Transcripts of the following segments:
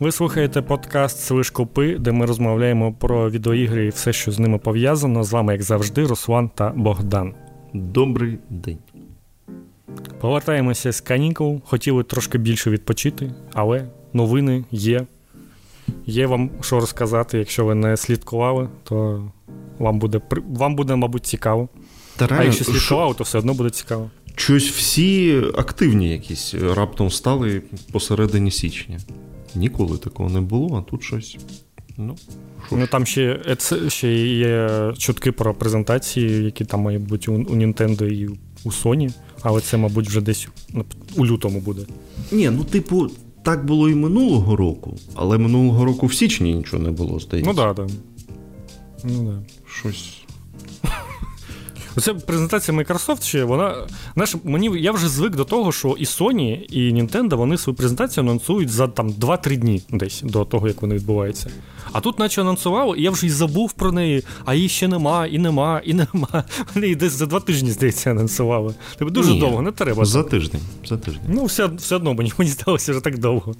Ви слухаєте подкаст «Свиш Купи», де ми розмовляємо про відеоігри і все, що з ними пов'язано. З вами, як завжди, Руслан та Богдан. Добрий день. Повертаємося з канікул. Хотіли трошки більше відпочити, але новини є. Є вам що розказати, якщо ви не слідкували, то вам буде мабуть, цікаво. А якщо слідкували, то все одно буде цікаво. Щось всі активні якісь раптом стали посередині січня. Ніколи такого не було, а тут щось. Ну там ще є чутки про презентації, які там мають бути у Nintendo і у Sony, але це, мабуть, вже десь у лютому буде. Ні, так було і минулого року, але минулого року в січні нічого не було, здається. Ну да. Щось. Оце презентація Microsoft ще, я вже звик до того, що і Sony, і Nintendo, вони свою презентацію анонсують за там 2-3 дні десь до того, як вони відбуваються. А тут наче анонсувало, і я вже і забув про неї, а її ще нема. Вони її десь за 2 тижні, здається, анонсували. Тобі дуже довго, не треба. За тиждень. Все одно мені здалося вже так довго.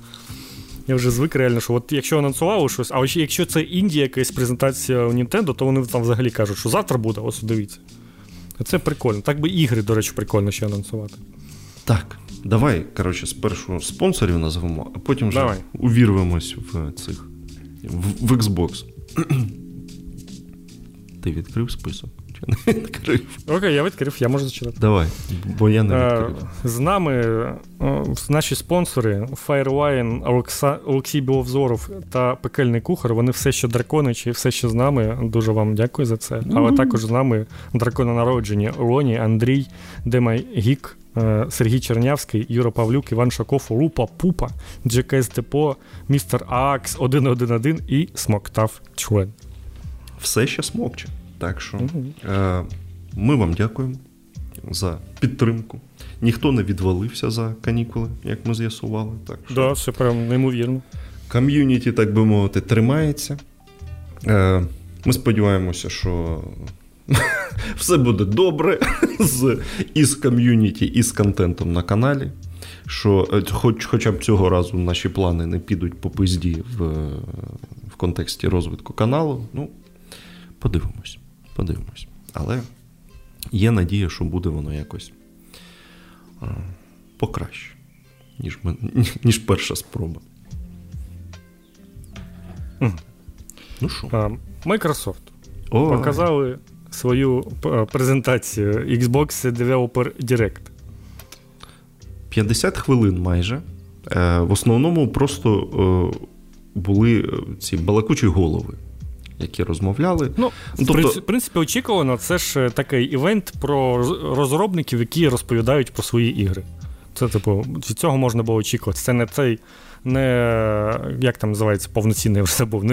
Я вже звик реально, що от якщо анонсували щось, а якщо це інді якась презентація у Nintendo, то вони там взагалі кажуть, що завтра буде, ось дивіться. Це прикольно. Так би ігри, до речі, прикольно ще анонсувати. Так, давай, спершу спонсорів назвемо, а потім вже увірвемось в Xbox. Ти відкрив список? Чи не відкрив? Окей, я відкрив, я можу зачитати. Давай, бо я не відкрив. З нами наші спонсори FireLine, Олексій Біловзоров та Пекельний Кухар. Вони все ще драконичі, все ще з нами. Дуже вам дякую за це. Але також з нами дракононароджені Роні, Андрій, Демай Гік, Сергій Чернявський, Юра Павлюк, Іван Шаков, Лупа Пупа, Джекес Депо, Містер Акс 111 і Смоктав Член. Все ще смокче. Так що ми вам дякуємо за підтримку. Ніхто не відвалився за канікули, як ми з'ясували. Так, що да, все прям неймовірно. Ком'юніті, так би мовити, тримається. Ми сподіваємося, що все буде добре із ком'юніті, і з контентом на каналі. Що хоча б цього разу наші плани не підуть по пизді в контексті розвитку каналу. Подивимось. Але є надія, що буде воно якось покраще, ніж перша спроба. Ну що? Microsoft показали свою презентацію Xbox Developer Direct. 50 хвилин майже. В основному просто були ці балакучі голови, які розмовляли. В принципі, очікувано, це ж такий івент про розробників, які розповідають про свої ігри. Це, від цього можна було очікувати. Це не цей, як там називається, повноцінний, я вже забув.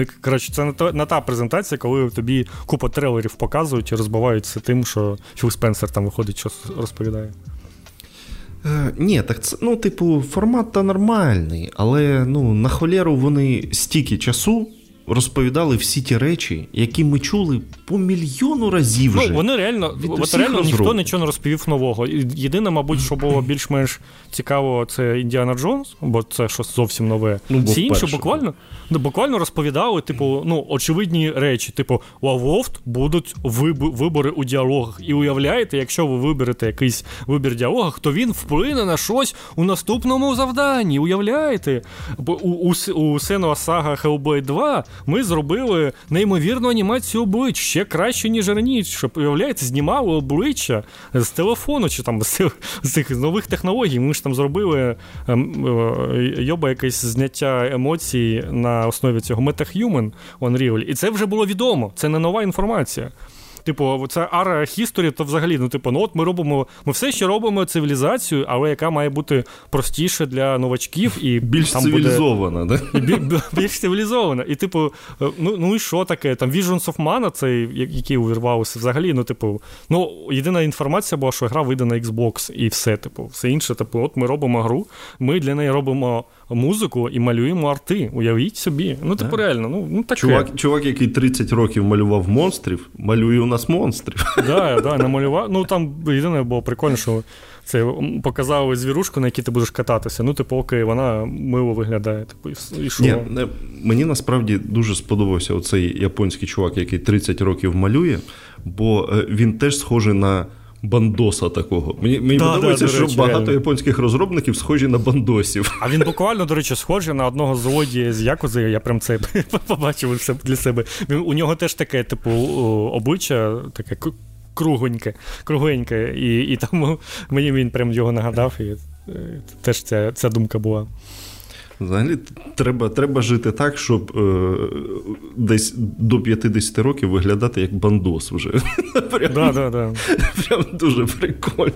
Це не та презентація, коли тобі купа трейлерів показують і розбиваються тим, що Філ Спенсер там виходить, що розповідає. Ні, так це, формат-то нормальний, але, на холєру вони стільки часу розповідали всі ті речі, які ми чули по мільйону разів вже. Вони реально ніхто нічого не розповів нового. Єдине, мабуть, що було більш-менш цікаво, це Індіана Джонс, бо це щось зовсім нове. Всі інші буквально розповідали, очевидні речі. Лавофт будуть вибори у діалогах. І уявляєте, якщо ви виберете якийсь вибір в діалогах, то він вплине на щось у наступному завданні. Уявляєте? У Сенуа Сага Hellblade 2 ми зробили неймовірну анімацію облич, ще краще, ніж раніше, щоб, уявляєте, знімали обличчя з телефону, чи там з цих нових технологій. Ми ж там зробили якесь зняття емоцій на основі цього MetaHuman Unreal, і це вже було відомо, це не нова інформація. Це Ара Хісторі, то взагалі, ми все ще робимо цивілізацію, але яка має бути простіше для новачків і більш цивілізована, да? Більш цивілізована. І і що таке? Там Visions of Mana, цей, який увірвався взагалі, єдина інформація була, що гра вийде на Xbox і все, все інше, ми робимо гру, ми для неї робимо музику і малюємо арти, уявіть собі. Реально, таке. Чувак, який 30 років малював монстрів, малює у нас монстрів. Да, намалював. Там єдине було прикольно, що Це показали звірушку, на якій ти будеш кататися. Ну, типу, окей, вона мило виглядає. Типу, і що? Ні, мені насправді дуже сподобався оцей японський чувак, який 30 років малює, бо він теж схожий на бандоса такого. Мені подобається, що речі, багато реально японських розробників схожі на бандосів. А він буквально, до речі, схожий на одного злодія з Якузи, я прям це побачив для себе. У нього теж таке, типу, обличчя, таке кругленьке, і тому мені він прям його нагадав, і теж ця думка була. Взагалі, треба жити так, щоб десь до 50 років виглядати як бандос вже. Прям дуже прикольно.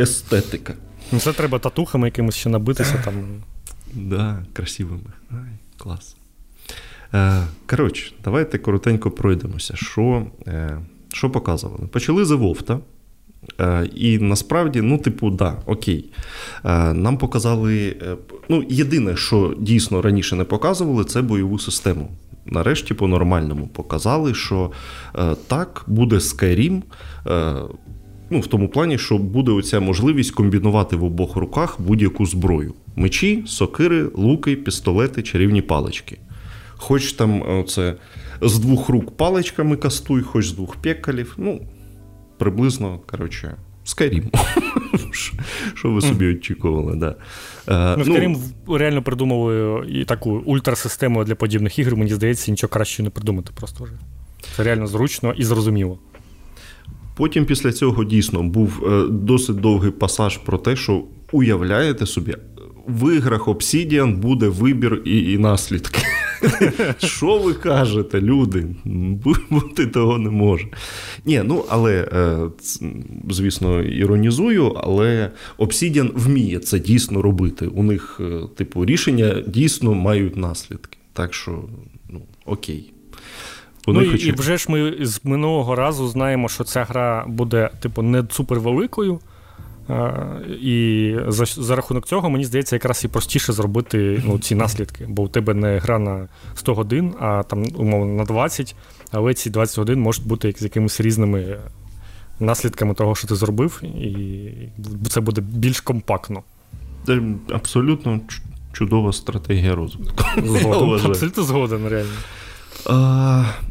Естетика. Ну, це треба татухами якимось ще набитися там. Да, красивими. Ай, клас. Коротше, давайте коротенько пройдемося. Що показували? Почали з Вовта. І насправді, ну, типу, да, окей. Нам показали, ну, єдине, що дійсно раніше не показували, це бойову систему. Нарешті по-нормальному показали, що так, буде Skyrim, ну, в тому плані, що буде оця можливість комбінувати в обох руках будь-яку зброю. Мечі, сокири, луки, пістолети, чарівні палички. Хоч там оце з двох рук паличками кастуй, хоч з двох пекалів, ну, приблизно, коротше, Skyrim. Що ви собі очікували, да. Skyrim реально придумали і таку ультрасистему для подібних ігор, мені здається, нічого краще не придумати просто вже. Це реально зручно і зрозуміло. Потім після цього дійсно був досить довгий пасаж про те, що уявляєте собі, в іграх Obsidian буде вибір і наслідки. Що ви кажете, люди? Бути того не може. Ні, ну, але, звісно, іронізую, але Obsidian вміє це дійсно робити. У них, типу, рішення дійсно мають наслідки. Так що, ну, окей. Вони ну, і вже ж ми з минулого разу знаємо, що ця гра буде, типу, не супервеликою. І за рахунок цього, мені здається, якраз і простіше зробити ну, ці наслідки. Бо у тебе не гра на 100 годин, а там, умовно, на 20. Але ці 20 годин можуть бути з якимись різними наслідками того, що ти зробив. І це буде більш компактно. Це абсолютно чудова стратегія розвитку. Згоден. Абсолютно згоден, реально.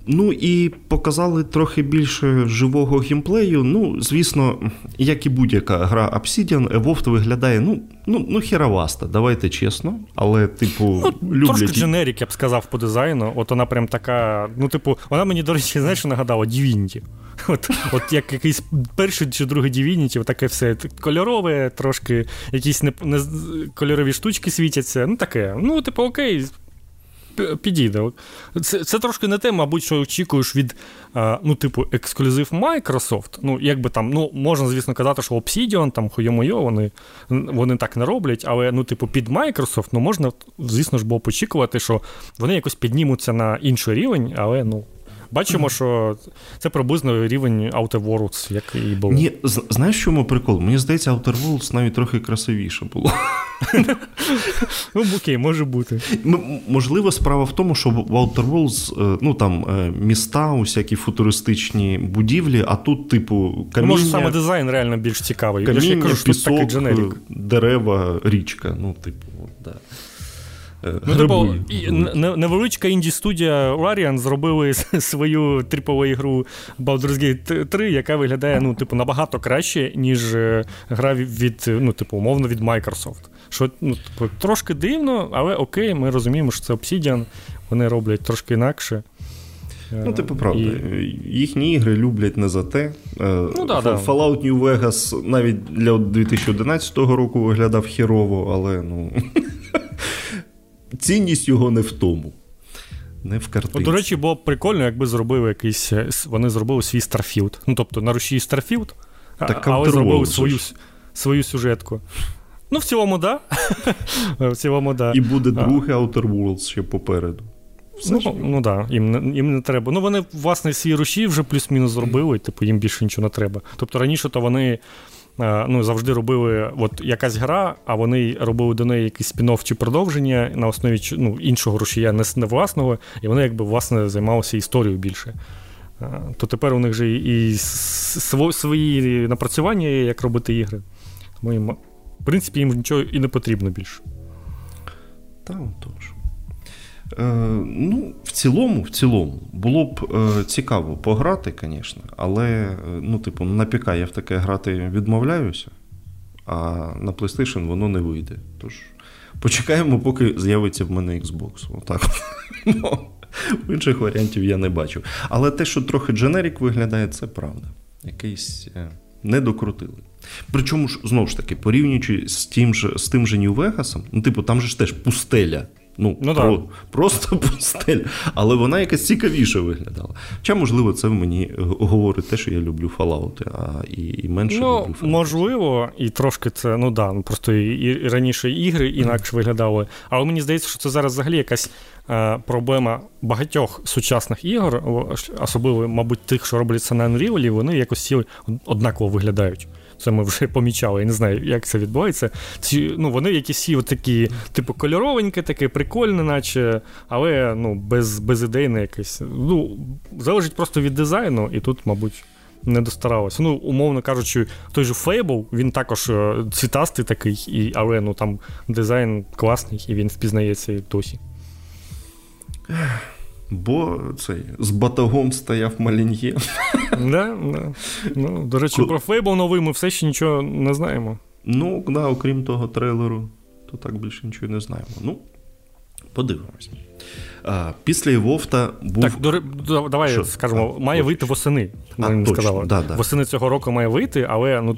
Ну і показали трохи більше живого геймплею. Ну, звісно, як і будь-яка гра Obsidian, Evolved виглядає, ну хіроваста, давайте чесно, але, типу, ну, люблять... Трошки дженерік, я б сказав, по дизайну. От вона прям така, ну, типу, вона мені, до речі, знаєш, нагадала Divinity. От як якийсь перший чи другий Divinity, таке все кольорове, трошки якісь не кольорові штучки світяться, ну, таке, ну, типу, окей, підійде. Це трошки не те, мабуть, що очікуєш від, ну, типу, ексклюзив Microsoft. Ну, якби там, ну, можна, звісно, казати, що Obsidian, там, хуйо-мойо, вони так не роблять, але, ну, типу, під Microsoft, ну, можна, звісно ж, було очікувати, що вони якось піднімуться на інший рівень, але, ну, бачимо, що це приблизно рівень Outer Worlds, як і було. Ні, знаєш, чому прикол? Мені здається, Outer Worlds навіть трохи красивіше було. Ну, окей, може бути. Можливо, справа в тому, що в Outer Worlds, ну, там, міста, усякі футуристичні будівлі, а тут, типу, каміння... Може, саме дизайн реально більш цікавий. Каміння, пісок, дерева, річка, ну, типу, да. Ну, типу, невеличка інді-студія Larian зробили свою AAA-гру Baldur's Gate 3, яка виглядає, ну, типу, набагато краще, ніж гра від, ну, типу, умовно, від Microsoft. Що, ну, типу, трошки дивно, але окей, ми розуміємо, що це Obsidian, вони роблять трошки інакше. Ну, типу, правда. Їхні ігри люблять не за те. Ну, да, Fallout New Vegas навіть для 2011 року виглядав хірово, але, ну... Цінність його не в тому. Не в картинці. До речі, було б прикольно, якби зробили якийсь... Вони зробили свій Starfield. Ну, тобто, на рушії Starfield, але зробили свою сюжетку. Ну, в цілому, да. В цілому, да. І буде другий Outer Worlds ще попереду. Ну, да. Їм не треба. Ну, вони, власне, свій рушій вже плюс-мінус зробили, типу, їм більше нічого не треба. Тобто, раніше, то вони... Ну, завжди робили от якась гра, а вони робили до неї якийсь спін-офф чи продовження на основі ну, іншого рушія, не власного, і вони, якби, власне, займалися історією більше. То тепер у них же і свої напрацювання є, як робити ігри. Тому їм, в принципі, їм нічого і не потрібно більше. Та, отож. Ну, в цілому, було б цікаво пограти, звісно, але, ну, типу, на ПК я в таке грати відмовляюся, а на PlayStation воно не вийде. Тож, почекаємо, поки з'явиться в мене Xbox. Отак. Інших варіантів я не бачу. Але те, що трохи дженерік виглядає, це правда. Якийсь не докрутили. Причому ж, знову ж таки, порівнюючи з тим же New Vegas, ну, типу, там же ж теж пустеля. Ну просто пустель, але вона якась цікавіше виглядала. Хоча, можливо, це мені говорить те, що я люблю Fallout, і менше люблю Fallout. Можливо, і трошки це, просто і раніше ігри інакше виглядали. Але мені здається, що це зараз взагалі якась проблема багатьох сучасних ігор, особливо, мабуть, тих, що робляться на Unreal, вони якось всі однаково виглядають. Це ми вже помічали, я не знаю, як це відбувається. Вони якісь всі такі, типу, кольоровенькі, таке прикольне, наче, але, безідейне якесь. Залежить просто від дизайну, і тут, мабуть, не достаралося. Умовно кажучи, той же Fable, він також цвітастий такий, але, там дизайн класний, і він впізнається і досі. Бо цей з батогом стояв Маліньє. Да. До речі, про Фейбл новий ми все ще нічого не знаємо. Окрім того трейлеру, то так більше нічого не знаємо. Подивимось. Після Євовта був... Так, давай що? Скажемо, має вийти восени. Восени цього року має вийти, але,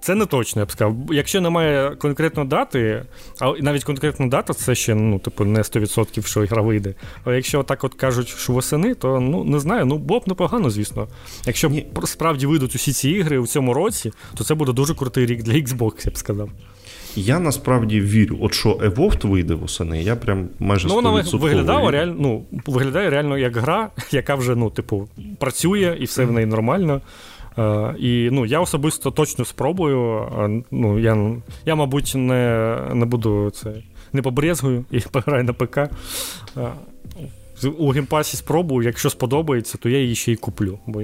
це не точно, я б сказав. Якщо немає конкретної дати, а навіть конкретна дата, це ще, не 100%, що ігра вийде. Але якщо так от кажуть, що восени, то, не знаю, було б непогано, звісно. Якщо справді вийдуть усі ці ігри у цьому році, то це буде дуже крутий рік для Xbox, я б сказав. Я насправді вірю, от що Evolved вийде восени, я прям майже 100% виглядала. Виглядає реально як гра, яка вже, працює, і все в неї нормально. Я особисто точно спробую. Я мабуть, не буду це, не побрезгую і пограю на ПК. У геймпасі спробую, якщо сподобається, то я її ще й куплю. Бо,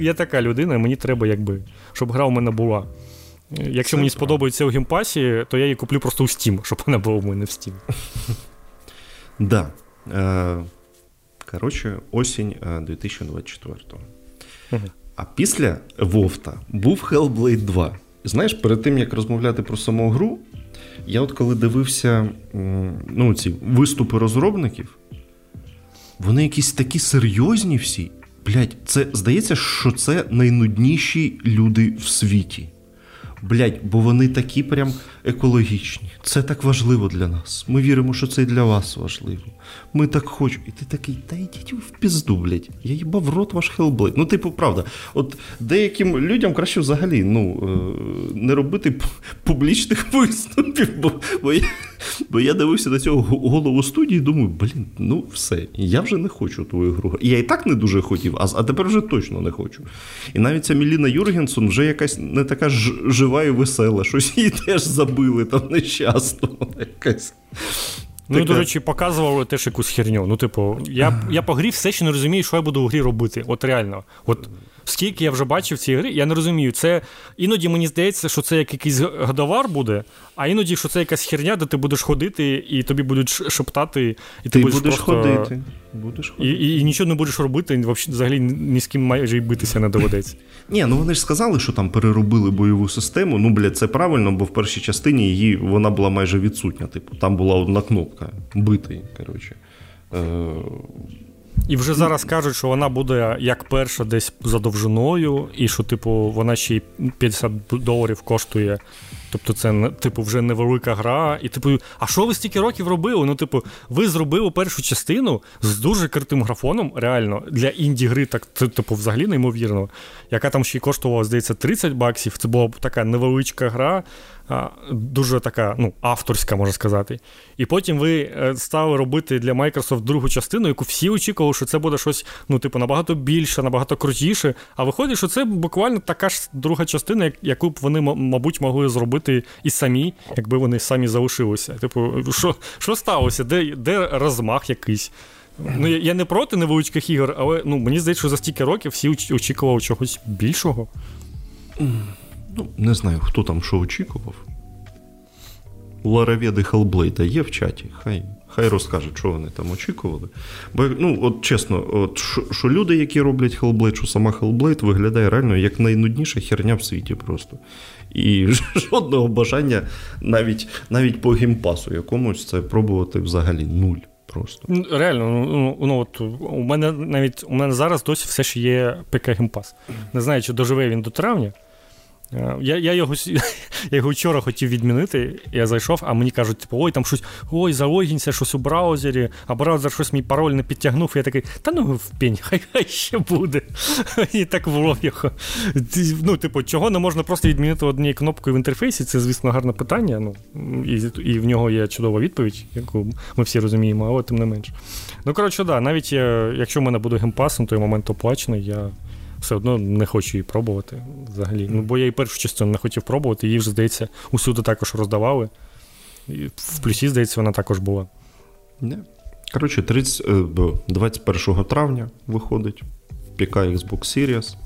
я така людина, мені треба, щоб гра у мене була. Якщо мені сподобається у геймпасі, то я її куплю просто у Steam, щоб вона була в мене в Steam. Да. Коротше, осінь 2024-го. А після Вовта був Hellblade 2. Знаєш, перед тим, як розмовляти про саму гру, я от коли дивився ці виступи розробників, вони якісь такі серйозні всі. Блядь, це, здається, що це найнудніші люди в світі. Блядь, бо вони такі прям екологічні. Це так важливо для нас. Ми віримо, що це і для вас важливо. Ми так хочемо. І ти такий, та йдіть в пізду, блядь. Я їбав рот ваш Hellblade. Правда. От деяким людям краще взагалі, не робити публічних виступів, бо я дивився на цього голову студії і думаю, блін, все. Я вже не хочу твою гру. Я і так не дуже хотів, а тепер вже точно не хочу. І навіть ця Міліна Юргенсон вже якась не така жива і весела. Щось її теж забили там нещасно. Якась. До речі, показували теж якусь херню. Я по грі все ще не розумію, що я буду у грі робити. От реально. От скільки я вже бачив цієї гри, я не розумію. Це іноді мені здається, що це як якийсь годовар буде, а іноді, що це якась херня, де ти будеш ходити і тобі будуть шептати, і ти будеш просто... ходити. І нічого не будеш робити, взагалі ні з ким майже й битися не доведеться. Ні, вони ж сказали, що там переробили бойову систему. Це правильно, бо в першій частині вона була майже відсутня. Там була одна кнопка бити, коротше. І вже зараз кажуть, що вона буде як перша десь за довжиною, і що, вона ще й $50 коштує. Тобто це, вже невелика гра. І, а що ви стільки років робили? Ви зробили першу частину з дуже крутим графоном, реально, для інді-гри, так, взагалі неймовірно, яка там ще й коштувала, здається, $30. Це була така невеличка гра, дуже така, авторська, можна сказати. І потім ви стали робити для Microsoft другу частину, яку всі очікували, що це буде щось, набагато більше, набагато крутіше. А виходить, що це буквально така ж друга частина, яку б вони, мабуть, могли зробити і самі, якби вони самі залишилися. Що сталося? Де розмах якийсь? Я не проти невеличких ігор, але, мені здається, що за стільки років всі очікували чогось більшого. Ну, не знаю, хто там що очікував. Лараведи Хеллблейда є в чаті, хай розкажуть, що вони там очікували. Бо, ну, от чесно, от, що люди, які роблять Хеллблейд, що сама Хеллблейд виглядає реально як найнудніша херня в світі просто. І жодного бажання навіть по геймпасу якомусь це пробувати взагалі нуль просто. Реально, ну от у мене зараз досі все ще є ПК геймпас. Не знаю, чи доживе він до травня. Я його вчора хотів відмінити, я зайшов, а мені кажуть, типу, ой, там щось, ой, залогінься, щось у браузері, а браузер щось мій пароль не підтягнув, і я такий, та ну в пінь, хай ще буде. І так в лоб'ях. Ну, типу, чого не можна просто відмінити однією кнопкою в інтерфейсі, це, звісно, гарне питання, ну, і в нього є чудова відповідь, яку ми всі розуміємо, але тим не менше. Ну, коротше, да, навіть якщо в мене буде геймпас, на той момент оплачений, я все одно не хочу її пробувати взагалі. Ну, бо я і першу частину не хотів пробувати, її вже, здається, усюди також роздавали. І в плюсі, здається, вона також була. Не. Коротше, 21 травня виходить в ПК Xbox Series.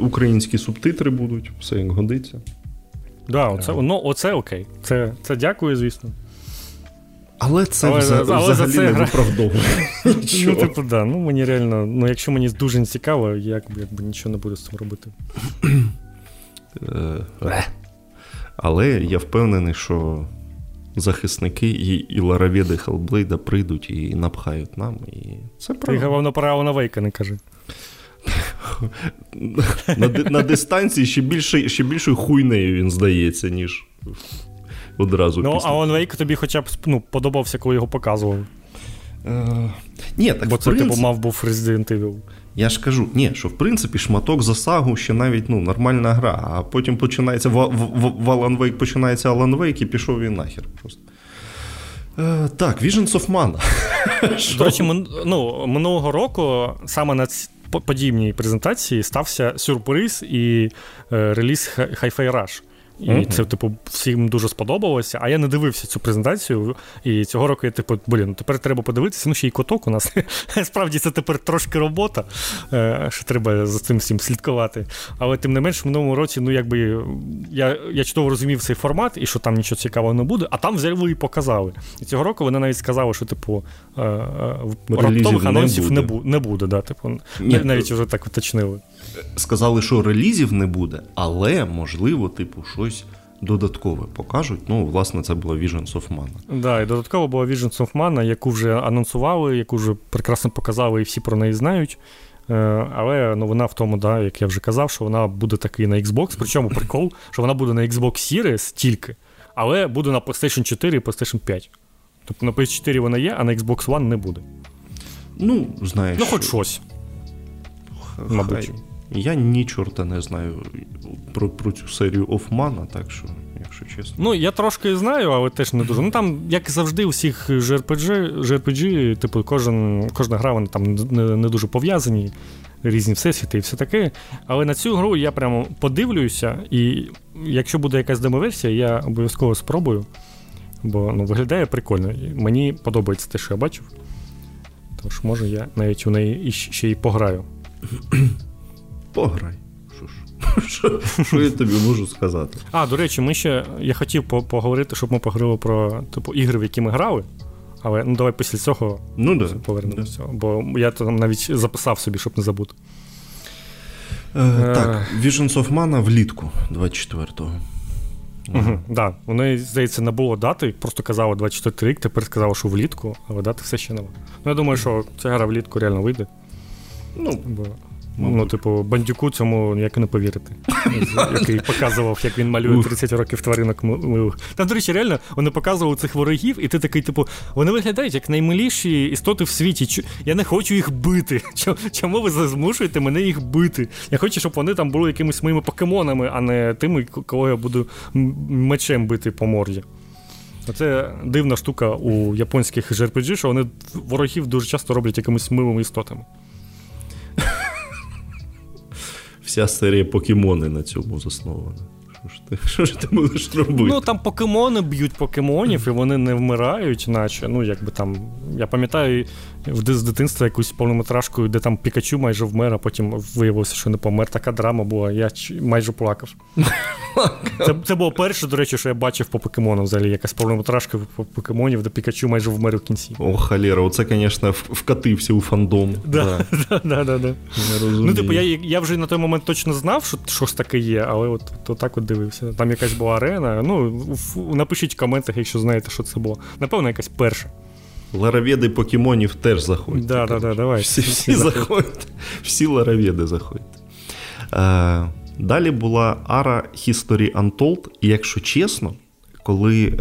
Українські субтитри будуть, все як годиться. Да, оце окей. Це дякую, звісно. Але це взагалі це не виправдовує. Ну, типу, да. Ну, мені реально, ну, якщо мені дуже не цікаво, я якби нічого не буду з цим робити. Але я впевнений, що захисники і лараведи Хеллблейда прийдуть і напхають нам. І це правда. Ти, головно, про Алана Вейка не кажи. На дистанції ще більшою хуйнею він здається, ніж одразу після. Ну, а Алан Вейк тобі хоча б, ну, подобався, коли його показував. Ні, так, бо це, типу, мав був Resident Evil. Я ж кажу, ні, що, в принципі, шматок за сагу ще навіть, ну, нормальна гра, а потім починається в Alan Wake починається Alan Wake і пішов він нахер просто. Так, Visions of Mana. До речі, минулого року саме на подібній презентації стався сюрприз і реліз Hi-Fi Rush. І це, типу, всім дуже сподобалося, а я не дивився цю презентацію, і цього року я, типу, тепер треба подивитися, ну ще й коток у нас, справді це тепер трошки робота, що треба за цим всім слідкувати, але тим не менш в минулому році, ну якби, я чудово розумів цей формат, і що там нічого цікавого не буде, а там взяли і показали. І цього року вони навіть сказали, що, типу, раптових анонсів не буде, да, типу, навіть вже так уточнили. Сказали, що релізів не буде, але, можливо, типу, щось додаткове покажуть. Ну, власне, це була Visions of Mana. Да, і додатково була Visions of Mana, яку вже анонсували, яку вже прекрасно показали, і всі про неї знають. Але, ну, вона в тому, да, як я вже казав, що вона буде таки на Xbox. Причому прикол, що вона буде на Xbox Series тільки, але буде на PlayStation 4 і PlayStation 5. Тобто на PS4 вона є, а на Xbox One не буде. Ну, знаєш... Ну, хоч щось. Мабуть. Я ні чорта не знаю про цю серію Офмана, так що, якщо чесно. Ну, я трошки знаю, але теж не дуже. Ну, там, як завжди, у всіх JRPG, типу, кожна гра, вона там не дуже пов'язані, різні всесвіти і все таке. Але на цю гру я прямо подивлюся, і якщо буде якась демоверсія, я обов'язково спробую, бо, ну, виглядає прикольно. Мені подобається те, що я бачив. Тож, може, я навіть у неї ще й пограю. Пограй. Що я тобі можу сказати? А, до речі, я хотів поговорити, щоб ми поговорили про, типу, ігри, в які ми грали. Але, ну, давай після цього повернемося. Да. Бо я там навіть записав собі, щоб не забути. Так, Visions of Mana влітку 24-го. Так, вони, здається, не було дати, просто казали 24 рік, тепер сказали, що влітку, але дати все ще нема. Ну, я думаю, що ця гра влітку реально вийде. Ну, бо... Мабуть. Ну, типу, бандюку цьому як і не повірити, який показував, як він малює 30 років тваринок милих. Там, до речі, реально, вони показували цих ворогів, і ти такий, типу, вони виглядають як наймиліші істоти в світі. Я не хочу їх бити. Чому ви змушуєте мене їх бити? Я хочу, щоб вони там були якимись моїми покемонами, а не тими, кого я буду мечем бити по морді. Це дивна штука у японських JRPG, що вони ворогів дуже часто роблять якимись милими істотами. Вся серія покемони на цьому заснована. Що ж ти будеш робити? Ну, там покемони б'ють покемонів, і вони не вмирають, наче, ну, якби там Я пам'ятаю з дитинства якусь повнометражку, де там Пікачу майже вмер, а потім виявилося, що не помер. Така драма була, я майже плакав. Це було перше, до речі, що я бачив по покемонам взагалі. Якась повнометражка по покемонів, де Пікачу майже вмер у кінці. О, халера, оце, звісно, вкатився у фандом. Так, так. Ну, типу, я вже на той момент точно знав, що щось таке є, але от так от дивився. Там якась була арена. Ну, напишіть в коментах, якщо знаєте, що це було. Напевно, якась перша. Лараведи покемонів теж заходять. Да, так, да, давай. Всі заходять. Всі лараведи заходять. Далі була Ara History Untold. І якщо чесно, коли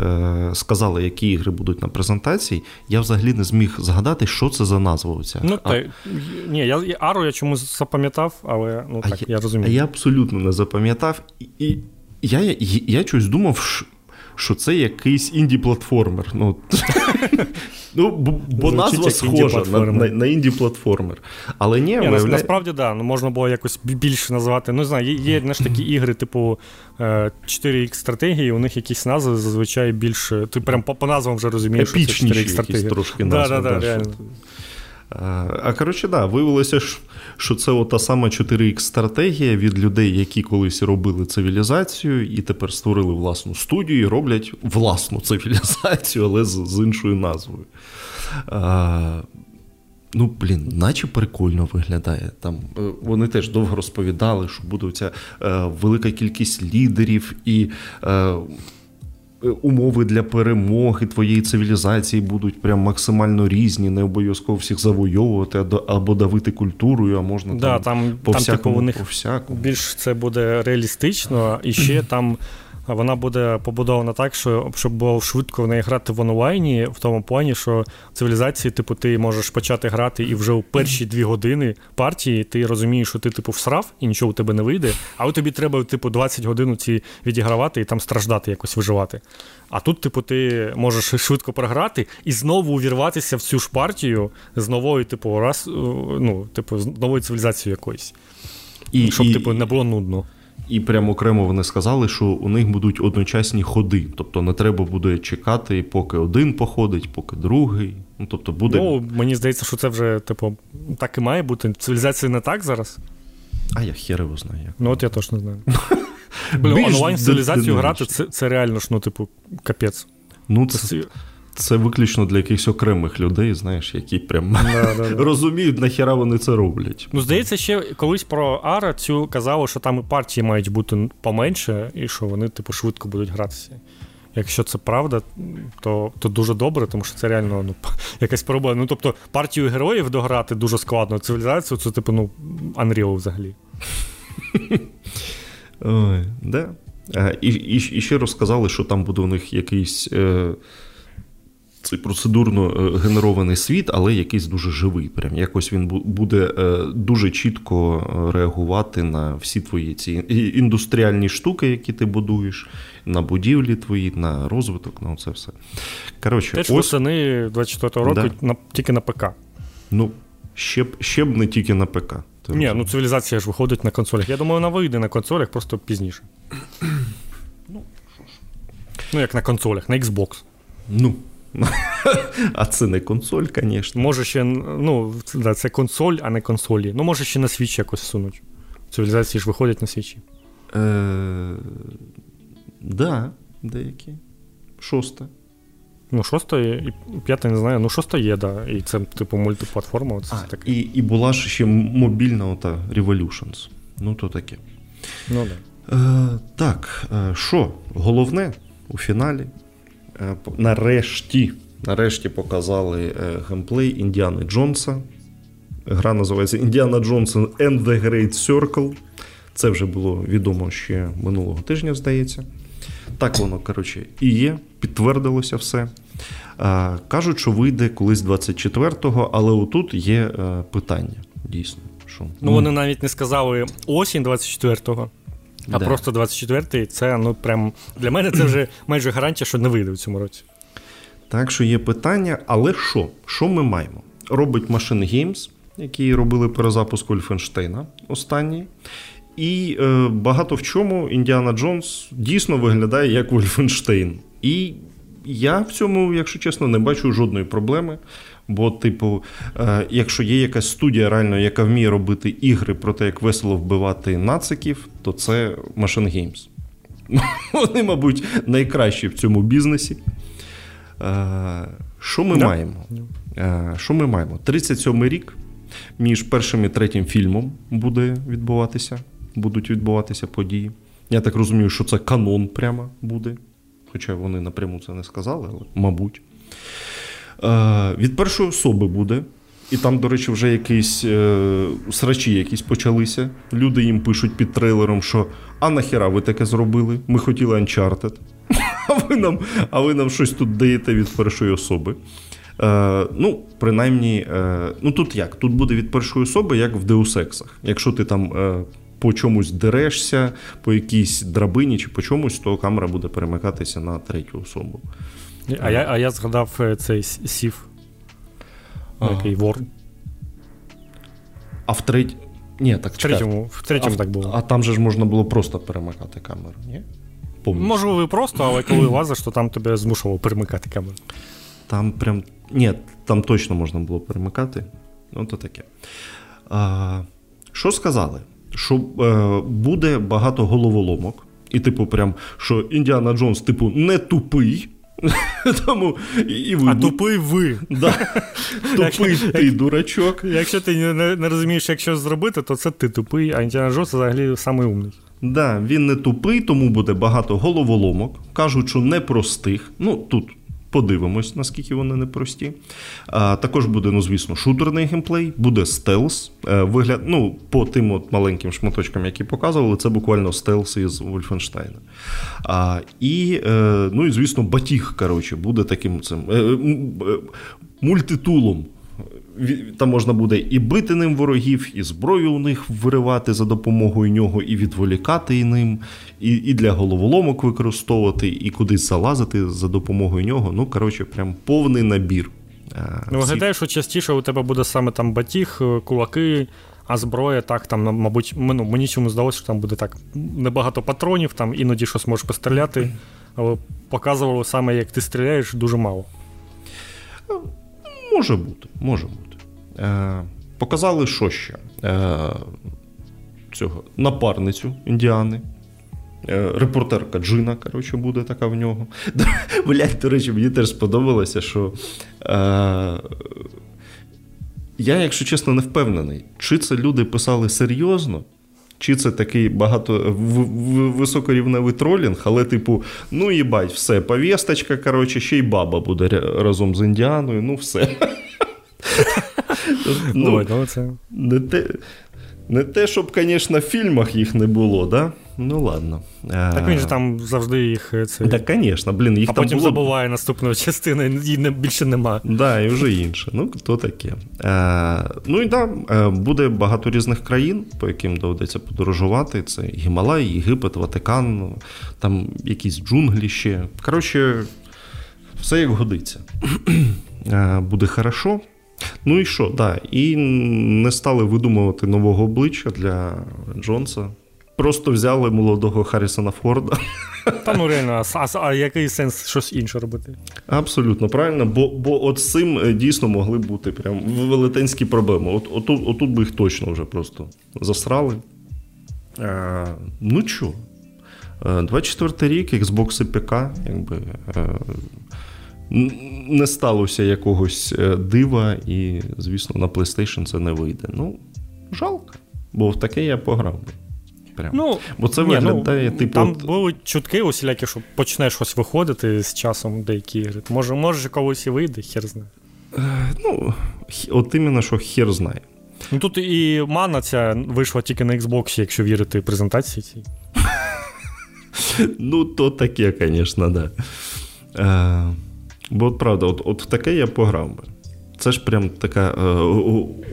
сказали, які ігри будуть на презентації, я взагалі не зміг згадати, що це за назва оця. Ну, Ару я чомусь запам'ятав, але ну, так, я розумію. А я абсолютно не запам'ятав. І я чогось думав, що це якийсь інді-платформер. Ну, бо назва схожа на інді-платформер. Але ні, насправді, да, можна було якось більше назвати. Ну, не знаю, є такі ігри, типу 4X-стратегії, у них якісь назви зазвичай більше... Ти прям по назвам вже розумієш, що це 4X-стратегії. Якісь трошки назви. Да, реально. А, коротше, да, виявилося, що це та сама 4X-стратегія від людей, які колись робили цивілізацію і тепер створили власну студію і роблять власну цивілізацію, але з іншою назвою. Ну, блін, наче прикольно виглядає. Там вони теж довго розповідали, що буде ця велика кількість лідерів і... умови для перемоги твоєї цивілізації будуть прям максимально різні, не обов'язково всіх завойовувати або давити культурою, а можна да, там по-всякому. Типу, більш це буде реалістично, і ще там вона буде побудована так, щоб було швидко в неї грати в онлайні, в тому плані, що в цивілізації типу, ти можеш почати грати і вже у перші 2 години партії ти розумієш, що ти типу всрав і нічого у тебе не вийде, але тобі треба типу, 20 годин ці відігравати і там страждати, якось виживати. А тут типу, ти можеш швидко програти і знову увірватися в цю ж партію з новою типу, з новою цивілізацією якоюсь, щоб типу, не було нудно. І прямо окремо вони сказали, що у них будуть одночасні ходи. Тобто не треба буде чекати, поки один походить, поки другий. Ну, тобто буде... мені здається, що це вже, типу, так і має бути. Цивілізація не так зараз. А я хер його знаю. Ну, от я точно знаю. Онлайн цивілізацію грати, це реально ж, ну, типу, капець. Ну, це виключно для якихось окремих людей, знаєш, які прям розуміють, нахіра вони це роблять. Ну, здається, ще колись про Ара цю казало, що там і партії мають бути поменше, і що вони, типу, швидко будуть гратися. Якщо це правда, то дуже добре, тому що це реально якась проблема. Ну, тобто, партію героїв дограти дуже складно, цивілізацію, це, типу, Unreal взагалі. Ой, да. І ще розказали, що там буде у них якийсь... цей процедурно генерований світ, але якийсь дуже живий. Прям якось він буде дуже чітко реагувати на всі твої ці індустріальні штуки, які ти будуєш, на будівлі твої, на розвиток, на це все. Коротше, теж восени 24-го року тільки на ПК. Ну, ще б не тільки на ПК. Ні, цивілізація ж виходить на консолях. Я думаю, вона вийде на консолях, просто пізніше. Як на консолях, на Xbox. Ну. А це не консоль, звісно. Може ще, це консоль, а не консолі. Ну, може ще на Switch якось сунуть. Цивілізації ж виходять на Switch. Да, деякі. 6. Ну, 6 і 5 не знаю. Ну, 6 є, да. І це, типу, мультиплатформа. І була ж ще мобільна ота Revolutions. Ну, то таке. Ну, да. Так, що? Головне у фіналі. Нарешті показали геймплей Індіани Джонса. Гра називається «Індіана Джонс and the Great Circle». Це вже було відомо ще минулого тижня, здається. Так воно, коротше, і є. Підтвердилося все. Кажуть, що вийде колись 24-го, але отут є питання, дійсно. Що... Вони навіть не сказали осінь 24-го. А просто 24-й, це, прям, для мене це вже майже гарантія, що не вийде в цьому році. Так, що є питання, але що? Що ми маємо? Робить Machine Games, які робили перезапуск Вольфенштейна останній, і багато в чому Індіана Джонс дійсно виглядає як Вольфенштейн. І я в цьому, якщо чесно, не бачу жодної проблеми. Бо, типу, якщо є якась студія реально, яка вміє робити ігри про те, як весело вбивати нациків, то це Machine Games. Вони, мабуть, найкращі в цьому бізнесі. Що ми маємо? Що ми маємо? 37-й рік між першим і третім фільмом будуть відбуватися події. Я так розумію, що це канон прямо буде. Хоча вони напряму це не сказали, але мабуть. Від першої особи буде. І там, до речі, вже якісь срачі якісь почалися. Люди їм пишуть під трейлером, що «А нахіра ви таке зробили? Ми хотіли Uncharted. А ви нам щось тут даєте від першої особи». Ну, принаймні, ну тут як? Тут буде від першої особи, як в Deus Ex'ах. Якщо ти там по чомусь дерешся, по якійсь драбині чи по чомусь, то камера буде перемикатися на третю особу. А я згадав цей сів. Який вор. А в третій... Ні, так чекай. В третьому так було. А там же ж можна було просто перемикати камеру, ні? Помню. Можливо, і просто, але коли лазиш, то там тебе змушувало перемикати камеру. Там прям... Ні, там точно можна було перемикати. Ну, то таке. Що сказали? Що буде багато головоломок. І, типу, прям, що Індіана Джонс, типу, не тупий. Тому і ви. А тупий ви. Да. Тупий ти, дурачок. Якщо ти не розумієш, як щось зробити, то це ти тупий, а Індіана Джонс взагалі самий умний. Да, він не тупий, тому буде багато головоломок. Кажуть, що непростих. Ну, тут подивимось, наскільки вони непрості. Також буде, ну, звісно, шутерний геймплей, буде стелс. Вигляд, ну, по тим от маленьким шматочкам, які показували, це буквально стелс із Вольфенштейна. Ну, і, звісно, батіг, коротше, буде таким цим мультитулом. Там можна буде і бити ним ворогів, і зброю у них виривати за допомогою нього, і відволікати ним, і для головоломок використовувати, і кудись залазити за допомогою нього. Ну, коротше, прям повний набір. Ну, виглядає, що частіше у тебе буде саме там батіг, кулаки, а зброя, так, там, мабуть, ну, мені чому здалося, що там буде так небагато патронів, там іноді щось можеш постріляти, але показувало саме, як ти стріляєш, дуже мало. Може бути. Показали, що ще? Цього напарницю Індіани. Репортерка Джина, коротше, буде така в нього. Блять, до речі, мені теж сподобалося, що я, якщо чесно, не впевнений, чи це люди писали серйозно, чи це такий високорівневий тролінг, але типу, ну їбать, все, повісточка, коротше, ще й баба буде разом з Індіаною, ну все. Не те, щоб, звісно, в фільмах їх не було, да? Ну ладно. Так він же там завжди їх... Так, звісно, блін, їх там було... А потім забуває наступну частину, і більше нема. Да, і вже інше. Ну, то таке. Ну і так, буде багато різних країн, по яким доведеться подорожувати. Це Гімалай, Єгипет, Ватикан, там якісь джунглі ще. Коротше, все як годиться. Буде хорошо. Ну і що, да, і не стали видумувати нового обличчя для Джонса. Просто взяли молодого Харрісона Форда. Та ну реально, а який сенс щось інше робити? Абсолютно правильно, бо от з цим дійсно могли бути прям велетенські проблеми. Отут би їх точно вже просто засрали. Ну чо, 24-й рік, Xbox і ПК, якби... Не сталося якогось дива, і, звісно, на PlayStation це не вийде. Ну, жалко, бо в таке я пограв би. Ну, бо це виглядає, ну, типу... Там були чутки усілякі, що почне щось виходити з часом деякі ігри. Може, колись і вийде, хер знає. Ну, от іменно, що хер знає. Ну, тут і Мана ця вийшла тільки на Xbox, якщо вірити презентації цій. Ну, то таке, звісно, да. Бо, правда, от в таке я пограв би. Це ж прям така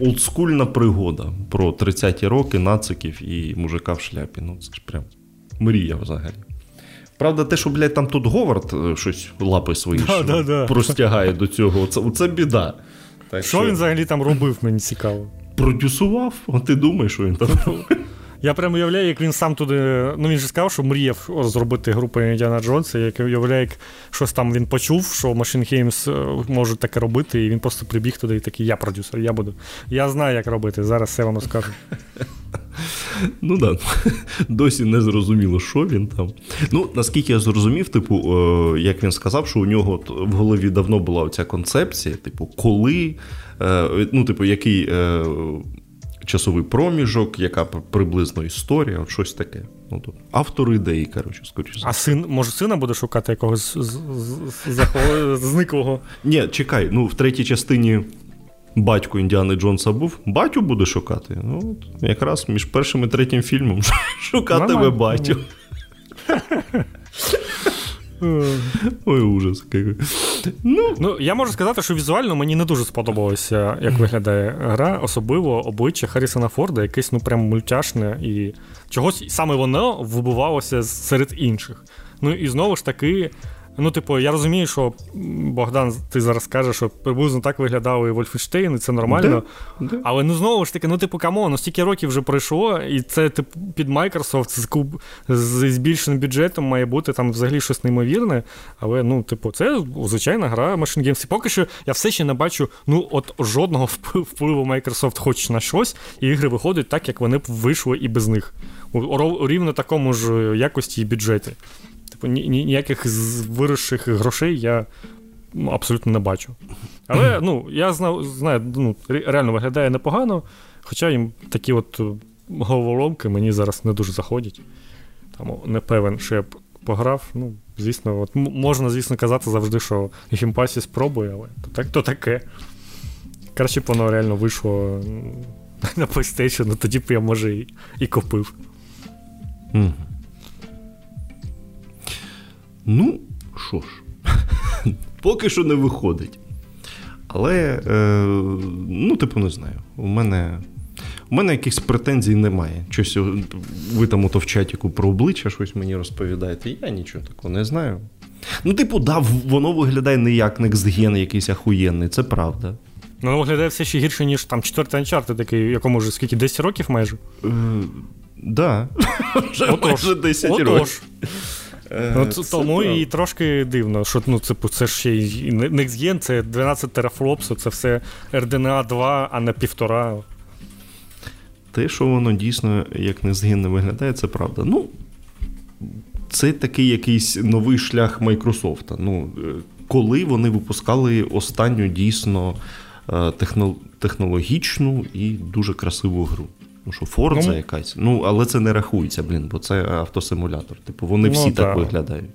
олдскульна пригода про 30-ті роки, нациків і мужика в шляпі. Ну, це ж прям мрія взагалі. Правда, те, що, блядь, там тут Говард щось лапи свої простягає до цього, це біда. Так, що він взагалі там робив, мені цікаво. Продюсував? А ти думаєш, що він там робив? Я прямо уявляю, як він сам туди... Ну, він же сказав, що мріяв зробити гру про Індіана Джонса. Я уявляю, як щось там він почув, що Machine Games можуть таке робити, і він просто прибіг туди і такий, я продюсер, я буду. Я знаю, як робити, зараз все вам розкажу. Ну так, да. Досі не зрозуміло, що він там. Ну, наскільки я зрозумів, типу, як він сказав, що у нього в голові давно була ця концепція, типу, коли, ну, типу, який часовий проміжок, яка приблизно історія, от щось таке. Ну, тобто, автор ідеї, коротше, скоріше. А син, може, сина буде шукати якогось зниклого? Ні, чекай, ну, в третій частині батько Індіани Джонса був, батю буде шукати. Ну, от, якраз між першим і третім фільмом шукатиме батю. Ой, ужас. Ну, я можу сказати, що візуально мені не дуже сподобалося, як виглядає гра, особливо обличчя Харрісона Форда, якесь, ну, прям мультяшне, і чогось саме воно вибивалося серед інших. Ну, і знову ж таки, ну, типу, я розумію, що, Богдан, ти зараз кажеш, що приблизно так виглядали Вольфенштейн, і це нормально. Да. Але, ну, знову ж таки, ну, типу, камон, ну, стільки років вже пройшло, і це, типу, під Microsoft з збільшеним бюджетом має бути там взагалі щось неймовірне. Але, ну, типу, це звичайна гра Machine Games. І поки що я все ще не бачу, ну, от жодного впливу Microsoft хоч на щось, і ігри виходять так, як вони б вийшли і без них. У рівно такому ж якості і бюджеті. Ніяких виросших грошей я абсолютно не бачу. Але, ну, я знаю, ну, реально виглядає непогано, хоча їм такі от головоломки мені зараз не дуже заходять. Там, не певен, що я б пограв. Ну, звісно, от, можна, звісно, казати завжди, що геймпасі спробує, але то таке. Краще б воно реально вийшло на PlayStation, ну, тоді б я, може, і купив. Ну, що ж, поки що не виходить. Але, ну, типу, не знаю. У мене якихось претензій немає. Щось ви там ото в чатіку про обличчя щось мені розповідаєте. Я нічого такого не знаю. Ну, типу, да, воно виглядає не як некстген якийсь ахуєнний, це правда. Воно виглядає все ще гірше, ніж там четвертий Uncharted, такий, якому вже скільки, 10 років майже? Да, вже майже 10 років. Ну, тому і трошки дивно, що, ну, це ж ще й NextGen, це 12 терафлопсу, це все RDNA 2, а не 1,5. Те, що воно дійсно як NextGen не виглядає, це правда. Ну, це такий якийсь новий шлях Microsoft. Ну, коли вони випускали останню дійсно технологічну і дуже красиву гру. Ну, що, Фордза якась. Ну, але це не рахується, блін, бо це автосимулятор. Типу, вони всі так виглядають.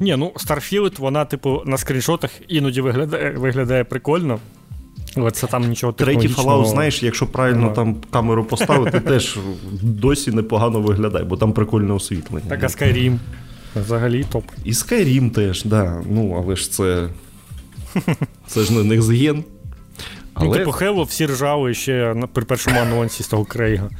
Ні, ну, Starfield, вона, типу, на скріншотах іноді виглядає прикольно. Але це там нічого технологічного. Третій Fallout, знаєш, якщо правильно там камеру поставити, теж досі непогано виглядає, бо там прикольне освітлення. Так, а Skyrim? Взагалі топ. І Skyrim теж, так. Да. Ну, але ж це... Це ж не NextGen. Але... Ну, типу, Halo всі ржали ще при першому анонсі з того Крейга.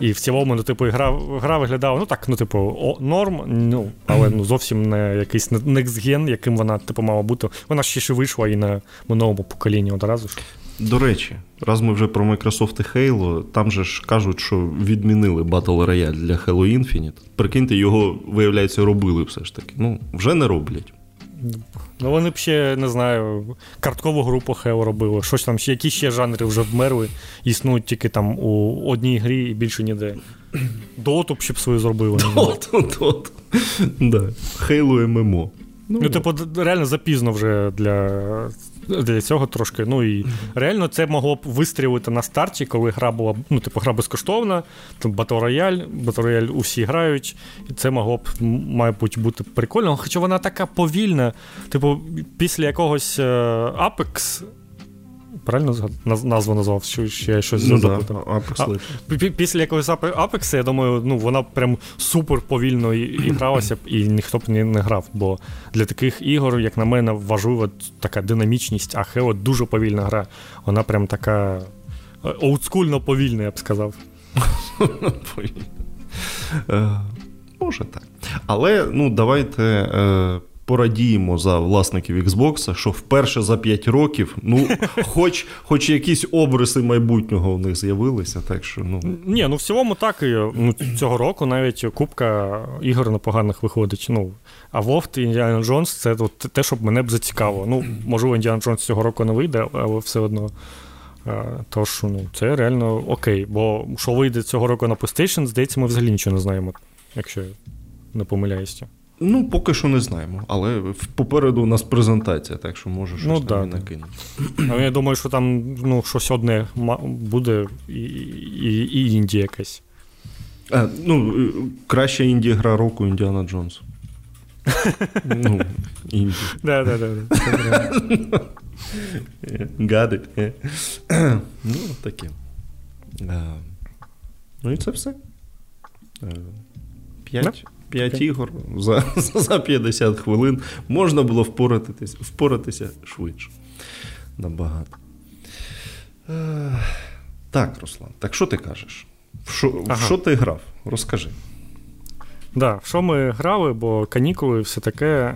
І в цілому, ну, типу, гра виглядала, ну, так, ну, типу, норм, ну, але, ну, зовсім не якийсь next-gen, яким вона, типу, мала бути. Вона ще вийшла і на минулому поколінні одразу ж. До речі, раз ми вже про Microsoft і Halo, там же ж кажуть, що відмінили Battle Royale для Halo Infinite. Прикиньте, його, виявляється, робили все ж таки. Ну, вже не роблять. Ну, вони б ще, не знаю, карткову гру по Halo робили, щось там, які ще жанри вже вмерли, існують тільки там у одній грі і більше ніде. Доту б ще б свою зробили. Доту. Да. Halo ММО. Ну, типу, реально запізно вже для цього трошки. Ну, і реально це могло б вистрілити на старті, коли гра була, ну, типу, гра безкоштовна, там Battle Royale усі грають, і це могло б, мабуть, бути прикольно. Хоча вона така повільна, типу, після якогось Apex, правильно назву назвав, що я щось запитав? Apex. Після якогось Apex, я думаю, ну, вона прям супер повільно і гралася б, і ніхто б не грав, бо для таких ігор, як на мене, важлива така динамічність, а Halo дуже повільна гра. Вона прям така олдскульно повільна, я б сказав. Може так. Але, ну, давайте порадіємо за власників Xbox, що вперше за 5 років, ну, хоч якісь обриси майбутнього в них з'явилися, так що, ну... Ні, ну, в цілому так, і, ну, цього року навіть купка ігор непоганих виходить, ну, Avowed і Indiana Jones, це те, що мене б зацікавило. Ну, можливо, Indiana Jones цього року не вийде, але все одно... Тож, ну, це реально окей, бо що вийде цього року на PlayStation, здається, ми взагалі нічого не знаємо, якщо не помиляюся. Ну, поки що не знаємо, але попереду у нас презентація, так що може щось там і накинути. Але я думаю, що там, ну, щось одне буде і інді якась. Ну, краща інді-гра року Індіана Джонс. Ну, інді. Так. Гадить. Ну, таке. Ну і це все. 5 ігор за 50 хвилин. Можна було впоратися швидше. Набагато. Так, Руслан, так що ти кажеш? Що ти грав? Розкажи. Так, що ми грали, бо канікули, все таке...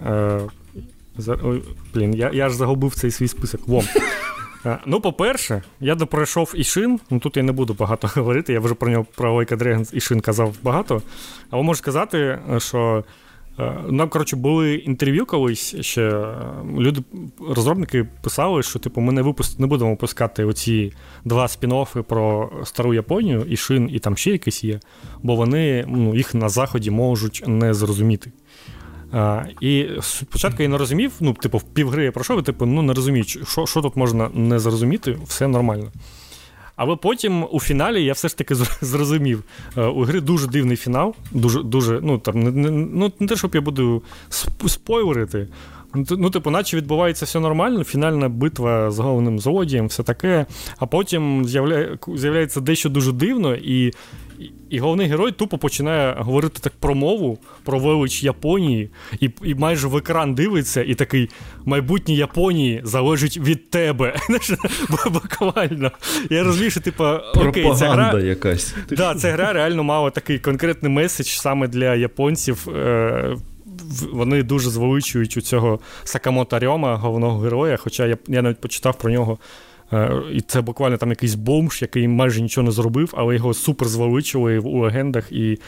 Ой, блін, я ж загубив цей свій список. Ну, по-перше, я допройшов Ішин. Ну, тут я не буду багато говорити, я вже про нього, про Лайка Дрегенс Ішин казав багато. Але можу сказати, що нам, коротше, були інтерв'ю колись, ще люди, розробники писали, що, типу, ми не будемо випускати оці два спін-оффи про стару Японію, Ішин і там ще якісь є, бо вони, ну, їх на Заході можуть не зрозуміти. І спочатку я не розумів, ну, типу, в півгри я пройшов, і, типу, ну, не розумію, що тут можна не зрозуміти, все нормально. Але потім у фіналі я все ж таки зрозумів. У гри дуже дивний фінал, дуже, ну, там, не те, щоб я буду спойлерити, ну, типу, наче відбувається все нормально, фінальна битва з головним злодієм, все таке, а потім з'являється дещо дуже дивно, і головний герой тупо починає говорити так про мову, про велич Японії, і майже в екран дивиться, і такий: майбутнє Японії залежить від тебе. Буквально. Я розумію, що, типа, окей, ця гра... якась. Да, ця гра реально мала такий конкретний меседж саме для японців. Вони дуже звеличують у цього Сакамото Рьома, головного героя, хоча я навіть почитав про нього. І це буквально там якийсь бомж, який майже нічого не зробив, але його супер звеличили у легендах, і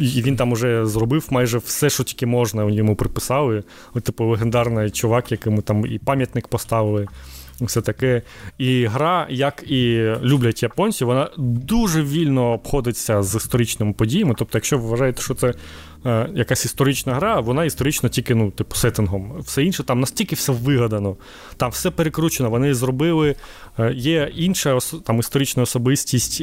він там уже зробив майже все, що тільки можна, йому приписали. От, типу, легендарний чувак, якому там і пам'ятник поставили, все таке. І гра, як і люблять японці, вона дуже вільно обходиться з історичними подіями. Тобто, якщо ви вважаєте, що це якась історична гра, вона історична тільки, ну, типу, сеттингом. Все інше там настільки все вигадано, там все перекручено, вони зробили, є інша там історична особистість,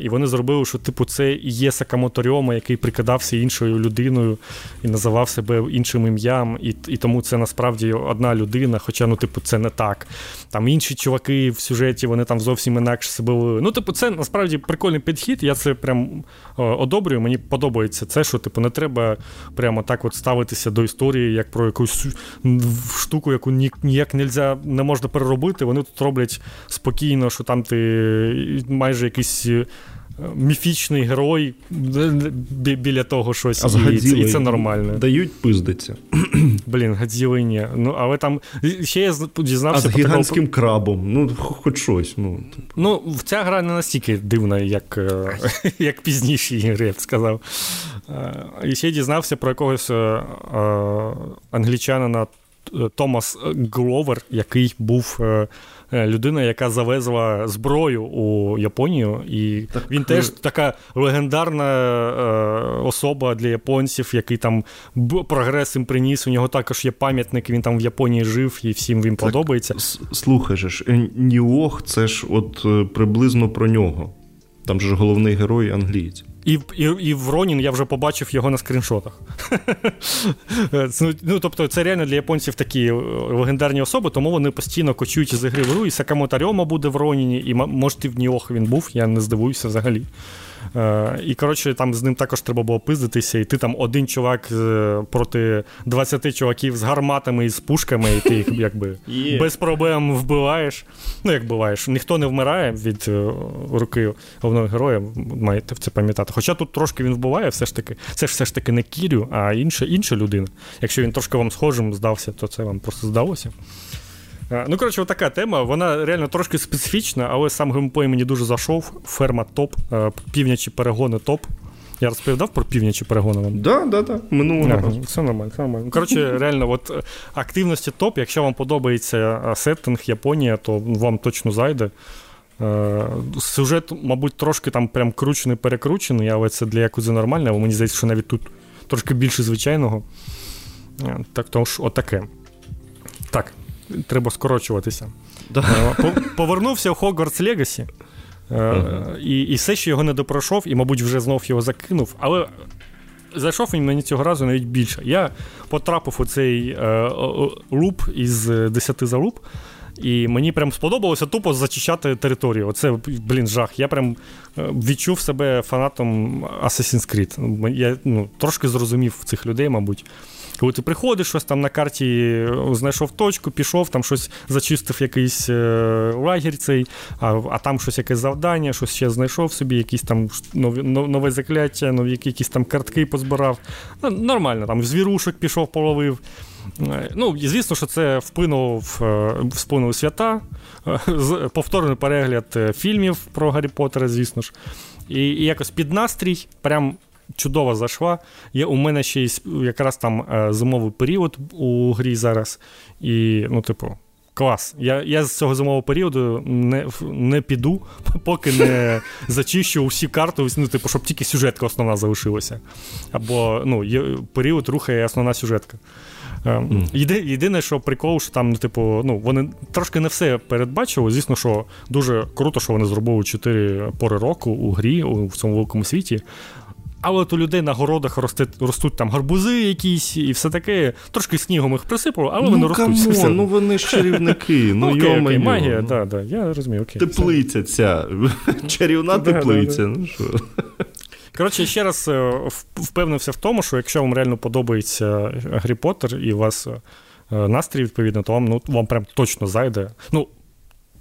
і вони зробили, що, типу, це і є Сакамото Рьома, який прикидався іншою людиною і називав себе іншим ім'ям, і тому це насправді одна людина, хоча, ну, типу, це не так. Там інші чуваки в сюжеті, вони там зовсім інакше себе вели. Ну, типу, це насправді прикольний підхід, я це прям одобрюю, мені подобається це, що, типу, не треба прямо так от ставитися до історії, як про якусь штуку, яку ніяк не можна переробити. Вони тут роблять спокійно, що там ти майже якийсь міфічний герой, біля того щось, і це нормально. Дають пиздиться. Блін, Годзілли ні. Ну, але там ще я дізнався... А з гігантським крабом, ну, хоч щось. Ну, типу. Ну, ця гра не настільки дивна, як пізніші ігри, я б сказав. І ще я дізнався про якогось англічанина Томас Гловер, який був... людина, яка завезла зброю у Японію, і так, він теж така легендарна особа для японців, який там прогрес їм приніс, у нього також є пам'ятник, він там в Японії жив, і всім він так подобається. Слухай ж, Ніох, це ж от приблизно про нього. Там же головний герой англієць. І в Ронін я вже побачив його на скріншотах. Ну, тобто, це реально для японців такі легендарні особи, тому вони постійно кочують з ігри в гру, і Сакамото Рьома буде в Роніні, і, може, і в Ніох він був, я не здивуюся взагалі. І, коротше, там з ним також треба було пиздитися, і ти там один чувак проти 20 чуваків з гарматами і з пушками, і ти їх, якби, без проблем вбиваєш. Ну, як вбиваєш, ніхто не вмирає від руки головного героя, маєте це пам'ятати. Хоча тут трошки він вбиває, все ж таки, це ж все ж таки не Кірю, а інша людина. Якщо він трошки вам схожим здався, то це вам просто здалося. Ну, коротше, отака тема, вона реально трошки специфічна, але сам геймплей мені дуже зайшов. Ферма топ, півнячі перегони топ. Я розповідав про північні перегони вам? Да. Минулого. Все нормально. Коротше, реально, от активності топ. Якщо вам подобається сеттинг Японія, то вам точно зайде. Сюжет, мабуть, трошки там прям кручений-перекручений, але це для якудзі нормально, бо мені здається, що навіть тут трошки більше звичайного. Так, тож, отаке. Так, треба скорочуватися. Да. Повернувся у Хогвартс Легасі. І все, що його не допройшов, і, мабуть, вже знов його закинув, але зайшов він мені цього разу навіть більше. Я потрапив у цей луп із 10 залуп, і мені прям сподобалося тупо зачищати територію. Оце, блін, жах. Я прям відчув себе фанатом Assassin's Creed. Я трошки зрозумів цих людей, мабуть. Коли ти приходиш, щось там на карті знайшов точку, пішов, там щось зачистив якийсь лагерь цей, а там щось якесь завдання, щось ще знайшов собі, якісь там нове закляття, якісь там картки позбирав. Ну, нормально, там звірушок пішов, половив. Ну, і звісно, що це вплинуло свята, повторний перегляд фільмів про Гаррі Поттера, звісно ж. І якось під настрій прям чудово зайшла. Є у мене ще якраз там зимовий період у грі зараз. І, клас. Я з цього зимового періоду не піду, поки не зачищу всі карти, щоб тільки сюжетка основна залишилася. Або, період рухає основна сюжетка. Єдине, що прикол, що там, вони трошки не все передбачили. Звісно, що дуже круто, що вони зробили 4 пори року у грі, в цьому великому світі. Але от у людей на городах ростуть там гарбузи якісь і все таке. Трошки снігом їх присипало, але вони ростуть. Ну, камон, вони ж чарівники. Ну, окей, магія, да, я розумію, окей. Теплиця ця, чарівна теплиця, ну що. Коротше, ще раз впевнився в тому, що якщо вам реально подобається Гаррі Поттер і у вас настрій відповідно, то вам прям точно зайде. Ну,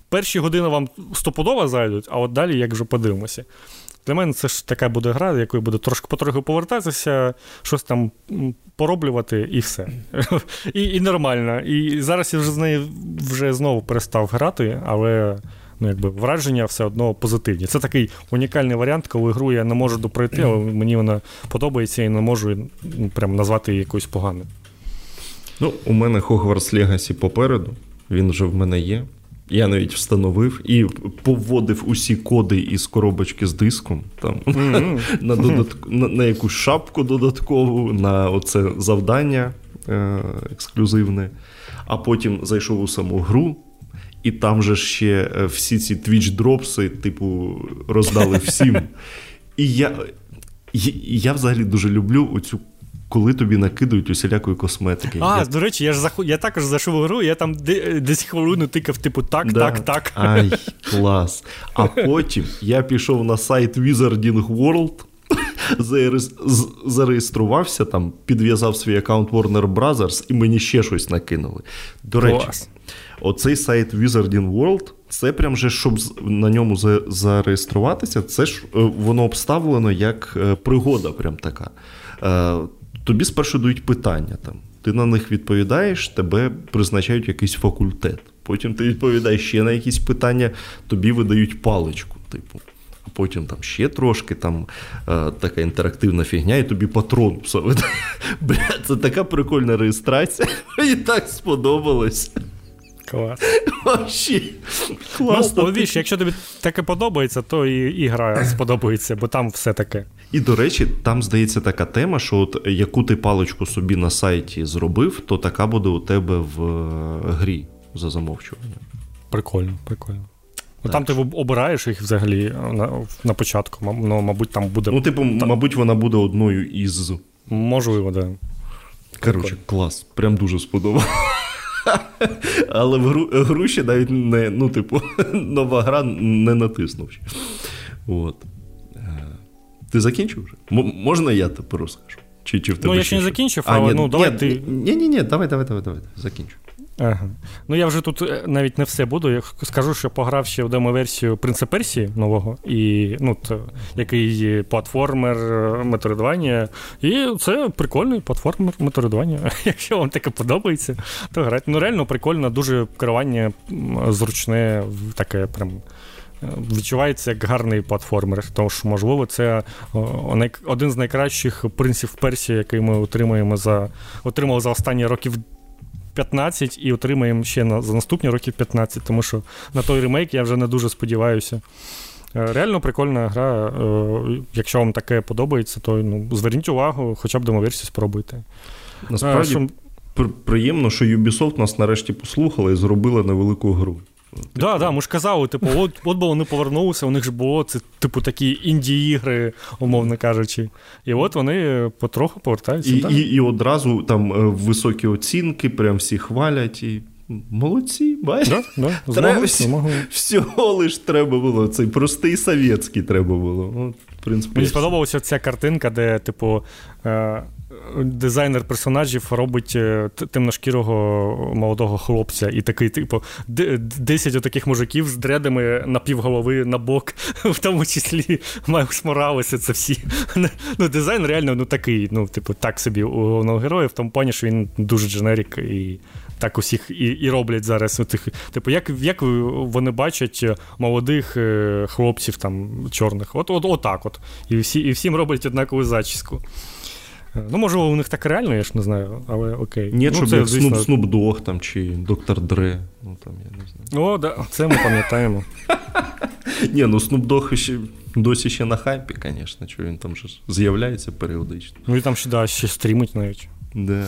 перші години вам стопудово зайдуть, а от далі, як вже подивимося. Для мене це ж така буде гра, до якої буду трошки потроху повертатися, щось там пороблювати і все. І нормально. І зараз я вже з нею знову перестав грати, але враження все одно позитивні. Це такий унікальний варіант, коли гру я не можу допройти, але мені вона подобається і не можу прям назвати її якоюсь поганою. Ну, у мене Хогвартс Легасі попереду, він вже в мене є. Я навіть встановив і повводив усі коди із коробочки з диском, там, на якусь шапку додаткову, на оце завдання ексклюзивне. А потім зайшов у саму гру, і там же ще всі ці твіч-дропси, роздали всім. І я взагалі дуже люблю оцю, коли тобі накидають усілякої косметики. До речі, я також зайшов у гру, я там десь хвилину тикав, так. Ай, клас. А потім я пішов на сайт Wizarding World, зареєструвався там, підв'язав свій аккаунт Warner Brothers, і мені ще щось накинули. До речі, оцей сайт Wizarding World, це прям же, щоб на ньому зареєструватися, це ж воно обставлено як пригода прям така. Тобі спершу дають питання, там. Ти на них відповідаєш, тебе призначають якийсь факультет. Потім ти відповідаєш ще на якісь питання, тобі видають паличку, А потім там ще трошки, там така інтерактивна фігня, і тобі патрон пса видає. Бля, це така прикольна реєстрація. Мені так сподобалось. Клас. Вообще. Класно. Ну, віж, якщо тобі таке подобається, то і гра сподобається, бо там все таке. І, до речі, там, здається, така тема, що от яку ти паличку собі на сайті зробив, то така буде у тебе в грі за замовчування. Прикольно. Ну, там ти обираєш їх взагалі на початку, мабуть, там буде... Ну, мабуть, вона буде одною із... Можливо, да. Коротше, клас. Прям дуже сподобалось. Але в гру ще навіть не, нова гра не натиснув. От. Ти закінчив вже? Можна я тебе розкажу? Чи в тебе я ще не закінчив, але давай ти... Ні, давай, закінчу. Ага. Ну, я вже тут навіть не все буду. Я скажу, що пограв ще в демо-версію Принца Персії нового, і, який платформер метроїдванія. І це прикольний платформер метроїдванія. Якщо вам таке подобається, то грайте. Ну, реально прикольно, дуже керування зручне, таке прям... Відчувається як гарний платформер, тому що, можливо, це один з найкращих принців Персії, який ми отримали за останні років 15 і отримаємо ще за наступні років 15, тому що на той ремейк я вже не дуже сподіваюся. Реально прикольна гра, якщо вам таке подобається, то зверніть увагу, хоча б демоверсію спробуйте. Насправді приємно, що Ubisoft нас нарешті послухала і зробила невелику гру. Так, ми ж казали, от бо вони повернулися, у них ж було це, такі інді-ігри, умовно кажучи. І от вони потроху повертаються. І одразу там високі оцінки, прям всі хвалять. І... Молодці, бачите? Всього лиш треба було, цей простий совєтський треба було. От, в принципі, мені сподобалася ця картинка, де, дизайнер персонажів робить темношкірого молодого хлопця. І такий, 10 отаких мужиків з дредами на півголови, на бок, в тому числі Майлз Моралес, це всі. Дизайн реально такий, так собі у головного героя, в тому плані, що він дуже дженерік і так усіх і роблять зараз. Як вони бачать молодих хлопців там чорних? Отак. І всім роблять однакову зачіску. Ну, може, у них так реально, я ж не знаю, але окей. Ні, щоб як Снуп Дог там, чи Доктор Дре. Ну, там, я не знаю. О, да, це ми пам'ятаємо. Ні, Снуп Дог досі ще на хайпі, звісно, що він там з'являється періодично. Ну, і там ще стрімить навіть. Да.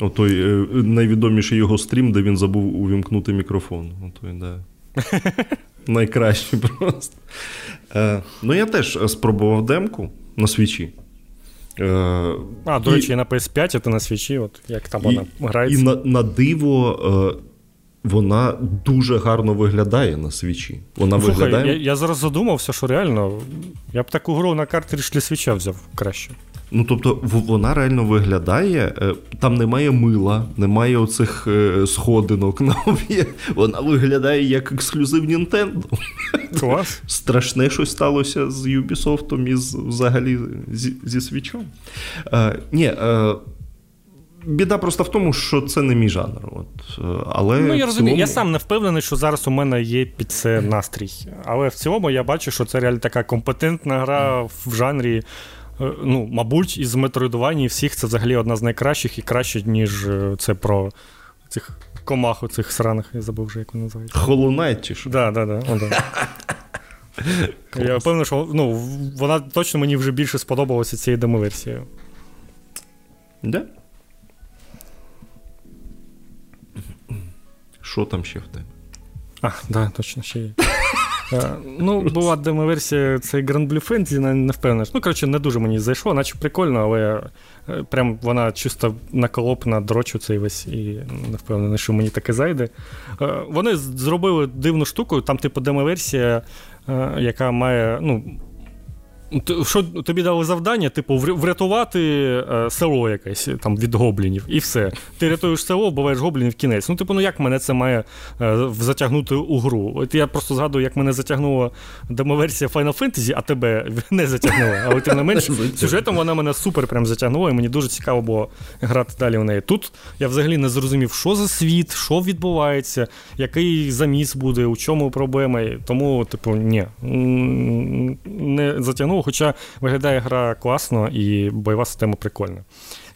Отой найвідоміший його стрім, де він забув увімкнути мікрофон. Отой, да. Найкращий просто. Я теж спробував демку на свічі. До речі, і на PS5, а ти на свічі, от як там вона грається. І на диво вона дуже гарно виглядає на свічі. Я зараз задумався, що реально, я б таку гру на картридж для свіча взяв краще. Ну, тобто, вона реально виглядає, там немає мила, немає оцих сходинок на об'є. Вона виглядає як ексклюзив Nintendo. Клас. Страшне щось сталося з Ubisoft і взагалі зі Switch'ом. Біда просто в тому, що це не мій жанр. Я розумію, я сам не впевнений, що зараз у мене є під це настрій. Але в цілому я бачу, що це реально така компетентна гра в жанрі. Мабуть, із метроїдувань і всіх це взагалі одна з найкращих і краще, ніж це про цих комах у цих сраних, я забув вже, як вони називають. Hollow Knight чи що? Да. Я впевнений, що вона точно мені вже більше сподобалася цією демоверсією. Да? Що там ще в тебе? Точно ще є. Була демоверсія цей Grand Blue Fantasy, не впевнений. Не дуже мені зайшло, наче прикольно, але прям вона чисто наколопна, дрочу цей весь, і не впевнений, що мені таке зайде. Вони зробили дивну штуку, там демоверсія, яка має, що тобі дали завдання, врятувати село якесь там від гоблінів, і все. Ти рятуєш село, вбиваєш гоблінів, кінець. Як мене це має затягнути у гру? От я просто згадую, як мене затягнула демоверсія Final Fantasy, а тебе не затягнула. Але тим не менш, сюжетом вона мене супер прям затягнула, і мені дуже цікаво було грати далі в неї. Тут я взагалі не зрозумів, що за світ, що відбувається, який заміс буде, у чому проблема. Тому, ні, не затягнуло. Хоча виглядає гра класно і бойова система прикольна.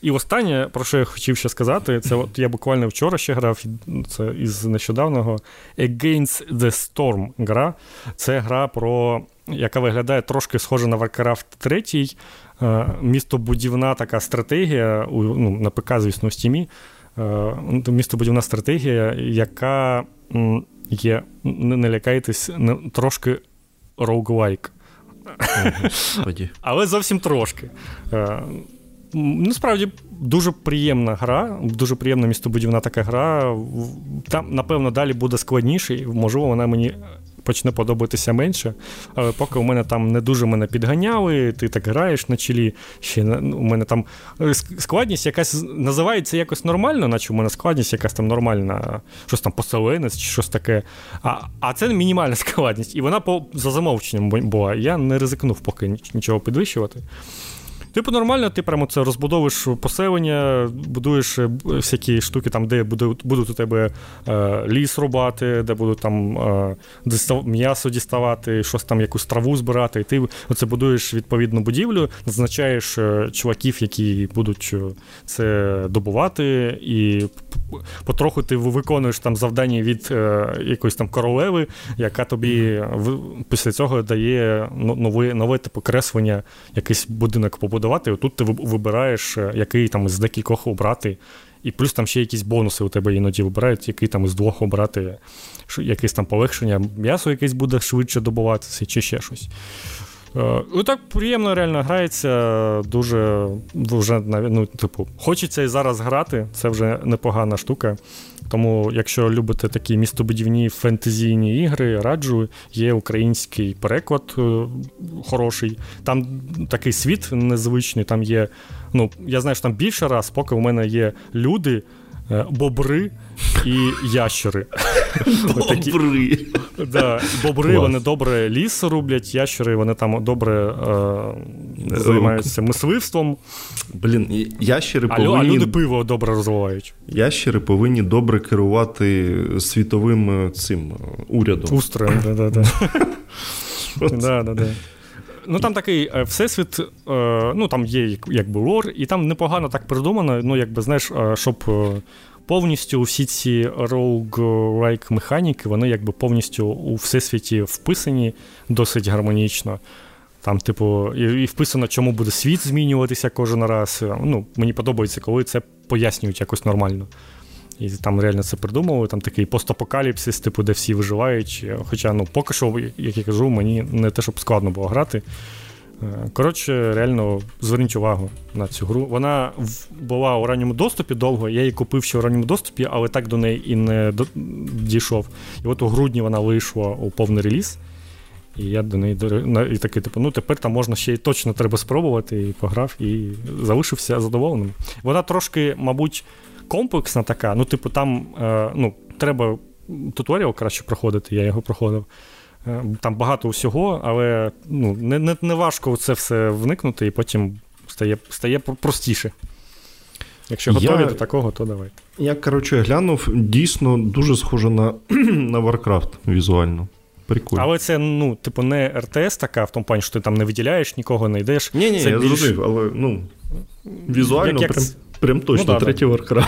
І останнє, про що я хотів ще сказати, це я буквально вчора ще грав, це із нещодавного, Against the Storm гра. Це гра, яка виглядає трошки схожа на Warcraft 3, містобудівна така стратегія, на ПК, звісно, в Steam, містобудівна стратегія, яка є, не лякайтесь, трошки roguelike. Але зовсім трошки. Насправді, дуже приємна гра, дуже приємна містобудівна така гра. Там, напевно, далі буде складніше, можливо, вона мені почне подобатися менше, але поки у мене там не дуже мене підганяли, ти так граєш на чилі, ще у мене там складність якась називається якось нормально, наче у мене складність якась там нормальна, щось там поселенець чи щось таке, а це мінімальна складність, і вона за замовченням була, я не ризикнув поки нічого підвищувати. Типу нормально, ти прямо це розбудовуєш поселення, будуєш всякі штуки там, де будуть у тебе ліс рубати, де будуть там м'ясо діставати, щось там, якусь траву збирати, і ти оце будуєш відповідну будівлю, назначаєш чуваків, які будуть це добувати, і потроху ти виконуєш там завдання від якоїсь там королеви, яка тобі після цього дає нове типу креслення, якийсь будинок побудувати. Тут ти вибираєш, який там з декількох обрати, і плюс там ще якісь бонуси у тебе іноді вибирають, який там з двох обрати, якесь там полегшення, м'ясо якесь буде швидше добуватися, чи ще щось. Так приємно реально грається, дуже, вже, ну, типу, хочеться і зараз грати, це вже непогана штука. Тому, якщо любите такі містобудівні фентезійні ігри, раджу, є український переклад хороший. Там такий світ незвичний, там є, ну, я знаю, що там більше раз, поки у мене є люди, бобри і ящери. Бобри. Бобри, вони добре ліс рублять, ящери, вони там добре займаються мисливством. Блін, ящери повинні... А люди пиво добре розвивають. Ящери повинні добре керувати світовим цим урядом. Устроєм, да. Ну, там такий всесвіт, ну, там є, якби, лор, і там непогано так придумано, ну, якби, знаєш, щоб повністю всі ці roguelike механіки, вони, якби, повністю у всесвіті вписані досить гармонічно. Там, типу, і вписано, чому буде світ змінюватися кожен раз. Ну, мені подобається, коли це пояснюють якось нормально. І там реально це придумали, там такий постапокаліпсис, типу, де всі виживають. Хоча, ну, поки що, як я кажу, мені не те, щоб складно було грати. Коротше, реально, зверніть увагу на цю гру. Вона була у ранньому доступі довго, я її купив ще у ранньому доступі, але так до неї і не дійшов. І от у грудні вона вийшла у повний реліз. І я до неї і такий, типу, ну тепер там можна ще й точно треба спробувати, і пограв, і залишився задоволеним. Вона трошки, мабуть, комплексна така, ну, типу, там, ну, треба туторіал краще проходити, я його проходив. Там багато всього, але, ну, не важко це все вникнути, і потім стає простіше. Якщо готові до такого, то давайте. Я, коротше, глянув, дійсно дуже схоже на Warcraft візуально. Прикольно. Але це, ну, типу, не РТС така, в тому плані, що ти там не виділяєш, нікого не йдеш. Ні, це я більш... зрозумів, але, ну, візуально прям точно, ну, да, третій Warcraft.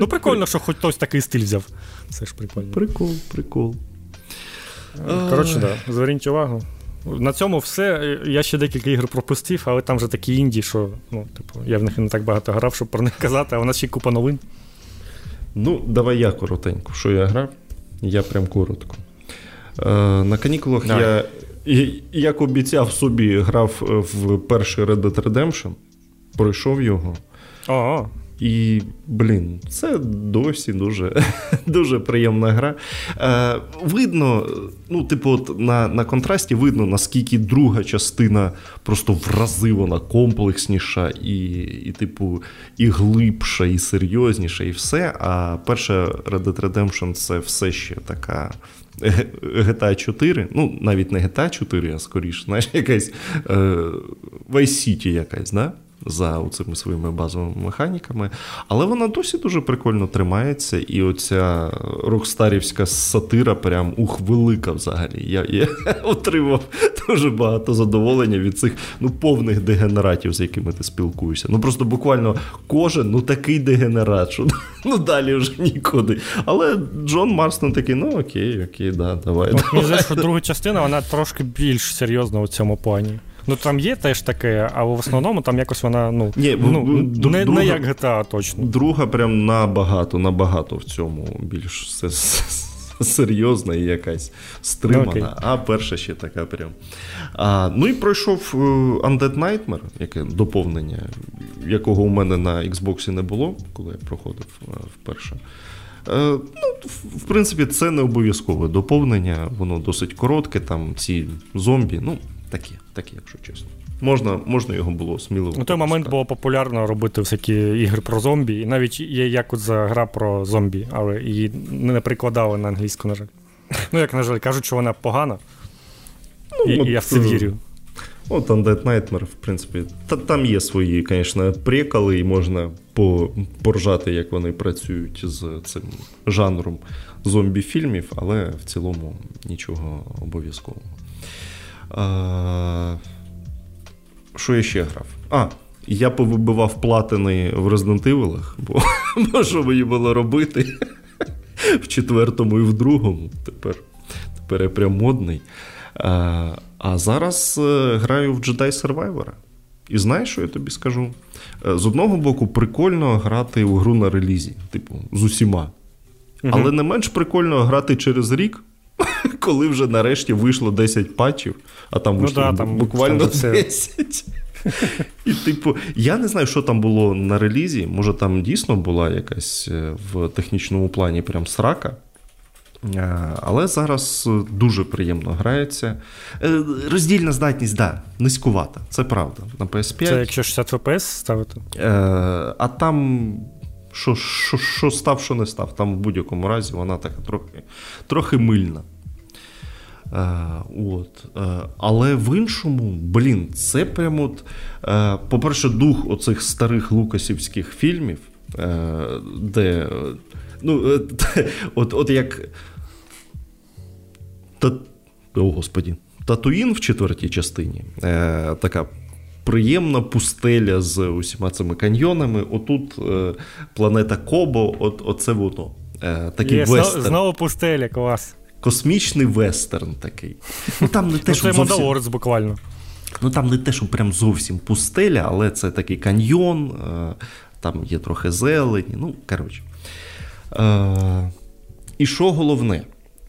Ну, прикольно, що хоч хтось такий стиль взяв. Це ж прикольно. Прикол. Коротше, да, зверніть увагу. На цьому все. Я ще декілька ігор пропустив, але там вже такі інді, що, ну, типу, я в них не так багато грав, щоб про них казати, а у нас ще купа новин. Ну, давай я коротенько. Що я грав? Я прям коротко. На канікулах я, як обіцяв собі, грав в перший Red Dead Redemption, пройшов його. Ага. І, блін, це досі дуже приємна гра. Видно, ну, типу, от на контрасті видно, наскільки друга частина просто вразива, комплексніша і, типу, і глибша, і серйозніша, і все. А перша Red Dead Redemption це все ще така GTA 4, ну, навіть не GTA 4, а скоріше, знаєш, якась Vice City якась, да? За оцими своїми базовими механіками. Але вона досі дуже прикольно тримається, і оця рокстарівська сатира прям велика взагалі. Я отримав дуже багато задоволення від цих, ну, повних дегенератів, з якими ти спілкуєшся. Ну, просто буквально кожен, ну, такий дегенерат, що, ну, далі вже нікуди. Але Джон Марстон такий, ну, окей, да, давай. Мені здається, що друга частина, вона трошки більш серйозна у цьому плані. Ну, там є теж таке, а в основному там якось вона, не як GTA точно. Друга прям набагато в цьому більш серйозна і якась стримана. Окей. А перша ще така прям. Ну і пройшов Undead Nightmare, яке доповнення, якого у мене на Xbox не було, коли я проходив вперше. Ну, в принципі, це не обов'язкове доповнення, воно досить коротке, там ці зомбі, ну, такі, якщо чесно. Можна його було сміливо. На той момент було популярно робити всякі ігри про зомбі, і навіть є якось гра про зомбі, але її не прикладали на англійську, на жаль. Ну, як, на жаль, кажуть, що вона погана, і я в це вірю. От Undead Nightmare, в принципі, там є свої, звісно, приколи, і можна поржати, як вони працюють з цим жанром зомбі-фільмів, але в цілому нічого обов'язкового. Що я ще грав? Я повибивав платини в Resident Evil, бо що мені було робити в 4-му і в 2-му, тепер я прям модний. А зараз граю в Jedi Survivor. І знаєш, що я тобі скажу? З одного боку, прикольно грати в гру на релізі, типу, з усіма. Угу. Але не менш прикольно грати через рік, коли вже нарешті вийшло 10 патчів, а там вийшло буквально 10. І, типу, я не знаю, що там було на релізі. Може, там дійсно була якась в технічному плані прям срака. Але зараз дуже приємно грається. Роздільна здатність, да, низькувата, це правда. На PS5. Це якщо 60 FPS ставити? А там, що став, що не став. Там в будь-якому разі вона така трохи мильна. Але в іншому, це прямо, по-перше, дух оцих старих лукасівських фільмів, де, ну, от як Татуїн в 4-й частині, така приємна пустеля з усіма цими каньйонами, отут планета Кобо, оце воно, такий вестерн. Знову пустеля, клас. Космічний вестерн такий. Ну, там не те, що зовсім... Baldur's Gate буквально. Ну, там не те, що прям зовсім пустеля, але це такий каньйон, там є трохи зелені, ну, коротше. І що головне?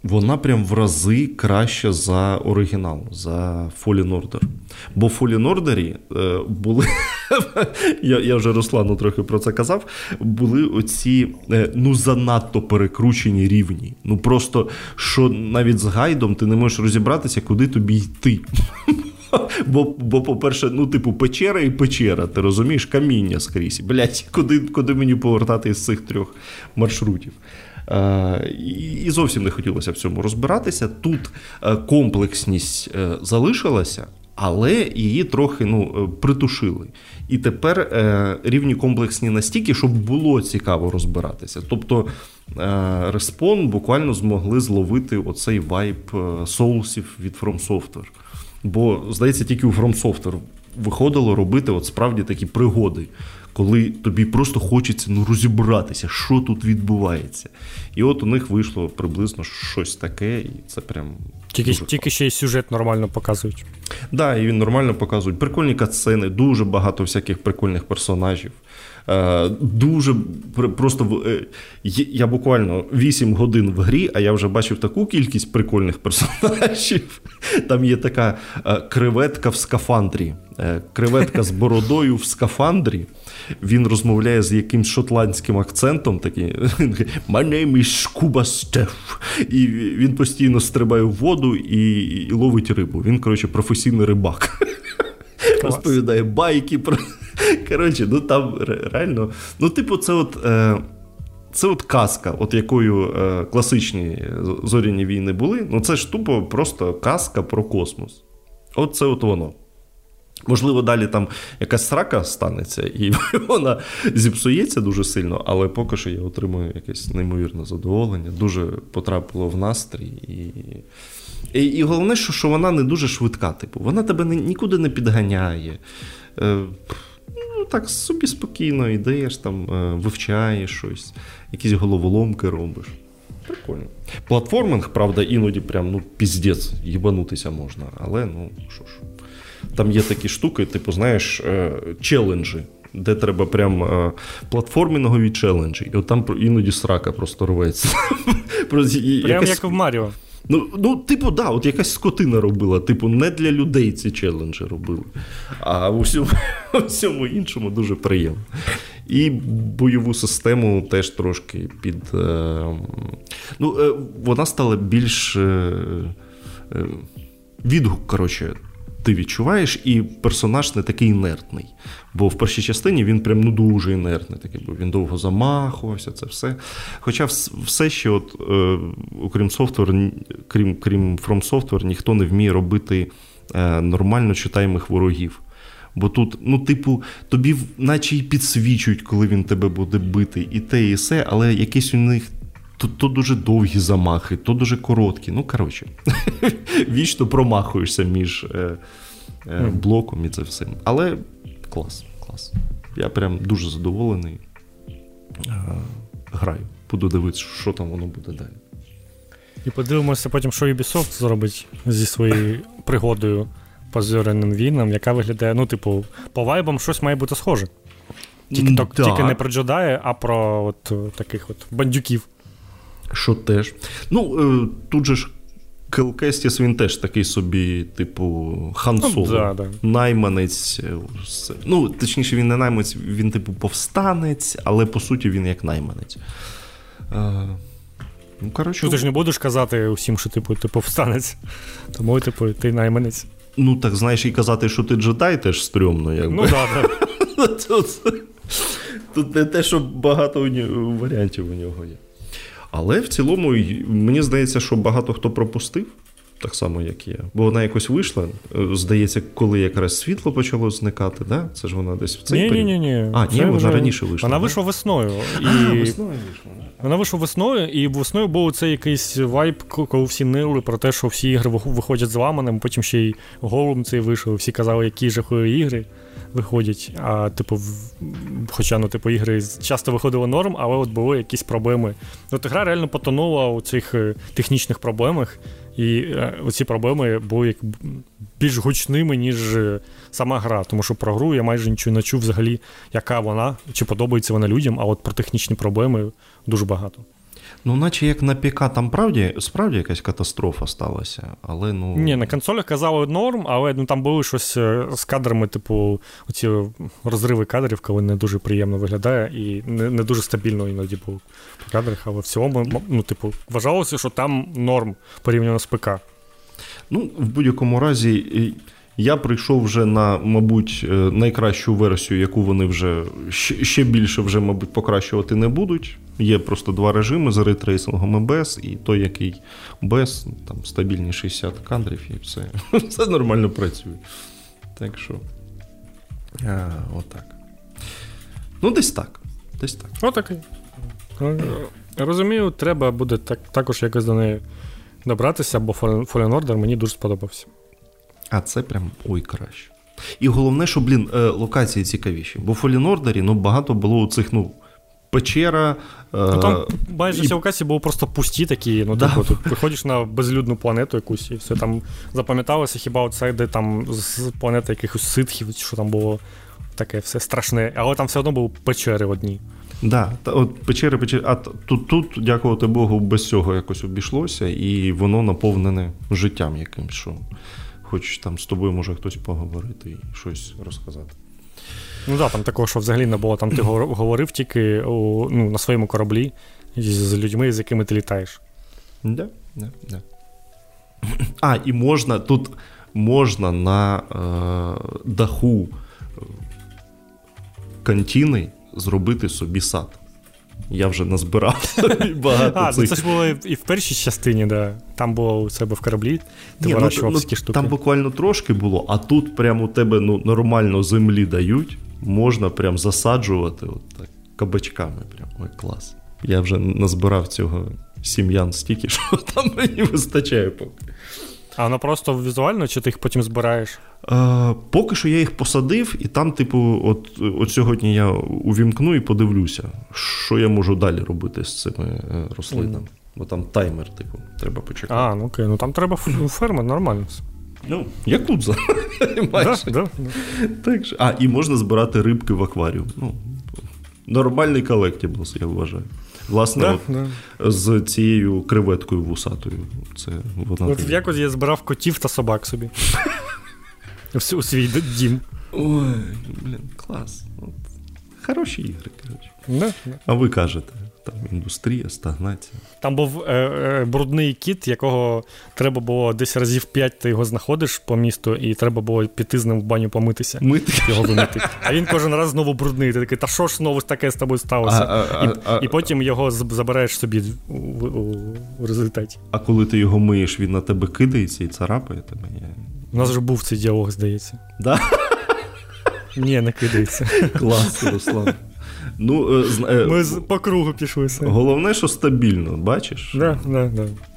Вона прям в рази краща за оригінал, за Fallen Order. Бо в Fallen Order були, я вже Руслану трохи про це казав, були оці, занадто перекручені рівні. Ну, просто, що навіть з гайдом ти не можеш розібратися, куди тобі йти. Бо, по-перше, печера і печера, ти розумієш, каміння скрізь. Блядь, куди мені повертати із цих трьох маршрутів? І зовсім не хотілося в цьому розбиратися. Тут комплексність залишилася, але її трохи притушили. І тепер рівні комплексні настільки, щоб було цікаво розбиратися. Тобто Respawn буквально змогли зловити оцей вайб соулсів від From Software. Бо, здається, тільки у From Software виходило робити справді такі пригоди, коли тобі просто хочеться розібратися, що тут відбувається. І от у них вийшло приблизно щось таке, і це прям... Тільки ще й сюжет нормально показують. Так, да, і він нормально показують. Прикольні катсцени, дуже багато всяких прикольних персонажів. Дуже просто... Я буквально 8 годин в грі, а я вже бачив таку кількість прикольних персонажів. Там є така креветка в скафандрі. Креветка з бородою в скафандрі. Він розмовляє з якимсь шотландським акцентом. Такий «My name is Scuba Steph». І він постійно стрибає в воду і ловить рибу. Він, коротше, професійний рибак. Розповідає байки про... Коротше, там реально... Це казка, якою класичні зоряні війни були. Це ж тупо просто казка про космос. Це воно. Можливо, далі там якась срака станеться, і вона зіпсується дуже сильно, але поки що я отримую якесь неймовірне задоволення. Дуже потрапило в настрій. І головне, що вона не дуже швидка. Типу, вона тебе нікуди не підганяє. Так собі спокійно йдеш, там, вивчаєш щось, якісь головоломки робиш. Прикольно. Платформинг, правда, іноді прям, піздець, їбанутися можна. Але, що ж. Там є такі штуки, типу, знаєш, челенджі, де треба прям платформінгові челенджі. І от там іноді срака просто рветься. Прям якась... як в Маріо. Ну, типу, да, от якась скотина робила. Типу, не для людей ці челенджі робили. А у всьому іншому дуже приємно. І бойову систему теж трошки під... вона стала більш... Відгук, коротше, ти відчуваєш, і персонаж не такий інертний. Бо в першій частині він прям дуже інертний. Такий, бо він довго замахувався, це все. Хоча все ще, от, окрім Software, крім From Software, ніхто не вміє робити нормально читаємих ворогів. Бо тут, тобі наче й підсвічують, коли він тебе буде бити, і те, і все, але якісь у них то дуже довгі замахи, то дуже короткі. Ну, коротше, вічно промахуєшся між блоком і це все. Але клас. Я прям дуже задоволений. Граю. Буду дивитися, що там воно буде далі. І подивимося потім, що Ubisoft зробить зі своєю пригодою по зоряним війнам, яка виглядає, по вайбам щось має бути схоже. Тільки не про джедаї, а про от таких от бандюків. Що теж. Ну, тут же ж Келкестіс, він теж такий собі, Хан Соло. Да. Найманець. Ну, точніше, він не найманець, він, повстанець, але, по суті, він як найманець. Ну, ти ж не будеш казати усім, що, ти повстанець. Тому, ти найманець. Ну, так, знаєш, і казати, що ти джедай, теж стрьомно, якби. Ну, так. Тут не те, що багато варіантів у нього є. Але в цілому, мені здається, що багато хто пропустив, так само, як я. Бо вона якось вийшла, здається, коли якраз світло почало зникати, да? Це ж вона десь в цей період. Ні. Вона раніше вийшла. Вона вийшла весною. Вона вийшла весною, і весною був цей якийсь вайб, коли всі нили про те, що всі ігри виходять зламаними, потім ще й Голум цей вийшов, всі казали, які жахливі ігри виходять. А, хоча, ігри часто виходили норм, але от були якісь проблеми. От гра реально потонула у цих технічних проблемах, і ці проблеми були більш гучними, ніж сама гра. Тому що про гру я майже нічого не чув взагалі, яка вона, чи подобається вона людям, а от про технічні проблеми дуже багато. Ну, наче як на ПК, там справді якась катастрофа сталася, але, Ні, на консолях казали норм, але, там були щось з кадрами, оці розриви кадрів, коли не дуже приємно виглядає, і не дуже стабільно іноді було по кадрах, але в цілому, вважалося, що там норм порівняно з ПК. Ну, в будь-якому разі... Я прийшов вже на, мабуть, найкращу версію, яку вони вже ще більше вже, мабуть, покращувати не будуть. Є просто два режими з рейтрейсингом і без, і той, який без, там стабільні 60 кадрів і все. Все нормально працює. Так що, отак. Ну, десь так. Отакий. Розумію, треба буде також якось до неї добратися, бо Fallen Order мені дуже сподобався. А це прям краще. І головне, що, локації цікавіші. Бо в Fallen Order, багато було у цих, печера. Там майже всі локації були просто пусті такі. Тут приходиш на безлюдну планету якусь, і все там запам'яталося, хіба оце, де там з планети якихось ситхів, що там було таке все страшне. Але там все одно були печери одні. Да, от печери. А тут, дякувати Богу, без цього якось обійшлося, і воно наповнене життям якимсь шоу. Хоч там з тобою може хтось поговорити і щось розказати. Ну так, там такого, що взагалі не було. Там ти говорив тільки на своєму кораблі з людьми, з якими ти літаєш. Да. А, і можна на даху кантіни зробити собі сад. Я вже назбирав багато цих. Це ж було і в першій частині, да. Там було у себе в кораблі, ти вирощував всі штуки. Там буквально трошки було, а тут прямо у тебе нормально землі дають, можна прям засаджувати так, кабачками. Прям. Ой, клас. Я вже назбирав цього сім'ян стільки, що там мені вистачає поки. А воно просто візуально, чи ти їх потім збираєш? Поки що я їх посадив, і там, от сьогодні я увімкну і подивлюся, що я можу далі робити з цими рослинами. Бо там таймер, треба почекати. А, ну окей, там треба ферма, нормально. Ну, як тут займаєшся. А, і можна збирати рибки в акваріум. Нормальний колектіблс, я вважаю. Власне, з цією креветкою вусатою. Це вона. От якось я збирав котів та собак собі. У свій дім. Ой, блін, клас. Хороші ігри, коротше. А ви кажете, там індустрія, стагнація. Там був брудний кіт, якого треба було десь разів 5 ти його знаходиш по місту, і треба було піти з ним в баню помитися. Його вимити. А він кожен раз знову брудний. Ти такий, та що ж знову таке з тобою сталося? І потім його забираєш собі у результаті. А коли ти його миєш, він на тебе кидається і царапає тебе? У нас вже був цей діалог, здається. Да? Ні, не кидається. Клас, Руслан. Ну, ми по кругу пішли. Головне, що стабільно, бачиш? Да.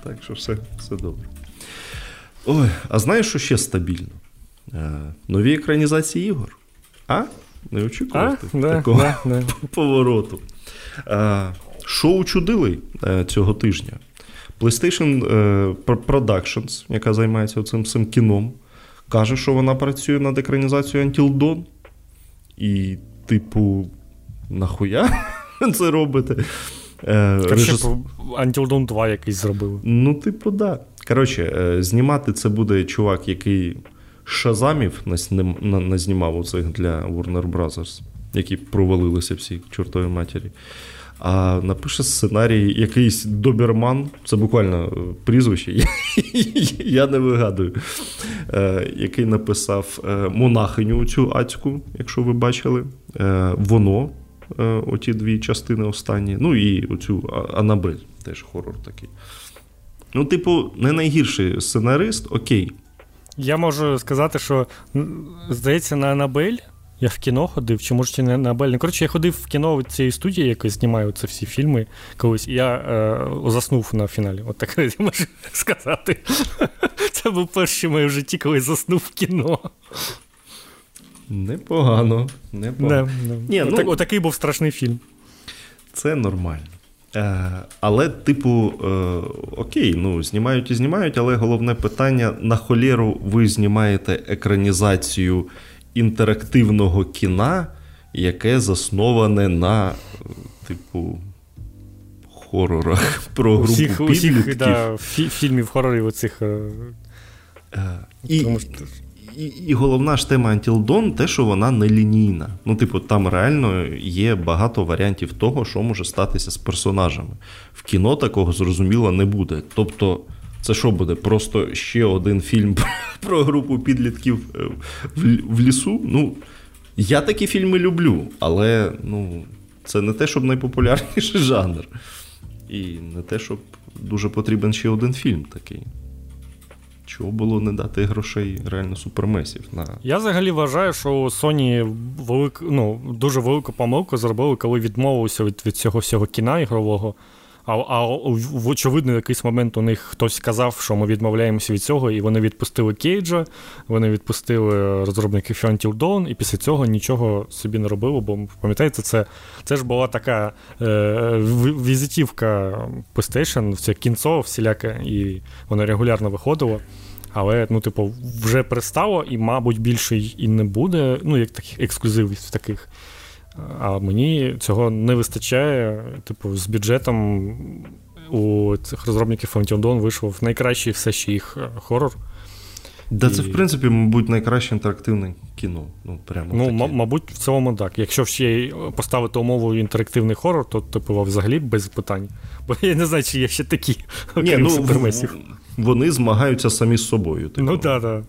Так що все добре. Ой, а знаєш, що ще стабільно? Нові екранізації ігор. А? Не очікував ти такого повороту. Шоу чудили цього тижня. PlayStation Productions, яка займається цим кіном, каже, що вона працює над екранізацією Until Dawn. І, типу, нахуя це робите? Until Dawn 2 якийсь зробили. Ну, типу, да. Коротше, знімати це буде чувак, який Шазамів назнімав оцих для Warner Brothers, які провалилися всі чортові матері. А напише сценарій якийсь доберман, це буквально прізвище, я не вигадую, який написав монахиню цю адську, якщо ви бачили, воно, оті дві частини останні, ну і оцю Анабель, теж хорор такий. Ну, типу, не найгірший сценарист, окей. Я можу сказати, що, здається, на Анабель я в кіно ходив, чи може не на Бельні. Коротше, я ходив в кіно в цієї студії, яка знімає це всі фільми колись, і я заснув на фіналі. От так я можу сказати. Це був перший в моєму житті, коли заснув в кіно. Непогано. Ну, отакий був страшний фільм. Це нормально. Але, типу, окей, ну, знімають і знімають, але головне питання, на холєру ви знімаєте екранізацію інтерактивного кіна, яке засноване на, типу, хорорах про групу підлітків. Усіх, да, фільмів хорорів оцих. І головна ж тема Until Dawn те, що вона нелінійна. Ну, типу, там реально є багато варіантів того, що може статися з персонажами. В кіно такого, зрозуміло, не буде. Тобто, це що буде? Просто ще один фільм про групу підлітків в лісу? Ну, я такі фільми люблю, але ну, це не те, щоб найпопулярніший жанр. І не те, щоб дуже потрібен ще один фільм такий. Чого було не дати грошей реально супермесів? Я взагалі вважаю, що Sony дуже велику помилку зробили, коли відмовилися від цього всього кіна ігрового. А в очевидно, в якийсь момент у них хтось сказав, що ми відмовляємося від цього, і вони відпустили Кейджа, вони відпустили розробників Until Dawn, і після цього нічого собі не робили, бо, пам'ятаєте, це ж була така візитівка PlayStation, це кінцо всіляке, і воно регулярно виходило, але, вже перестало, і, мабуть, більше і не буде, як таких ексклюзивів таких. А мені цього не вистачає. З бюджетом у цих розробників Until Dawn вийшов найкращий все ще їх хорор. Це, в принципі, мабуть, найкраще інтерактивне кіно. Мабуть, в цілому так. Якщо ще поставити умову інтерактивний хорор, то, взагалі без питань. Бо я не знаю, чи є ще такі, окрім супермесів. Вони змагаються самі з собою. Так.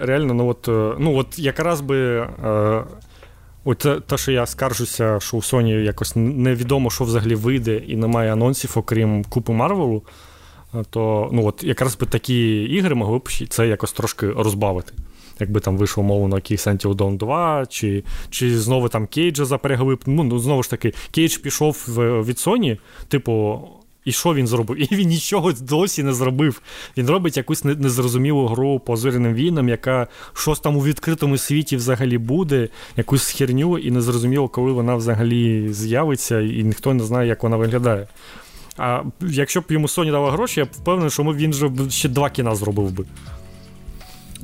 Реально, якраз би те, що я скаржуся, що у Sony якось невідомо, що взагалі вийде, і немає анонсів, окрім купи Марвелу, то якраз би такі ігри могли б це якось трошки розбавити. Якби там вийшло, мовно, якийсь Until Dawn 2, чи знову там Кейджа заперегли б. Знову ж таки, Кейдж пішов від Sony, і що він зробив? І він нічого досі не зробив. Він робить якусь незрозумілу гру по зоряним війнам, яка щось там у відкритому світі взагалі буде, якусь херню, і незрозуміло, коли вона взагалі з'явиться, і ніхто не знає, як вона виглядає. А якщо б йому Sony дала гроші, я впевнений, що він вже ще 2 кіна зробив би.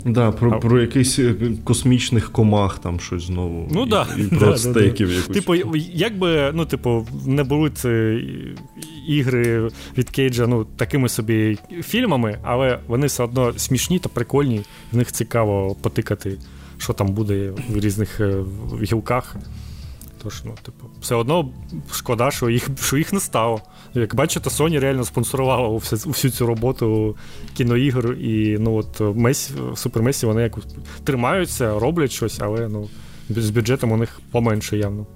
Да, про якихось космічних комах там щось знову. Ну, да. І про стейків якусь. Типу, якби, ну, типу, не були ці ігри від Кейджа, ну, такими собі фільмами, але вони все одно смішні та прикольні, в них цікаво потикати, що там буде в різних гілках. Тож, ну, типу, все одно шкода, що їх не стало. Як бачите, Sony реально спонсорувала всю цю роботу кіноігор, і, ну, от, Супер Месі, вони якось тримаються, роблять щось, але, ну, з бюджетом у них поменше явно.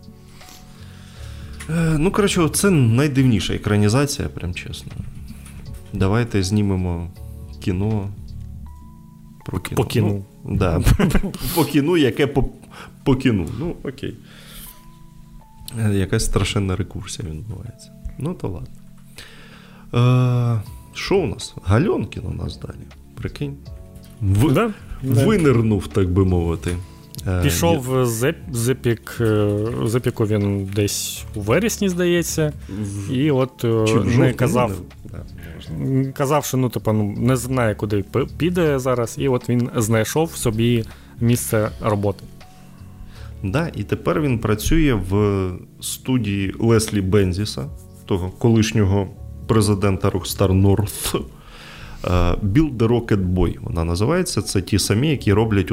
Ну, коротше, це найдивніша екранізація, прям чесно. Давайте знімемо кіно про кіно. По кіну. Ну, да, по кіну, яке по кіну. Ну, окей. Якась страшенна рекурсія відбувається. Ну, то ладно. Що у нас? Гальонкін у нас далі. Прикинь. Винирнув, так би мовити. Пішов з Епіку він десь у вересні, здається. І от не казав, що, ну, типу, не знає, куди піде зараз. І от він знайшов собі місце роботи. Да, і тепер він працює в студії Леслі Бензіса, того колишнього президента Rockstar North. Build the Rocket Boy вона називається. Це ті самі, які роблять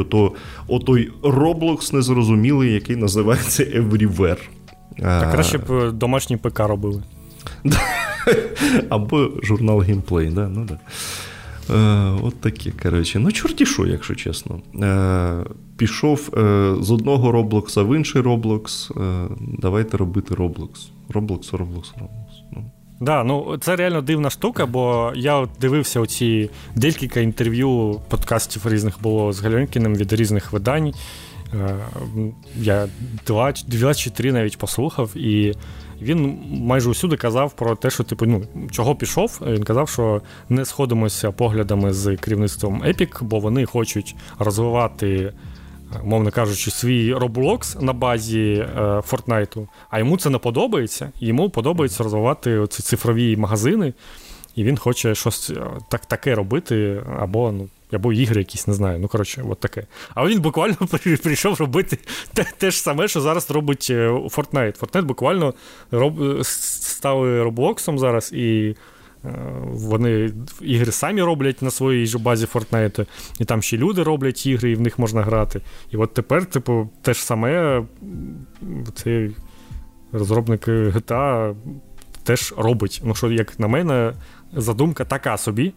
отой Roblox незрозумілий, який називається Everywhere. Так краще б домашній ПК робили. Або журнал геймплей, да? Ну, да. От таке, коротше. Ну, чорті що, якщо чесно. Пішов з одного Роблокса в інший Роблокс. Давайте робити Роблокс. Роблокс. Ну. Да, ну, це реально дивна штука, бо я дивився оці декілька інтерв'ю, подкастів різних було з Гальонкіним від різних видань. Я 2 чи 3 навіть послухав, і він майже усюди казав про те, що, типу, ну, чого пішов. Він казав, що не сходимося поглядами з керівництвом Epic, бо вони хочуть розвивати, мовно кажучи, свій Roblox на базі Fortnite, а йому це не подобається. Йому подобається розвивати оці цифрові магазини, і він хоче щось таке робити, або, ну, або ігри якісь, не знаю, ну, коротше, от таке. А він буквально прийшов робити те ж саме, що зараз робить Fortnite. Fortnite буквально стали Роблоксом зараз, і вони ігри самі роблять на своїй ж базі Fortnite, і там ще люди роблять ігри, і в них можна грати. І от тепер, типу, те ж саме цей розробник GTA теж робить. Ну, що, як на мене, задумка така собі.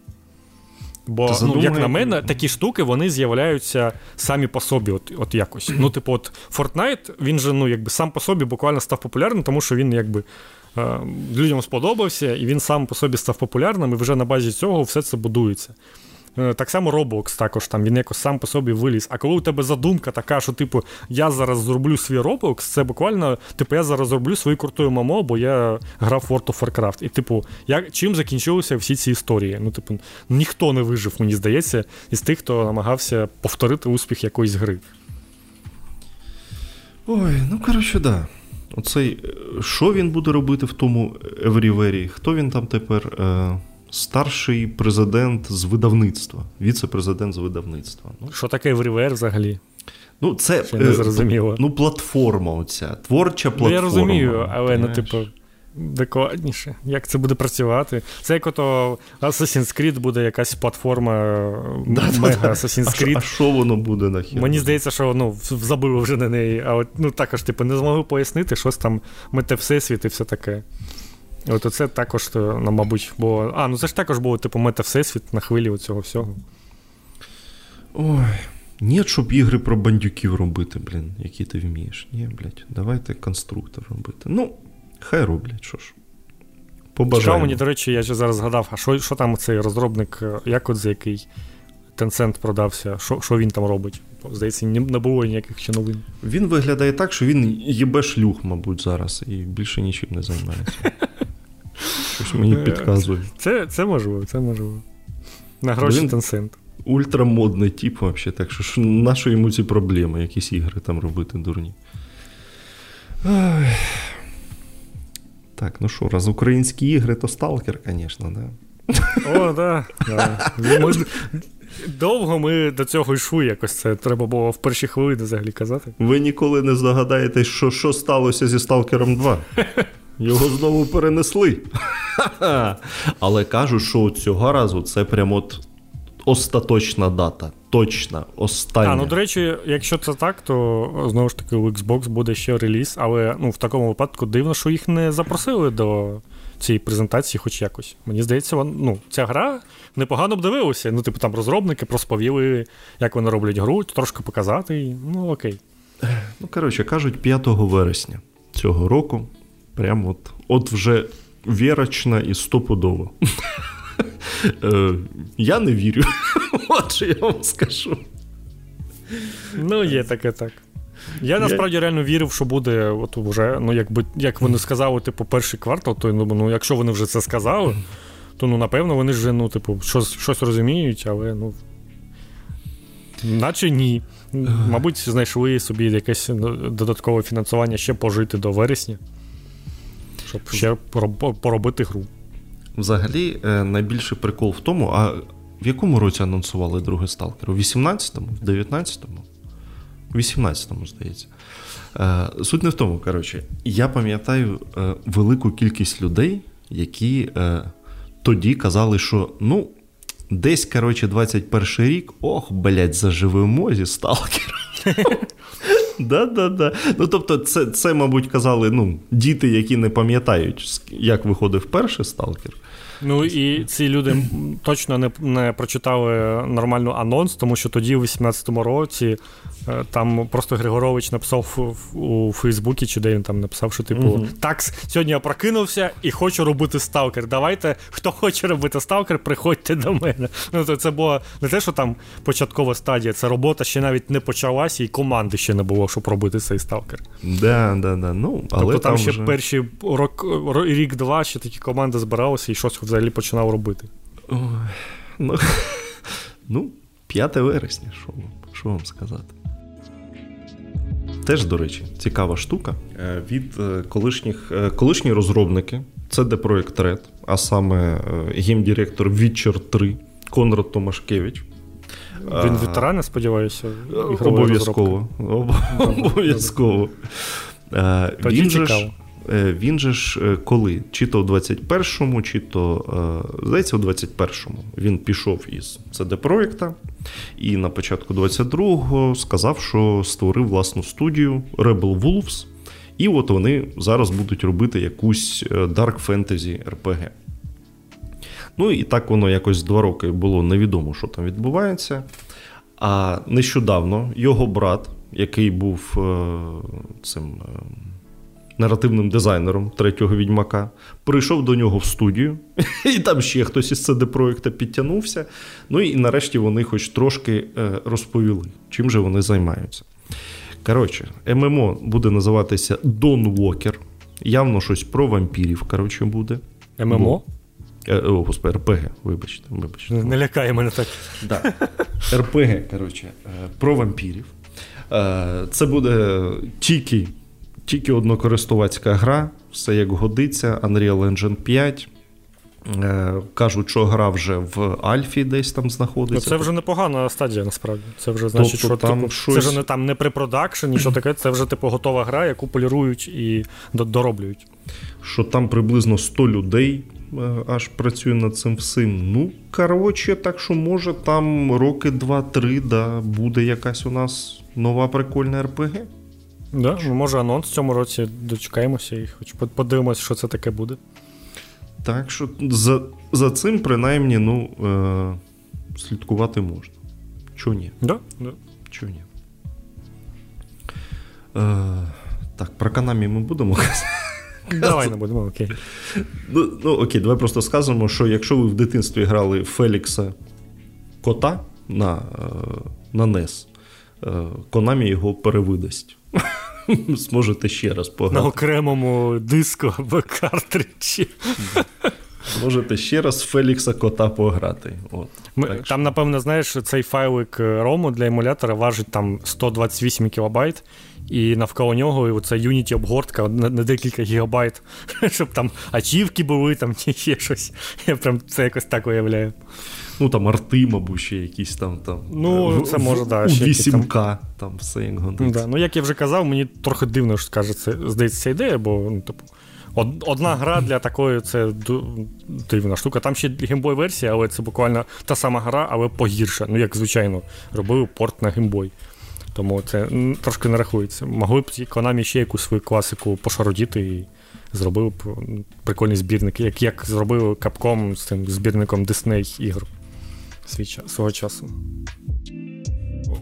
Бо, ну, як на мене, такі штуки, вони з'являються самі по собі, от якось. Ну, типу, от Fortnite, він же, ну, якби сам по собі буквально став популярним, тому що він, якби, людям сподобався, і він сам по собі став популярним, і вже на базі цього все це будується. Так само Roblox також, там, він якось сам по собі виліз. А коли у тебе задумка така, що, типу, я зараз зроблю свій Roblox, це буквально, типу, я зараз зроблю свою круту ММО, бо я грав World of Warcraft. І, типу, чим закінчилися всі ці історії? Ну, типу, ніхто не вижив, мені здається, із тих, хто намагався повторити успіх якоїсь гри. Ой, ну, коротше, да. Оцей, що він буде робити в тому Everywhere? Хто він там тепер... Старший президент з видавництва. Віце-президент з видавництва. Що таке Everywhere взагалі? Ну, це не зрозуміло. Ну, платформа оця. Творча платформа. Я розумію, але, ну, типу, докладніше. Як це буде працювати? Це як ото Assassin's Creed буде якась платформа мега Assassin's Creed. А що воно буде нахід? Мені здається, що, ну, забили вже на неї. А от, ну, також, типу, не змогли пояснити, щось там мета-всесвіт і все таке. От це також, ну, мабуть, було... А, ну це ж також було, типу, мета-всесвіт на хвилі оцього всього. Ой, ні, щоб ігри про бандюків робити, блін, які ти вмієш. Ні, блядь, давайте конструктор робити. Ну, хай роблять, що ж. Побажаємо. Що мені, до речі, я ще зараз згадав, а що там цей розробник, як от за який Tencent продався, що він там робить? Здається, не було ніяких ще новин. Він виглядає так, що він єбе шлюх, мабуть, зараз, і більше нічим не займається. Щось мені підказує. Це можливо, це можливо. На гроші Tencent. Ультрамодний тип вообще, так що нащо йому ці проблеми, якісь ігри там робити дурні. Ой. Так, ну що, раз українські ігри, то сталкер, звісно, да? О, так. Довго ми до цього йшли якось, це треба було в перші хвилини взагалі казати. Ви ніколи не здогадаєтесь, що сталося зі Сталкером 2. Його знову перенесли. Але кажу, що цього разу це прям от остаточна дата. Точна, остання. А, ну, до речі, якщо це так, то, знову ж таки, у Xbox буде ще реліз, але ну, в такому випадку дивно, що їх не запросили до цієї презентації хоч якось. Мені здається, ну, ця гра непогано б дивилася. Ну, типу, там розробники розповіли, як вони роблять гру, трошки показати, ну, окей. Ну, коротше, кажуть, 5 вересня цього року. Прям от вже вірочна і стопудово. Я не вірю. От що я вам скажу. Ну, є таке так. Я насправді реально вірив, що буде от уже, ну, якби, як вони сказали, типу, перший квартал, то, ну, якщо вони вже це сказали, то, ну, напевно, вони вже, ну, типу, щось розуміють, але, ну, наче ні. Мабуть, знайшли собі якесь додаткове фінансування ще пожити до вересня, щоб ще поробити гру. Взагалі, найбільший прикол в тому, а в якому році анонсували другий Сталкер? У 18-му? В 19-му? У 18-му, здається. Суть не в тому, коротше. Я пам'ятаю велику кількість людей, які тоді казали, що, ну, десь, коротше, 21-й рік, ох, блядь, заживемо зі Сталкером. Да-да-да. Ну, тобто, це, мабуть, казали, ну, діти, які не пам'ятають, як виходив перший Сталкер. Ну, і ці люди точно не прочитали нормальний анонс, тому що тоді, у 18-му році, там просто Григорович написав у Фейсбуці, чи де він там написав, що, типу, так, сьогодні я прокинувся і хочу робити Сталкер. Давайте, хто хоче робити Сталкер, приходьте до мене. Ну, то це було не те, що там початкова стадія, це робота ще навіть не почалася, і команди ще не було, щоб робити цей Сталкер. Да. Ну, але тобто там ще вже... перші рік-два ще такі команди збиралися і щось взагалі починав робити. Ой, ну, 5 вересня, що вам сказати. Теж, до речі, цікава штука. Від колишні розробники, це CD Projekt Red, а саме геймдиректор Witcher 3 Конрад Томашкевич. Він ветеран, я сподіваюся? Обов'язково. Обов'язково. Він же ж... коли? Чи то у 21-му, чи то, здається, у 21-му він пішов із CD Projekta і на початку 22-го сказав, що створив власну студію Rebel Wolves, і от вони зараз будуть робити якусь Dark Fantasy RPG. Ну і так воно якось 2 роки було невідомо, що там відбувається. А нещодавно його брат, який був цим... наративним дизайнером третього Відьмака, прийшов до нього в студію, і там ще хтось із CD Projekta підтягнувся, ну і нарешті вони хоч трошки розповіли, чим же вони займаються. Коротше, ММО буде називатися Dawn Walker, явно щось про вампірів, коротше, буде. ММО? О, господи, РПГ, вибачте. Не лякає мене так. Да. РПГ, коротше, про вампірів. Це буде тільки однокористувацька гра, все як годиться, Unreal Engine 5. Кажуть, що гра вже в Альфі десь там знаходиться. Це вже непогана стадія, насправді. Це вже, значить, тобто, що, там типу, щось... це вже не, там, не препродакшн, нічого таке, це вже типу готова гра, яку полірують і дороблюють. Що там приблизно 100 людей аж працює над цим всім. Ну, коротше, так що може там роки 2-3, да, буде якась у нас нова прикольна РПГ. Да, може анонс в цьому році, дочекаємося і хоч подивимося, що це таке буде. Так що за цим, принаймні, ну, слідкувати можна. Чого ні? Да. Чого ні? Так, про Konami ми будемо казати? Давай не будемо, окей. Ну, окей, давай просто скажемо, що якщо ви в дитинстві грали Фелікса Кота на NES, Konami його перевидасть. Зможете ще раз пограти. На окремому диску або картриджі. Можете ще раз Фелікса Кота пограти. От. Там, напевно, знаєш, цей файлик рому для емулятора важить там 128 кБ, і навколо нього ця Unity-обгортка на декілька гігабайт, щоб там ачівки були, там ще щось. Я прям це якось так уявляю. Ну, там арти, мабуть, ще якісь там ну, це може, да, у 8К там все. Да. Ну, як я вже казав, мені трохи дивно, що каже, це, здається, ця ідея, бо, ну, типу, одна гра для такої, це дивна штука. Там ще геймбой-версія, але це буквально та сама гра, але погірша. Ну, як, звичайно, робили порт на геймбой. Тому це трошки не рахується. Могли б Konami ще якусь свою класику пошародіти і зробили б прикольний збірник, як зробили Capcom з цим збірником Disney ігор свого часу.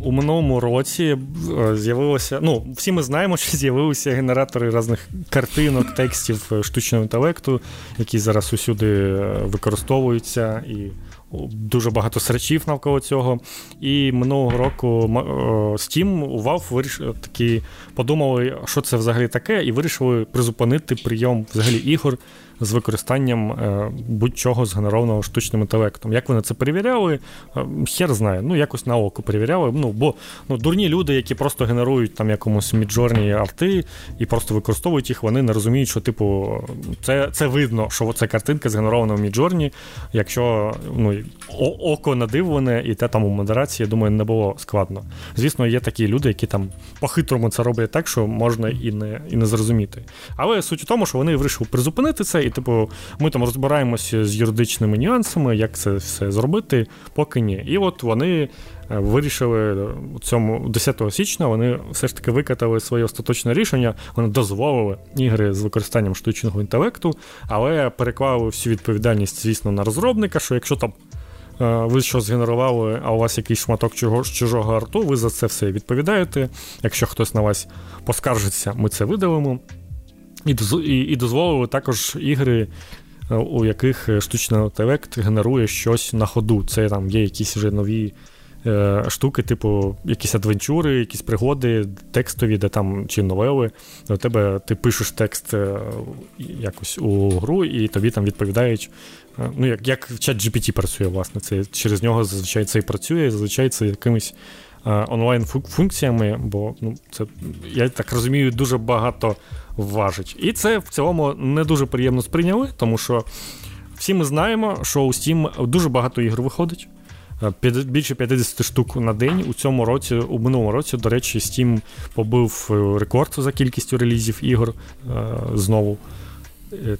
У минулому році з'явилося, ну, всі ми знаємо, що з'явилися генератори різних картинок, текстів штучного інтелекту, які зараз усюди використовуються, і дуже багато срачів навколо цього. І минулого року Steam у Valve подумали, що це взагалі таке, і вирішили призупинити прийом взагалі ігор з використанням будь-чого згенерованого штучним інтелектом. Як вони це перевіряли, хер знає. Ну, якось на око перевіряли. Ну, бо дурні люди, які просто генерують там якомусь Midjourney арти і просто використовують їх, вони не розуміють, що, типу, це видно, що це картинка згенерована в Midjourney. Якщо, ну, око надивлене, і те там у модерації, я думаю, не було складно. Звісно, є такі люди, які там по-хитрому це роблять так, що можна і не зрозуміти. Але суть у тому, що вони вирішили призупинити це. І, типу, ми там розбираємося з юридичними нюансами, як це все зробити, поки ні. І от вони вирішили 10 січня, вони все ж таки викатали своє остаточне рішення, вони дозволили ігри з використанням штучного інтелекту, але переклали всю відповідальність, звісно, на розробника, що якщо там ви що згенерували, а у вас якийсь шматок чужого арту, ви за це все відповідаєте. Якщо хтось на вас поскаржиться, ми це видалимо. І дозволили також ігри, у яких штучний інтелект генерує щось на ходу. Це там є якісь вже нові штуки, типу якісь адвенчури, якісь пригоди текстові, де там чи новели. У тебе ти пишеш текст якось у гру, і тобі там відповідають. Ну, як чат GPT працює, власне. Це через нього зазвичай це і працює, зазвичай це якимись онлайн-функціями, бо, ну, це, я так розумію, дуже багато важить. І це в цілому не дуже приємно сприйняли, тому що всі ми знаємо, що у Steam дуже багато ігор виходить. Більше 50 штук на день. У минулому році, до речі, Steam побив рекорд за кількістю релізів ігор знову.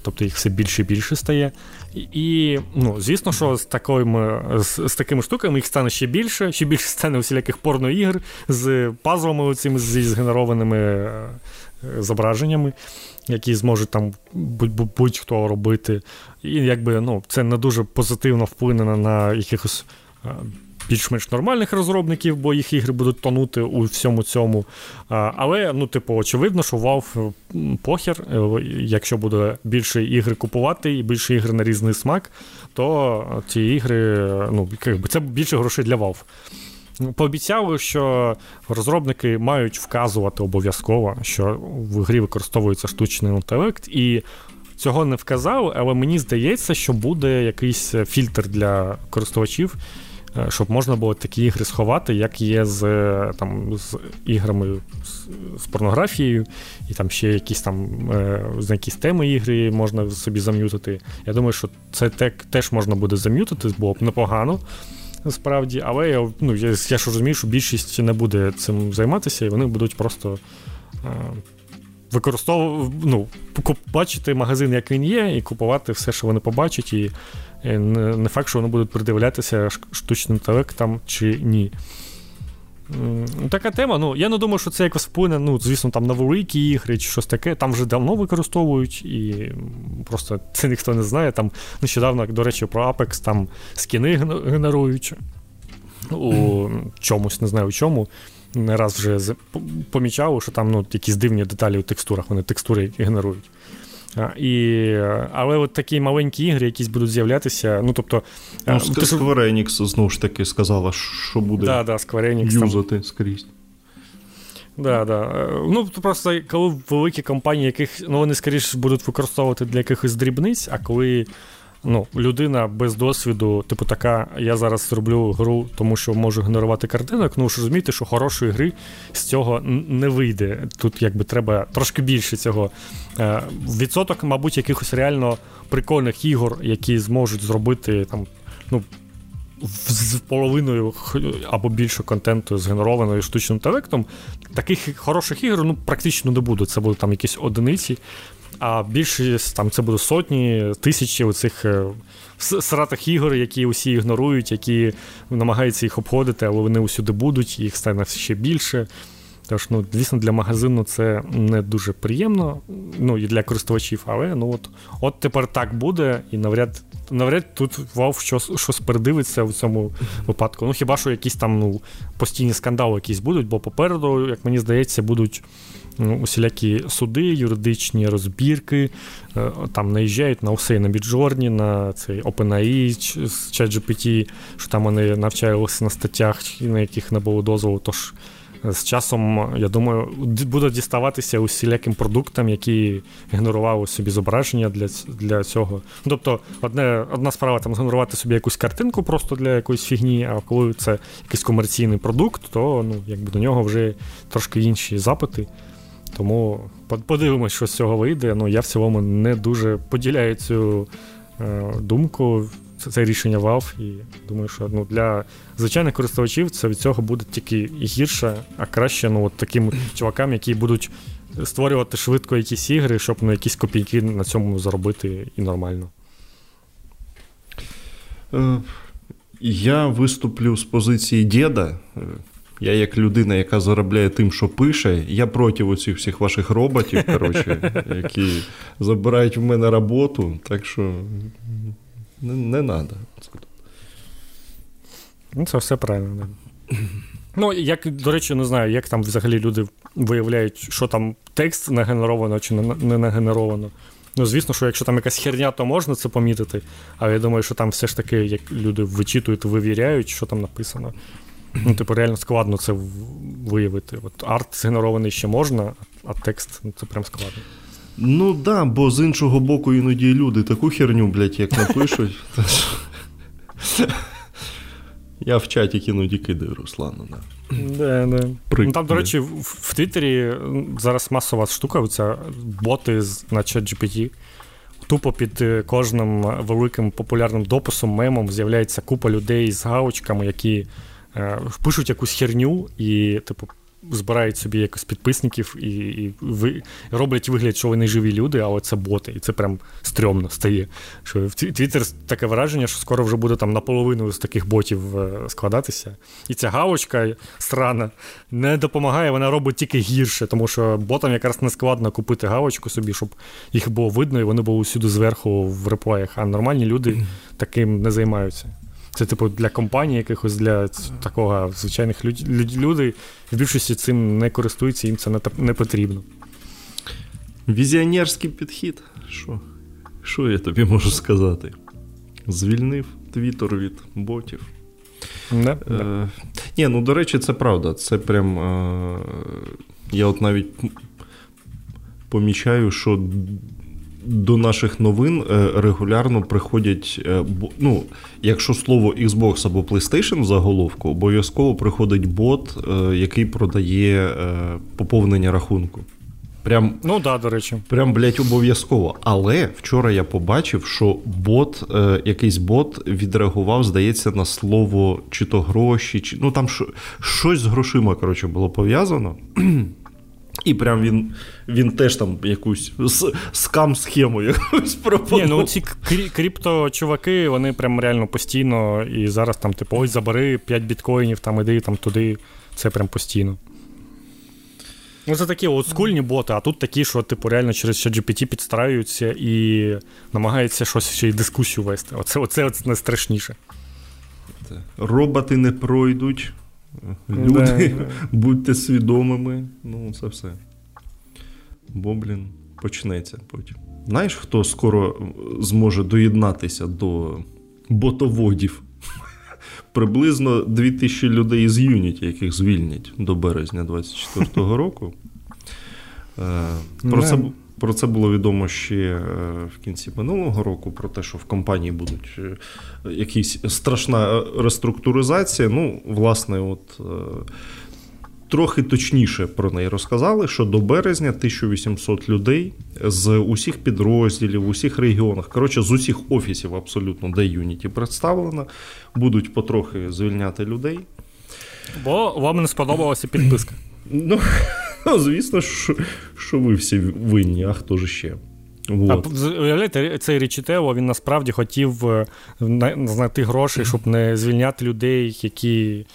Тобто їх все більше і більше стає. І, ну, звісно, що з такими штуками їх стане ще більше стане усіляких порноігр з пазлами оцими, зі згенерованими зображеннями, які зможуть там будь-хто робити. І якби, ну, це не дуже позитивно вплине на якихось більш-менш нормальних розробників, бо їх ігри будуть тонути у всьому цьому. Але, ну, типу, очевидно, що Valve похер, якщо буде більше ігри купувати і більше ігри на різний смак, то ці ігри, ну, якби це більше грошей для Valve. Пообіцяли, що розробники мають вказувати обов'язково, що в грі використовується штучний інтелект, і цього не вказали, але мені здається, що буде якийсь фільтр для користувачів, щоб можна було такі ігри сховати, як є з іграми з порнографією, і там ще якісь за якісь теми ігри можна собі зам'ютити. Я думаю, що це теж можна буде зам'ютити, було б непогано, насправді, але я ж розумію, що більшість не буде цим займатися, і вони будуть просто бачити магазин, як він є, і купувати все, що вони побачать, і не факт, що воно буде придивлятися штучним інтелектом чи ні. Така тема, ну, я не думаю, що це якось вплине, ну, звісно, там на великі ігри чи щось таке, там вже давно використовують, і просто це ніхто не знає, там нещодавно, до речі, про Apex, там скіни генерують у чомусь, не знаю у чому. Не раз вже помічав, що там, ну, якісь дивні деталі у текстурах, вони текстури генерують. Але от такі маленькі ігри якісь будуть з'являтися, ну, тобто... Ну, Square Enix, знову ж таки, сказала, що буде Square Enix, юзати там скрізь. Да. Ну, просто коли великі компанії, яких, ну, вони скоріше будуть використовувати для якихось дрібниць, а коли ну, людина без досвіду, типу така, я зараз зроблю гру, тому що можу генерувати картинок, ну ж розумієте, що хорошої гри з цього не вийде. Тут якби треба трошки більше цього. Відсоток, мабуть, якихось реально прикольних ігор, які зможуть зробити там, ну, з половиною або більше контенту згенерованою штучним інтелектом, таких хороших ігор, ну, практично не буде. Це будуть там якісь одиниці, а більшість, там, це будуть сотні, тисячі оцих сратих ігор, які усі ігнорують, які намагаються їх обходити, але вони усюди будуть, їх стане ще більше. Тож, ну, звісно, для магазину це не дуже приємно, ну, і для користувачів, але, ну, от тепер так буде, і навряд тут WoW щось передивиться в цьому випадку. Ну, хіба що якісь там, ну, постійні скандали якісь будуть, бо попереду, як мені здається, будуть, ну, усілякі суди, юридичні розбірки, там наїжджають на усе, на Midjourney, на цей OpenAI, ChatGPT, що там вони навчалися на статтях, на яких не було дозволу, тож з часом, я думаю, буде діставатися усіляким продуктам, які генерували собі зображення для цього. Тобто, одна справа там згенерувати собі якусь картинку просто для якоїсь фігні, а коли це якийсь комерційний продукт, то, ну, якби до нього вже трошки інші запити. Тому подивимось, що з цього вийде. Ну, я в цілому не дуже поділяю цю думку, це рішення Valve, і думаю, що, ну, для звичайних користувачів це від цього буде тільки гірше, а краще, ну, от таким чувакам, які будуть створювати швидко якісь ігри, щоб, ну, якісь копійки на цьому заробити, і нормально. Я виступлю з позиції діда. Я як людина, яка заробляє тим, що пише, я проти оцих всіх ваших роботів, коротше, які забирають в мене роботу, так що не надо. Ну, це все правильно. Ну, як, до речі, не знаю, як там взагалі люди виявляють, що там текст нагенеровано чи не нагенеровано. Ну, звісно, що якщо там якась херня, то можна це помітити, але я думаю, що там все ж таки, як люди вичитують, вивіряють, що там написано. Ну, типу, реально складно це виявити. От арт згенерований ще можна, а текст, ну, це прям складно. Ну, да, бо з іншого боку іноді люди таку херню, блядь, як напишуть. Я в чаті іноді кидаю Руслану. Да. Там, до речі, в Твіттері зараз масова штука, оця боти на ChatGPT. Тупо під кожним великим популярним дописом, мемом з'являється купа людей з гаочками, які пишуть якусь херню і, типу, збирають собі якось підписників і роблять вигляд, що вони живі люди, але це боти. І це прям стрьомно стає. Що в Твіттер таке враження, що скоро вже буде там наполовину з таких ботів складатися. І ця галочка срана не допомагає, вона робить тільки гірше, тому що ботам якраз не складно купити галочку собі, щоб їх було видно, і вони були усюди зверху в реплаях. А нормальні люди таким не займаються. Це, типу, для компаній якихось, для такого, звичайних людей, в більшості цим не користуються, їм це не потрібно. Візіонерський підхід. Що я тобі можу сказати? Звільнив Твіттер від ботів. Не. Ні, ну, до речі, це правда. Це прям, я от навіть помічаю, що до наших новин регулярно приходять, ну, якщо слово Xbox або PlayStation в заголовку, обов'язково приходить бот, який продає поповнення рахунку. Прям, ну, да, до речі. Прям, блядь, обов'язково. Але вчора я побачив, що бот, якийсь бот відреагував, здається, на слово чи то гроші, чи, ну, там щось з грошима, коротше, було пов'язано. І прям він теж там якусь скам-схему якусь пропонував. Ні, ну ці крипто-чуваки, вони прям реально постійно, і зараз там, типу, ось забери 5 біткоїнів, там іди, там туди, це прям постійно. Ну, це такі олдскульні боти, а тут такі, що, типу, реально через ChatGPT підстраюються і намагаються щось ще й дискусію вести. Оце найстрашніше. Роботи не пройдуть. Люди, будьте свідомими, ну, це все. Бо, блін, почнеться потім. Знаєш, хто скоро зможе доєднатися до ботоводів? Приблизно 2000 людей з Unity, яких звільнять до березня 2024 року. Про це, Про це було відомо ще в кінці минулого року, про те, що в компанії будуть якісь страшна реструктуризація. Ну, власне, от трохи точніше про неї розказали, що до березня 1800 людей з усіх підрозділів, усіх регіонах, коротше, з усіх офісів абсолютно, де Unity представлена, будуть потрохи звільняти людей. Бо вам не сподобалася підписка. Ну, звісно, що ви всі винні, а хто ж ще? Вот. А уявляєте, цей Річітелло, він насправді хотів знайти гроші, щоб не звільняти людей, які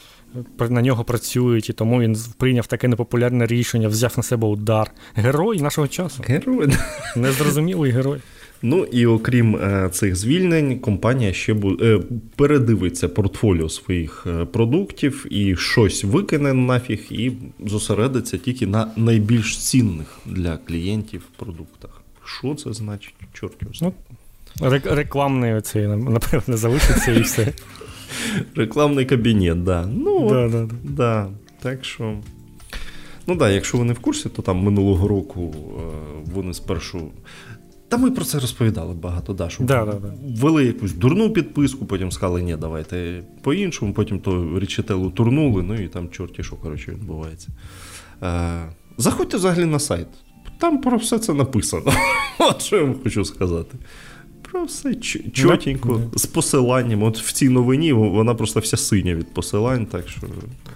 на нього працюють, і тому він прийняв таке непопулярне рішення, взяв на себе удар. Герой нашого часу. Герой. Незрозумілий герой. Ну і окрім цих звільнень, компанія ще передивиться портфоліо своїх продуктів і щось викине нафіг і зосередиться тільки на найбільш цінних для клієнтів продуктах. Що це значить? Чорт його знає. Рекламний оцей, напевно, залишиться і все. Рекламний кабінет, да. Ну, да. Так що... Ну да, якщо ви не в курсі, то там минулого року вони спершу... Та ми про це розповідали багато, да, що ввели якусь дурну підписку, потім сказали, ні, давайте по-іншому, потім то Річітелло турнули, ну і там чорті що, коротше, відбувається. Заходьте взагалі на сайт, там про все це написано, от що я вам хочу сказати. Про все чотенько, з посиланням, от в цій новині вона просто вся синя від посилань, так що...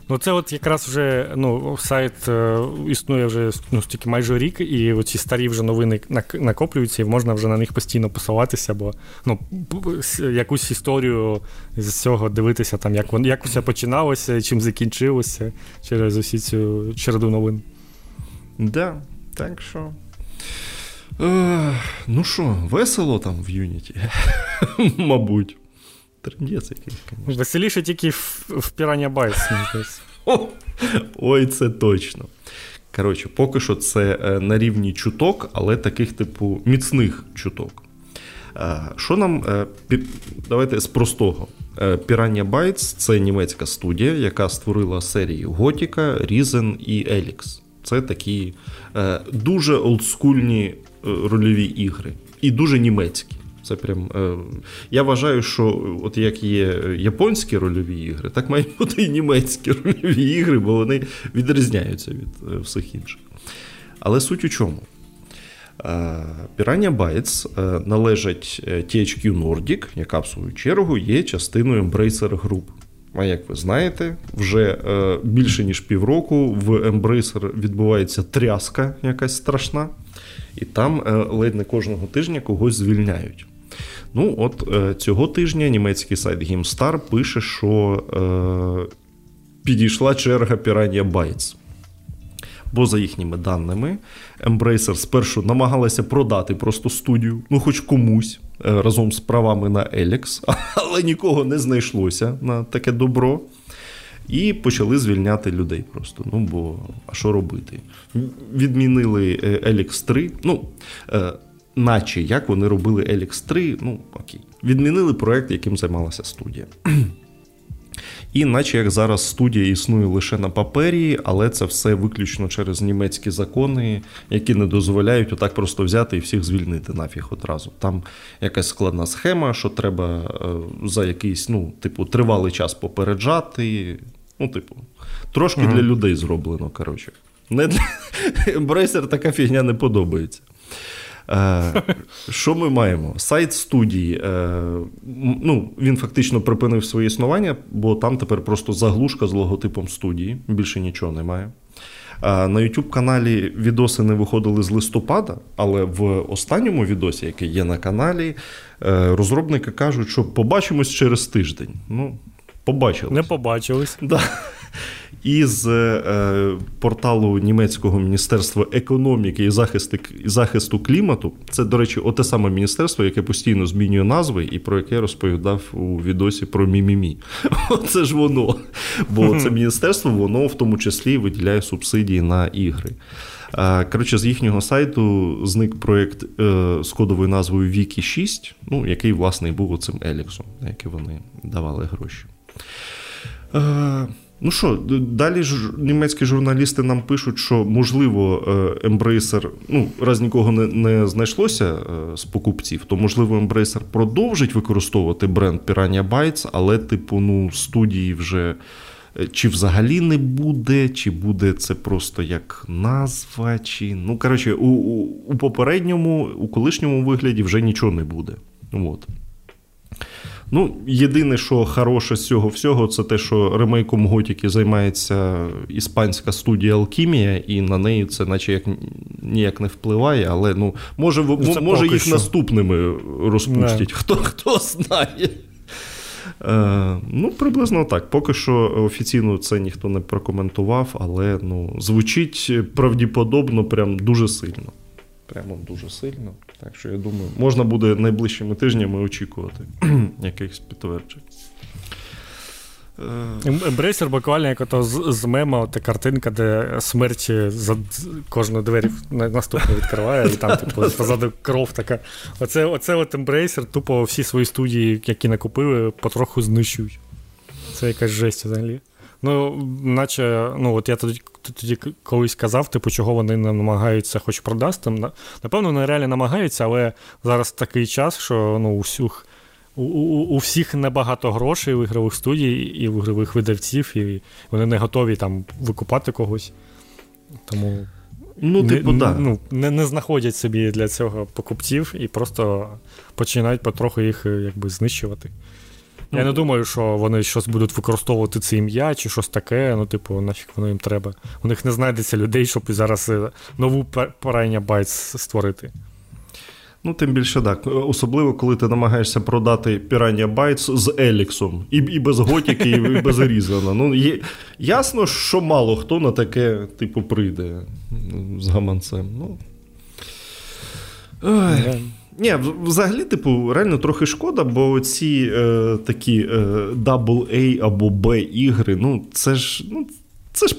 Ну це от якраз вже, ну, сайт існує вже, ну, стільки майже рік, і оці старі вже новини накоплюються, і можна вже на них постійно посилатися, бо, ну, якусь історію з цього дивитися, там, як усе починалося, чим закінчилося через усі цю череду новин. Да, так що... Ну що, весело там в Unity, мабуть. Трендець якийсь, звісно. Веселіше тільки в Piranha Bytes. Ой, це точно. Коротше, поки що це на рівні чуток, але таких, типу, міцних чуток. Що нам, давайте з простого. Piranha Bytes – це німецька студія, яка створила серії Готіка, Risen і Elix. Це такі дуже олдскульні рольові ігри. І дуже німецькі. Це прям, я вважаю, що от як є японські рольові ігри, так мають бути і німецькі рольові ігри, бо вони відрізняються від всіх інших. Але суть у чому? Piranha Bytes належить THQ Nordic, яка в свою чергу є частиною Embracer Group. А як ви знаєте, вже більше ніж півроку в Embracer відбувається тряска якась страшна. І там ледь не кожного тижня когось звільняють. Ну от цього тижня німецький сайт GameStar пише, що підійшла черга Piranha Bytes. Бо за їхніми даними, Embracer спершу намагалася продати просто студію, ну хоч комусь, разом з правами на Elix, але нікого не знайшлося на таке добро. І почали звільняти людей просто. Ну, бо, а що робити? Відмінили Elix 3, ну, наче як вони робили Elix 3, ну, окей. Відмінили проект, яким займалася студія. І наче як зараз студія існує лише на папері, але це все виключно через німецькі закони, які не дозволяють отак просто взяти і всіх звільнити нафіг одразу. Там якась складна схема, що треба за якийсь, ну, типу, тривалий час попереджати. Ну, типу, трошки для людей зроблено, коротше. Не для... Embracer така фігня не подобається. Що ми маємо? Сайт студії, ну, він фактично припинив своє існування, бо там тепер просто заглушка з логотипом студії, більше нічого немає. На YouTube-каналі відоси не виходили з листопада, але в останньому відосі, який є на каналі, розробники кажуть, що побачимось через тиждень. Ну, побачились. Не побачились. Да. І з порталу німецького Міністерства економіки і захисту клімату, це, до речі, оте саме міністерство, яке постійно змінює назви і про яке я розповідав у відосі про Мімімі. Оце ж воно. Бо це міністерство, воно в тому числі виділяє субсидії на ігри. Коротше, з їхнього сайту зник проєкт з кодовою назвою Вікі 6, ну, який, власне, і був оцим Еліксом, на який вони давали гроші. Ну що, далі ж німецькі журналісти нам пишуть, що, можливо, Embracer, ну, раз нікого не знайшлося з покупців, то, можливо, Embracer продовжить використовувати бренд Piranha Bytes, але, типу, ну, студії вже чи взагалі не буде, чи буде це просто як назва, чи... Ну, коротше, у попередньому, у колишньому вигляді вже нічого не буде. От. Ну, єдине, що хороше з цього всього, це те, що ремейком Готіки займається іспанська студія Алхімія, і на неї це наче як ніяк не впливає, але, ну, може їх наступними розпустять. Хто знає. Ну, приблизно так. Поки що офіційно це ніхто не прокоментував, але, ну, звучить правдіподобно прям дуже сильно. Прямо дуже сильно. Так що, я думаю, можна буде найближчими тижнями очікувати якихось підтверджень. Embracer буквально як ото з мема, ота картинка, де смерть за кожну двері наступну відкриває, і там типу, позаду кров така. Оце от Embracer тупо всі свої студії, які накупили, потроху знищують. Це якась жесть взагалі. Ну, наче, ну, от я тоді колись казав, типу, чого вони намагаються хоч продасти. Напевно, вони реально намагаються, але зараз такий час, що, ну, у всіх небагато грошей в ігрових студій і в ігрових видавців, і вони не готові там викупати когось. Тому ну, типу, не знаходять собі для цього покупців і просто починають потроху їх якби знищувати. Я не думаю, що вони щось будуть використовувати це ім'я чи щось таке, ну, типу, нафіг воно їм треба. У них не знайдеться людей, щоб зараз нову Piranha Bytes створити. Ну, тим більше так. Особливо, коли ти намагаєшся продати Piranha Bytes з Еліксом. І без Готіки, і без Різана. Ну, ясно, що мало хто на таке, типу, прийде з гаманцем. Ну... Ой... Ні, взагалі, типу, реально трохи шкода, бо ці такі AA або B ігри, ну, це ж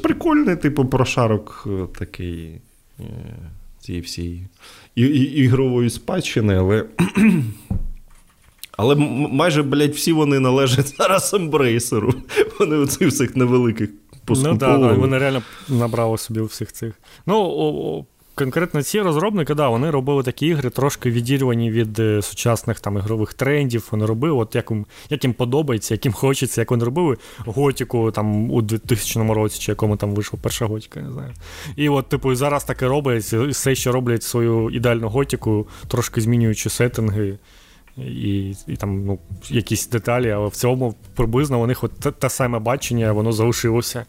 прикольний, типу, прошарок такий цієї всієї ігрової спадщини, але... Але майже, блядь, всі вони належать зараз Embracer'у. Вони у цих всіх невеликих поскуповували. Ну, так, вони реально набрали собі у всіх цих. Ну, конкретно ці розробники, да, вони робили такі ігри, трошки відірвані від сучасних там ігрових трендів. Вони робили, от як їм подобається, як їм хочеться, як вони робили Готіку там у 2000 році, чи якому там вийшла перша Готіка, не знаю. І от, типу, зараз таке роблять, все ще роблять свою ідеальну Готіку, трошки змінюючи сеттинги і там, ну, якісь деталі, але в цілому приблизно у них от те саме бачення, воно залишилося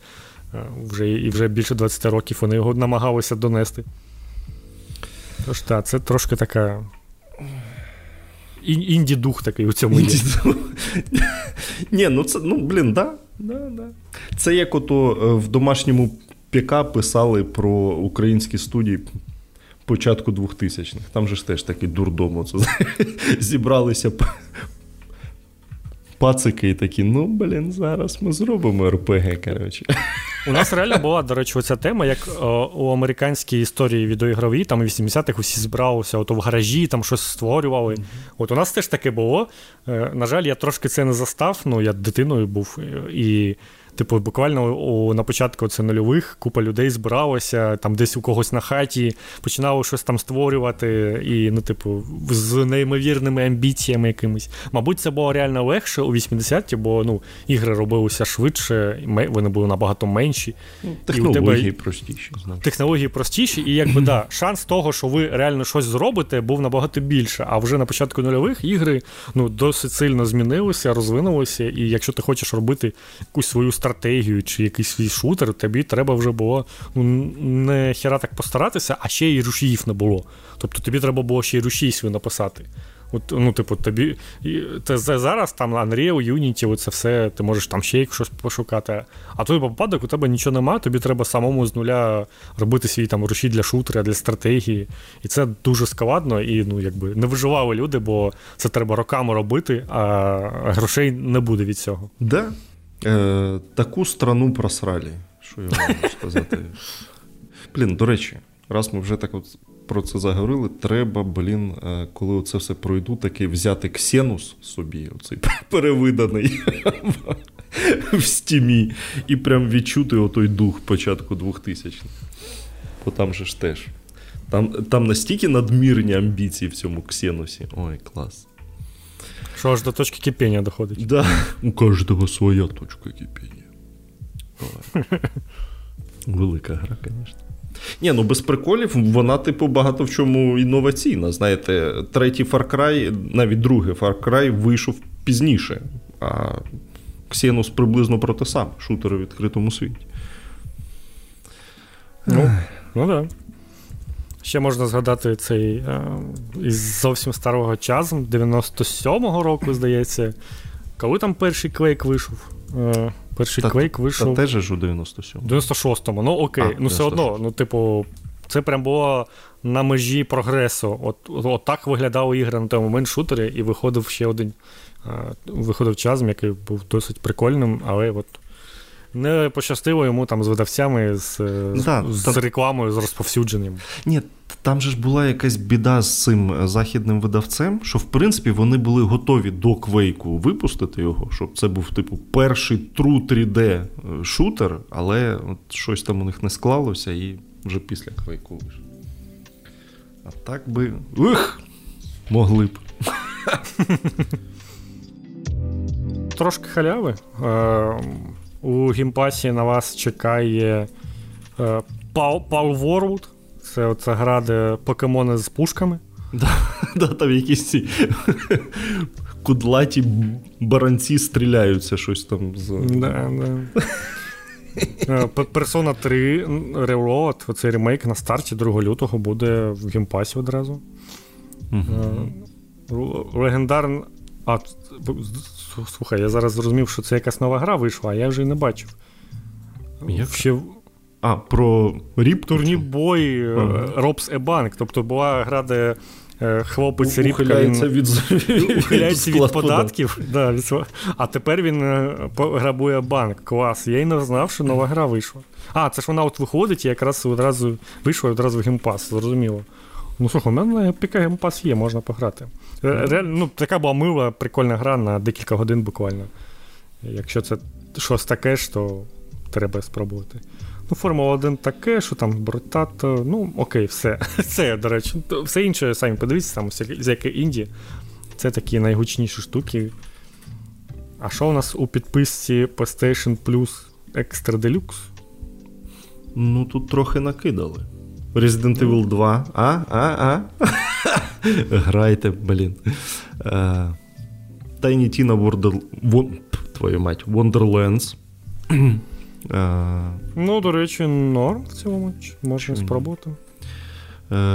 вже, і вже більше 20 років вони його намагалися донести. Тож, так, це трошки така... інді-дух такий у цьому є. Ні, ну це, ну, блін, да. Це як ото в домашньому ПК писали про українські студії початку 2000-х. Там же ж теж такий дурдом оце. Зібралися пацики і такі, ну, блін, зараз ми зробимо РПГ, коротше. У нас реально була, до речі, ця тема, як у американській історії відеоігровій, там у 80-х усі збиралися, от в гаражі там щось створювали. От у нас теж таке було. На жаль, я трошки це не застав, ну, я дитиною був, і... Типу, буквально на початку це нульових купа людей збиралася, там десь у когось на хаті, починало щось там створювати, і, ну, типу, з неймовірними амбіціями якимись. Мабуть, це було реально легше у 80-ті, бо, ну, ігри робилися швидше, вони були набагато менші. Ну, технології простіші. Технології простіші, і, якби, да, шанс того, що ви реально щось зробите, був набагато більше. А вже на початку нульових ігри, ну, досить сильно змінилися, розвинулися, і якщо ти хочеш робити якусь свою стратегію чи якийсь свій шутер, тобі треба вже було, ну, не хіра так постаратися, а ще й рушіїв не було. Тобто тобі треба було ще й рушій свій написати. От, ну, типу, тобі зараз там Unreal, Unity, оце все, ти можеш там ще щось пошукати. А той випадок, у тебе нічого немає, тобі треба самому з нуля робити свій там рушій для шутера, для стратегії. І це дуже складно, і, ну, якби не виживали люди, бо це треба роками робити, а грошей не буде від цього. Да. Таку страну просрали, що я можу сказати. Блін, до речі, раз ми вже так от про це заговорили, треба, блін, коли оце все пройду, таки взяти Ксенус собі, оцей перевиданий, в Steam і прям відчути отой дух початку 2000-х. Бо там же ж теж. Там настільки надмірні амбіції в цьому ксенусі. Ой, клас. Що аж до точки кипіння доходить. Да. У кожного своя точка кипіння. Велика гра, звісно. Ні, ну без приколів, вона, типу, багато в чому інноваційна. Знаєте, третій Far Cry, навіть другий Far Cry вийшов пізніше. А Xenos приблизно про те саме. Шутери в відкритому світі. Ну да. Ще можна згадати цей із зовсім старого часу, 97-го року, здається. Коли там перший Quake вийшов? Перший Quake вийшов... Та теж ж у 97-му. 96-му, ну окей. А, ну все одно, ну типу, це прям було на межі прогресу. От так виглядала ігра на той момент шутери, і виходив ще один... Виходив часом, який був досить прикольним, але от... Не пощастило йому там з видавцями, з рекламою, з розповсюдженням. Ні, там же ж була якась біда з цим західним видавцем, що, в принципі, вони були готові до Квейку випустити його, щоб це був, типу, перший true 3D-шутер, але от щось там у них не склалося і вже після Квейку вийшло. А так би... Могли б. Трошки халяви. У геймпасі на вас чекає Pal World. Це оця гра, де покемони з пушками. Там якісь ці кудлаті баранці стріляються, щось там з... Persona 3 Reload, оцей ремейк на старті 2 лютого буде в геймпасі одразу. Легендарний... А, слухай, я зараз зрозумів, що це якась нова гра вийшла, а я вже і не бачив. Ще... А, про Ріп? Турнібой Rob's a Bank. Тобто була гра, де хлопець Ріпка... Ухиляється від податків. А тепер він грабує банк. Клас. Я й не знав, що нова гра вийшла. А, це ж вона от виходить і якраз одразу вийшла і одразу в геймпас. Зрозуміло. Ну, слухай, у мене піка геймпас є, можна пограти. Реально, ну, така була мила, прикольна гра на декілька годин буквально. Якщо це щось таке ж, то треба спробувати. Ну, Формула-1 таке, що там брутато, ну, окей, все. Це, до речі, все інше, самі подивіться, там, всяке інді. Це такі найгучніші штуки. А що у нас у підписці PlayStation Plus Extra Deluxe? Ну, тут трохи накидали. Resident Evil 2. Грайте, блін. Tiny Tina Wonderlands. Ну, до речі, норм в цілому. Можна спробувати.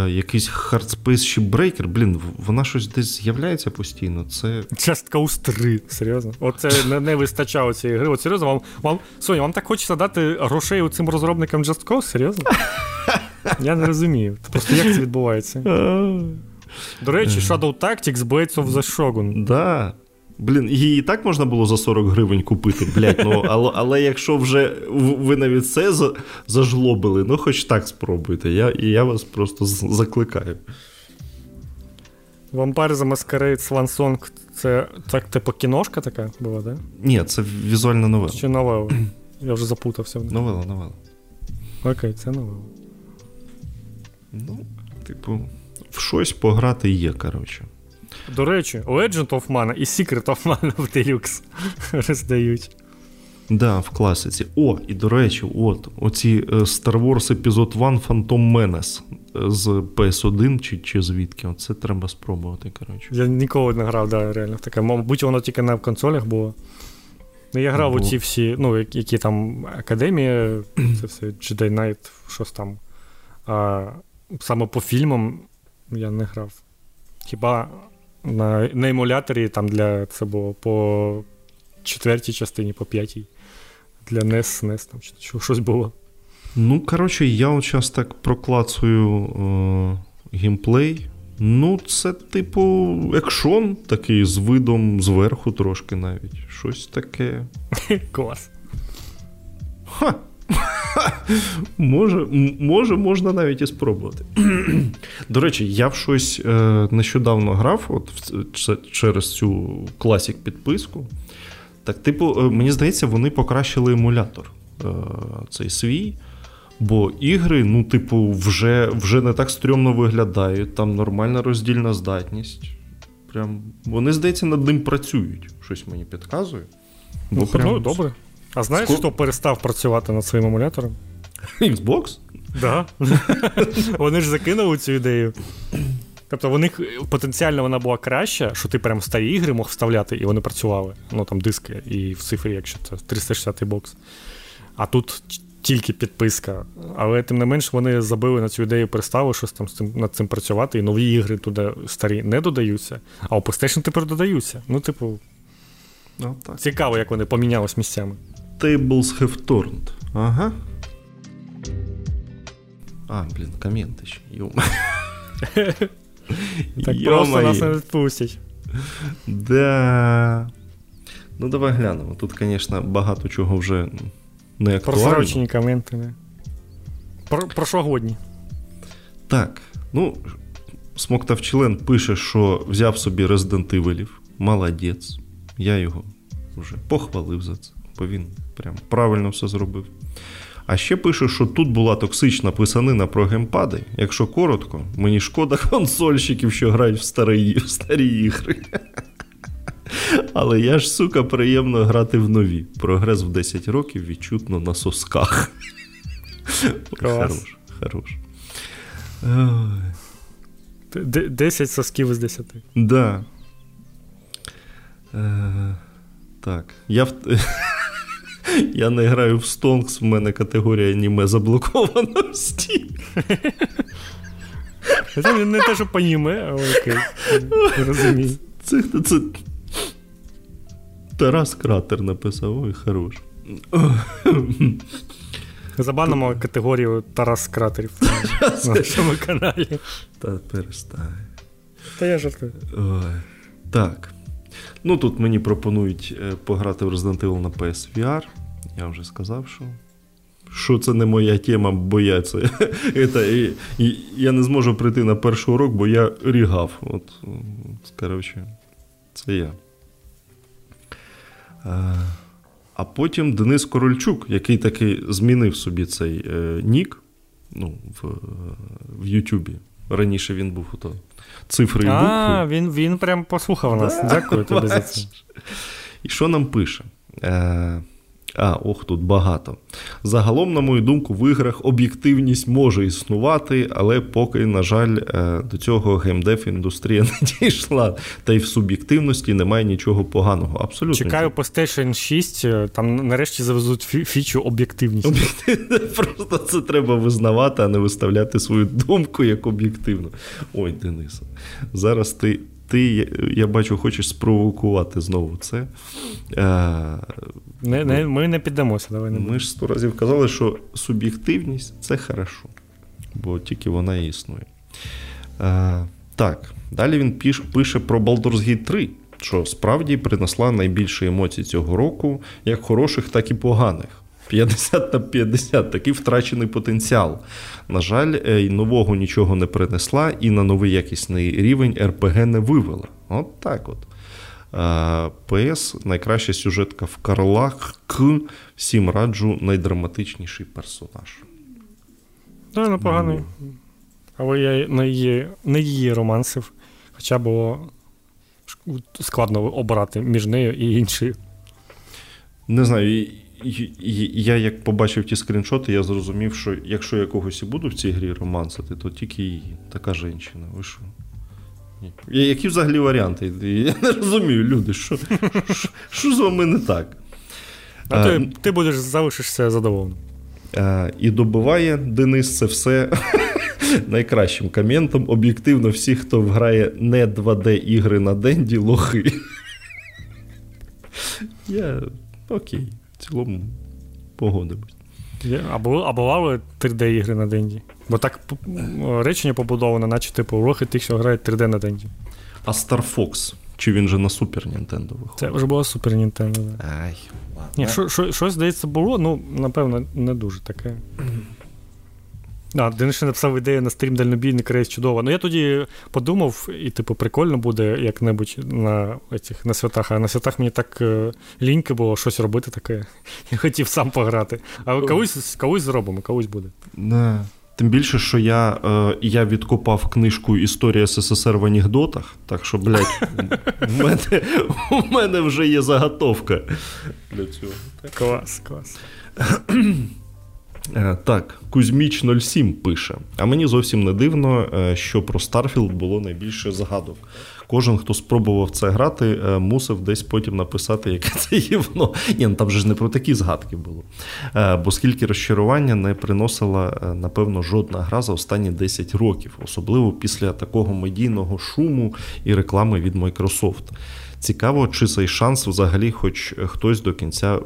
Якийсь Hard Space Shipbreaker. Блін, вона щось десь з'являється постійно. Це... Just Cause 3. Серйозно? Оце не вистачало цієї гри. От серйозно, вам... Соня, вам так хочеться дати грошей цим розробникам Just Cause? Серйозно? Я не розумію. Просто як це відбувається? До речі, Shadow Tactics Blades of the Shogun. Да. Блін, її і так можна було за 40 гривень купити, блядь, ну, але якщо вже ви навіть це зажлобили, ну хоч так спробуйте. Я вас просто закликаю. Vampire the Masquerade Swan Song це так, типу, кіношка така була, да? Ні, це візуальна новела. Чи новела? Я вже запутався. Новела. Окей, це новела. Ну, типу, в щось пограти є, коротше. До речі, Legend of Mana і Secret of Mana в Deluxe роздають. Да, в класиці. О, і до речі, от, оці Star Wars Episode 1 Phantom Menace з PS1 чи звідки, оце треба спробувати, коротше. Я ніколи не грав, да, реально, в таке, мабуть, воно тільки на консолях було. Я грав у ці всі, ну, які там Академія, це все, Jedi Knight, щось там. А саме по фільмам я не грав. Хіба на емуляторі там для це було по четвертій частині, по п'ятій. Для NES там щось було. Ну, коротше, я от зараз так проклацую геймплей. Ну, це типу екшон такий з видом зверху трошки навіть. Щось таке. Клас. Ха! Може, можна навіть і спробувати. До речі, я в щось нещодавно грав от через цю класік-підписку. Так, типу, мені здається, вони покращили емулятор цей свій. Бо ігри, ну, типу, вже не так стрьомно виглядають, там нормальна роздільна здатність. Прям, вони, здається, над ним працюють. Щось мені підказує. Ну, прям... добре. А знаєш, хто перестав працювати над своїм емулятором? Xbox? Так. Вони ж закинули цю ідею. Тобто, вони, потенціально вона була краща, що ти прям старі ігри мог вставляти, і вони працювали. Ну, там, диски і в цифрі, якщо це 360-й бокс. А тут... тільки підписка. Але, тим не менш, вони забили на цю ідею приставу, щось там над цим працювати, і нові ігри туди старі не додаються, а у PlayStation тепер додаються. Ну, типу, ну, так. Цікаво, як вони помінялись місцями. Tables have turned. Ага. А, блін, коменти ще. Так просто нас не відпустять. Да. Ну, давай глянемо. Тут, звісно, багато чого вже... Просрочені коменти, не. Прошлогодні. Так, ну, Смоктав Член пише, що взяв собі Resident Evil. Молодець. Я його вже похвалив за це, бо він прям правильно все зробив. А ще пише, що тут була токсична писанина про геймпади. Якщо коротко, мені шкода консольщиків, що грають в старі ігри. Але я ж, сука, приємно грати в нові. Прогрес в 10 років відчутно на сосках. Хорош, хорош. 10 сосків із 10. Да. Так. Я не граю в Stonks, в мене категорія аніме заблокована в Steam. Це не те, що по аніме, але окей. Розумію. Це... Тарас Кратер написав, ой, хорош. Забанимо категорію Тарас Кратерів на нашому каналі. Та перестань. Та я жартую. Так. Ну, тут мені пропонують пограти в Resident Evil на PSVR. Я вже сказав, що це не моя тема, бо я це... я не зможу прийти на перший урок, бо я рігав. От, коротше, це я. А потім Денис Корольчук, який таки змінив собі цей нік, ну, в Ютубі. Раніше він був ото цифри і букви. А, він прям послухав нас. Дякую тобі за це. І що нам пише? Ох, тут багато. Загалом, на мою думку, в іграх об'єктивність може існувати, але поки, на жаль, до цього геймдев-індустрія не дійшла. Та й в суб'єктивності немає нічого поганого. Абсолютно. Чекаю PlayStation 6, там нарешті завезуть фічу об'єктивність. Просто це треба визнавати, а не виставляти свою думку як об'єктивну. Ой, Дениса, зараз ти, я бачу, хочеш спровокувати знову це. Ми не піддамося. Давай не ми ж 100 разів казали, що суб'єктивність – це хорошо, бо тільки вона і існує. Так, далі він пише про Baldur's Gate 3, що справді принесла найбільше емоцій цього року, як хороших, так і поганих. 50/50, такий втрачений потенціал. На жаль, і нового нічого не принесла, і на новий якісний рівень РПГ не вивела. От так от. ПС – найкраща сюжетка в Карлах, всім раджу, найдраматичніший персонаж. Так, да, непоганий. Але я не її романсів, хоча було складно обрати між нею і іншою. Не знаю, я як побачив ті скріншоти, я зрозумів, що якщо я когось і буду в цій грі романсити, то тільки її. Така жінчина, ви що? Які взагалі варіанти? Я не розумію, люди, що з вами не так? А ти будеш, залишишся задоволеним. І добиває Денис це все найкращим коментом. Об'єктивно, всі, хто грає не 2D-ігри на денді, лохи. Я окей, в цілому погодимось. А бували 3D-ігри на денді? Бо так речення побудовано, наче типу лохи тих, що грають 3D на денді. А Star Fox? Чи він же на Super Nintendo виходить? Це вже було Super Nintendo, так. Ай, ладно. Ні, щось, здається, було, ну, напевно, не дуже таке. Денис написав ідею на стрім дальнобійник рейс чудово. Ну я тоді подумав, і типу прикольно буде як-небудь на святах, а на святах мені так ліньки було щось робити таке. Я хотів сам пограти. А колись зробимо, колись буде. Да. Тим більше, що я відкопав книжку «Історія СССР в анекдотах», так що, блядь, у мене вже є заготовка для цього. Клас. Так, Кузьміч 07 пише. А мені зовсім не дивно, що про Starfield було найбільше загадок. Кожен, хто спробував це грати, мусив десь потім написати, яке це гівно. Ні, ну там же ж не про такі згадки було. Бо скільки розчарування не приносила, напевно, жодна гра за останні 10 років. Особливо після такого медійного шуму і реклами від Microsoft. Цікаво, чи цей шанс взагалі хоч хтось до кінця...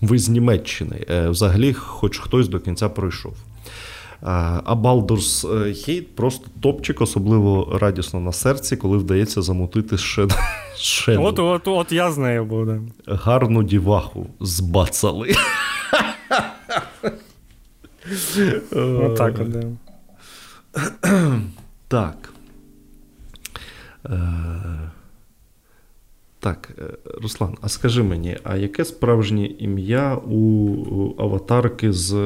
Ви з Німеччини. Взагалі, хоч хтось до кінця пройшов. А Baldur's Gate просто топчик, особливо радісно на серці, коли вдається замутити шеду. От я з нею був, да. Гарну діваху збацали. Отак, да. Так, Руслан, а скажи мені, а яке справжнє ім'я у аватарки з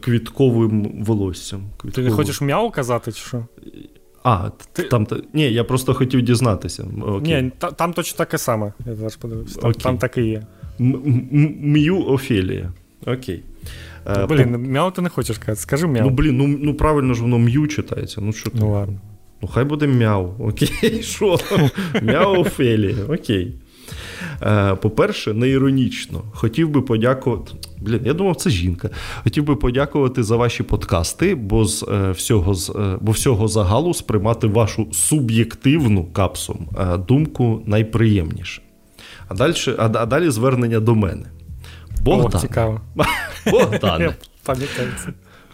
квітковим волоссям? Ти не хочеш мяу казати, чи що? Ні, я просто хотів дізнатися. Окей. Ні, там точно таке саме, я зараз подивився. Там так і є. М'ю Офелія. Окей. Мяу ти не хочеш казати, скажи мяу. Ну правильно ж воно м'ю читається, ну що ти? Ну ладно. Ну, хай буде мяу, окей, що? Мяу Офелія, окей. По-перше, неіронічно. Хотів би подякувати... я думав, це жінка. Хотів би подякувати за ваші подкасти, бо всього загалу сприймати вашу суб'єктивну, капсом, думку найприємніше. А далі звернення до мене. Богдан.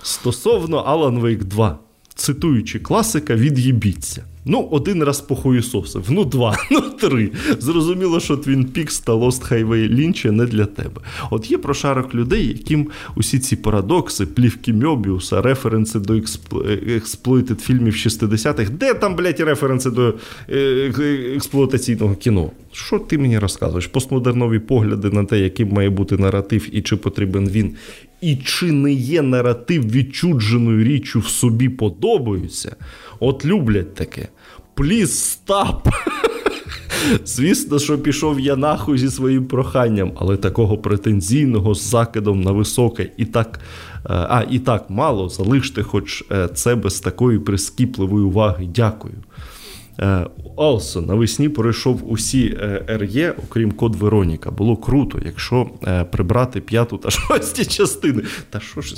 Стосовно Alan Wake 2. Цитуючи класика, від'їбіться. Один раз похуєсосив, два, три. Зрозуміло, що Twin Peaks та Lost Highway Lynch не для тебе. От є прошарок людей, яким усі ці парадокси, плівки Мьобіуса, референси до експлойтед фільмів 60-х. Де там, блядь, референси до експлуатаційного кіно? Що ти мені розказуєш? Постмодернові погляди на те, яким має бути наратив і чи потрібен він, і чи не є наратив відчудженою річчю в собі подобаються? От люблять таке. Please stop! Звісно, що пішов я нахуй зі своїм проханням, але такого претензійного з закидом на високе і так мало, залиште хоч це без такої прискіпливої уваги. Дякую. Олсо, навесні пройшов усі РЄ, окрім Код Вероніка. Було круто, якщо прибрати 5-6 частини. Та що ж,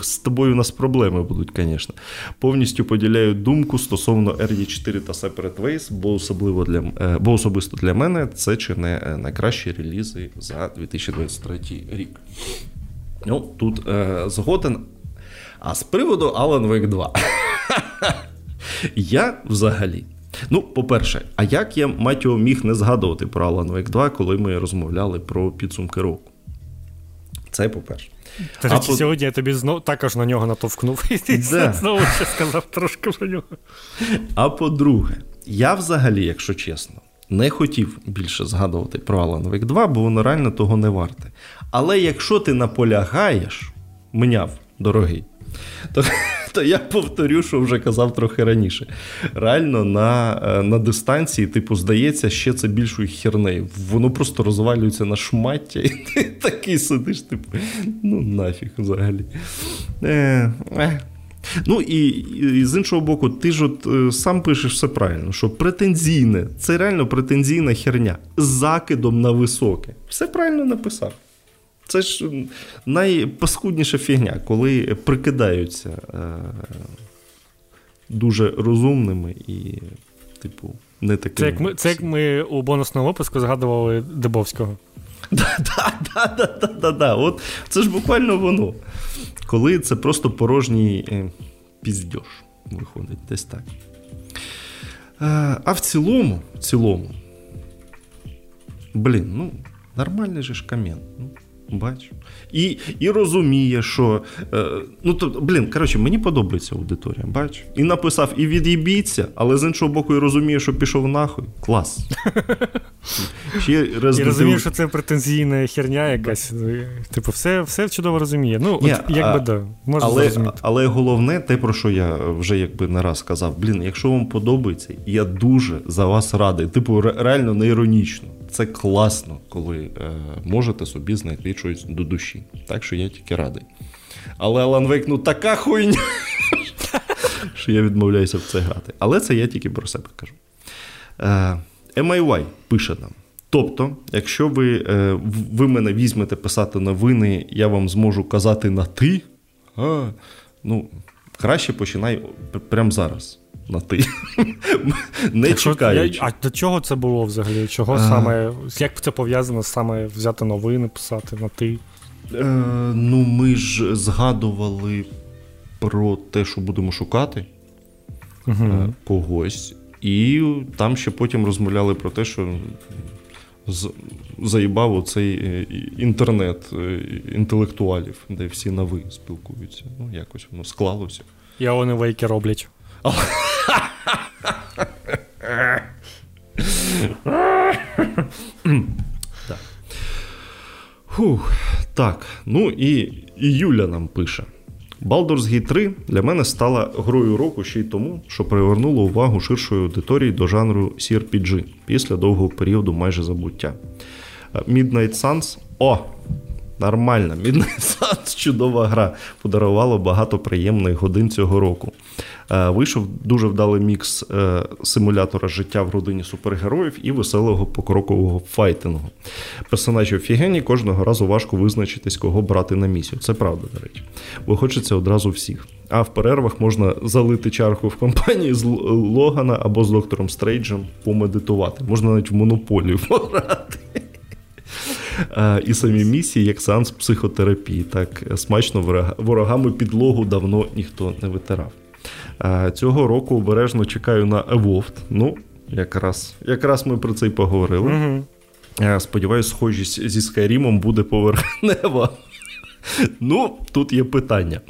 з тобою у нас проблеми будуть, звісно. Повністю поділяю думку стосовно РЄ4 та Separate Ways, бо особисто для мене це чи не найкращі релізи за 2023 рік. Тут згоден. А з приводу Alan Wake 2. Я взагалі. По-перше, а як я, мать його, міг не згадувати про Alan Wake 2, коли ми розмовляли про підсумки року? Це по-перше. До речі, сьогодні я тобі також на нього натовкнув. І знову ще сказав трошки про нього. А по-друге, я взагалі, якщо чесно, не хотів більше згадувати про Alan Wake 2, бо воно реально того не варте. Але якщо ти наполягаєш, мняв, дорогий, то я повторю, що вже казав трохи раніше. Реально на дистанції, здається, ще це більшою хернею. Воно просто розвалюється на шмаття, і ти такий сидиш, нафіг взагалі. І з іншого боку, ти ж сам пишеш все правильно, що претензійне, це реально претензійна херня, з закидом на високе. Все правильно написав. Це ж найпаскудніша фігня, коли прикидаються дуже розумними і, не такими. Це як ми у бонусному випуску згадували Дебовського. Да. От це ж буквально воно. Коли це просто порожній піздьош виходить, десь так. А в цілому, нормальний же ж камін. Бач. І розуміє, що... ну, то, блін, коротше, мені подобається аудиторія, бач. І написав, і від'їбіться, але з іншого боку і розуміє, що пішов нахуй. Клас. І розуміє, що це претензійна херня якась. Типу, все чудово розуміє. Ну, от, якби, да, можна зрозуміти. Але головне, те, про що я вже, якби, не раз казав, блін, якщо вам подобається, я дуже за вас радий. Типу, реально не іронічно. Це класно, коли можете собі знайти щось до душі. Так що я тільки радий. Але Alan Wake, ну така хуйня, що я відмовляюся в це грати. Але це я тільки про себе кажу. MIY пише нам. Тобто, якщо ви мене візьмете писати новини, я вам зможу казати на ти. Ну, краще починай прямо зараз. На ти. Не чекаючи. А до чого це було взагалі? Чого саме, як це пов'язано саме взяти новини, писати на ти? Ну, ми ж згадували про те, що будемо шукати когось. І там ще потім розмовляли про те, що заїбав оцей інтернет інтелектуалів, де всі нави спілкуються. Ну, якось воно склалося. І Alan Wake роблять. Так, ну і Юля нам пише. Baldur's Gate 3 для мене стала грою року ще й тому, що привернуло увагу ширшої аудиторії до жанру CRPG після довгого періоду майже забуття. Midnight Suns. О! Нормально. Midnight Suns, чудова гра. Подарувала багато приємних годин цього року. Вийшов дуже вдалий мікс симулятора життя в родині супергероїв і веселого покрокового файтингу. Персонажі офігенні, кожного разу важко визначитись, кого брати на місію. Це правда, до речі. Бо хочеться одразу всіх. А в перервах можна залити чарку в компанії з Логана або з Доктором Стрейджем помедитувати. Можна навіть в монополію пограти. І самі місії, як сеанс психотерапії. Так смачно ворогами підлогу давно ніхто не витирав. Цього року обережно чекаю на Avowed. Ну, якраз ми про це й поговорили. Сподіваюсь, схожість зі Скайрімом буде поверхнева. Ну, тут є питання.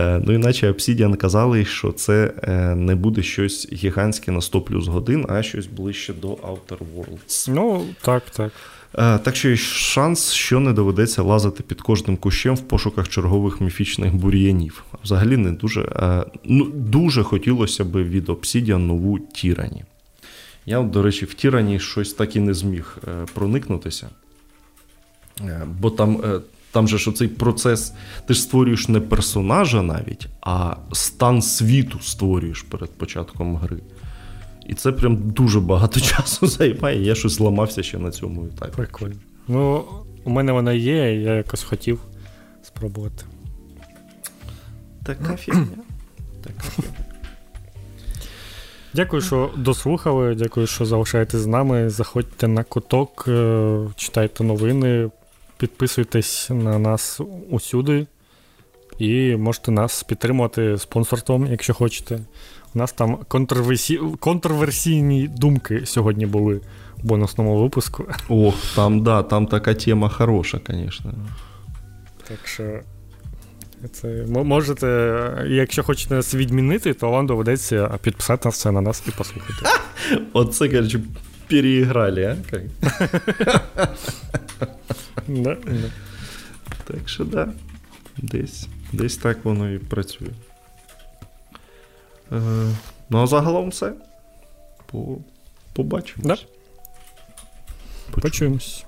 Ну, іначе Obsidian казали, що це не буде щось гігантське на 100 плюс годин, а щось ближче до Outer Worlds. Ну, так. Так що є шанс, що не доведеться лазити під кожним кущем в пошуках чергових міфічних бур'янів. Взагалі не дуже, ну, дуже хотілося б від Obsidian нову Тірані. Я, до речі, в Тірані щось так і не зміг проникнутися. Бо там же ж оцей процес, ти ж створюєш не персонажа навіть, а стан світу створюєш перед початком гри. І це прям дуже багато часу займає, я щось зламався ще на цьому етапі. Прикольно. Ну, у мене вона є, я якось хотів спробувати. Така фігня. Дякую, що дослухали, дякую, що залишаєтесь з нами. Заходьте на куток, читайте новини, підписуйтесь на нас усюди. І можете нас підтримувати спонсорством, якщо хочете. У нас там контроверсійні думки сьогодні були в бонусному випуску. Ох, там, да, там така тема хороша, звісно. Так що, це, можете, якщо хочете нас відмінити, то вам доведеться підписати все на нас і послухати. Оце, коротше, переіграли, а? Так що, да, десь так воно і працює. Ну, а загалом все. Побачимось. Да. Почуємось.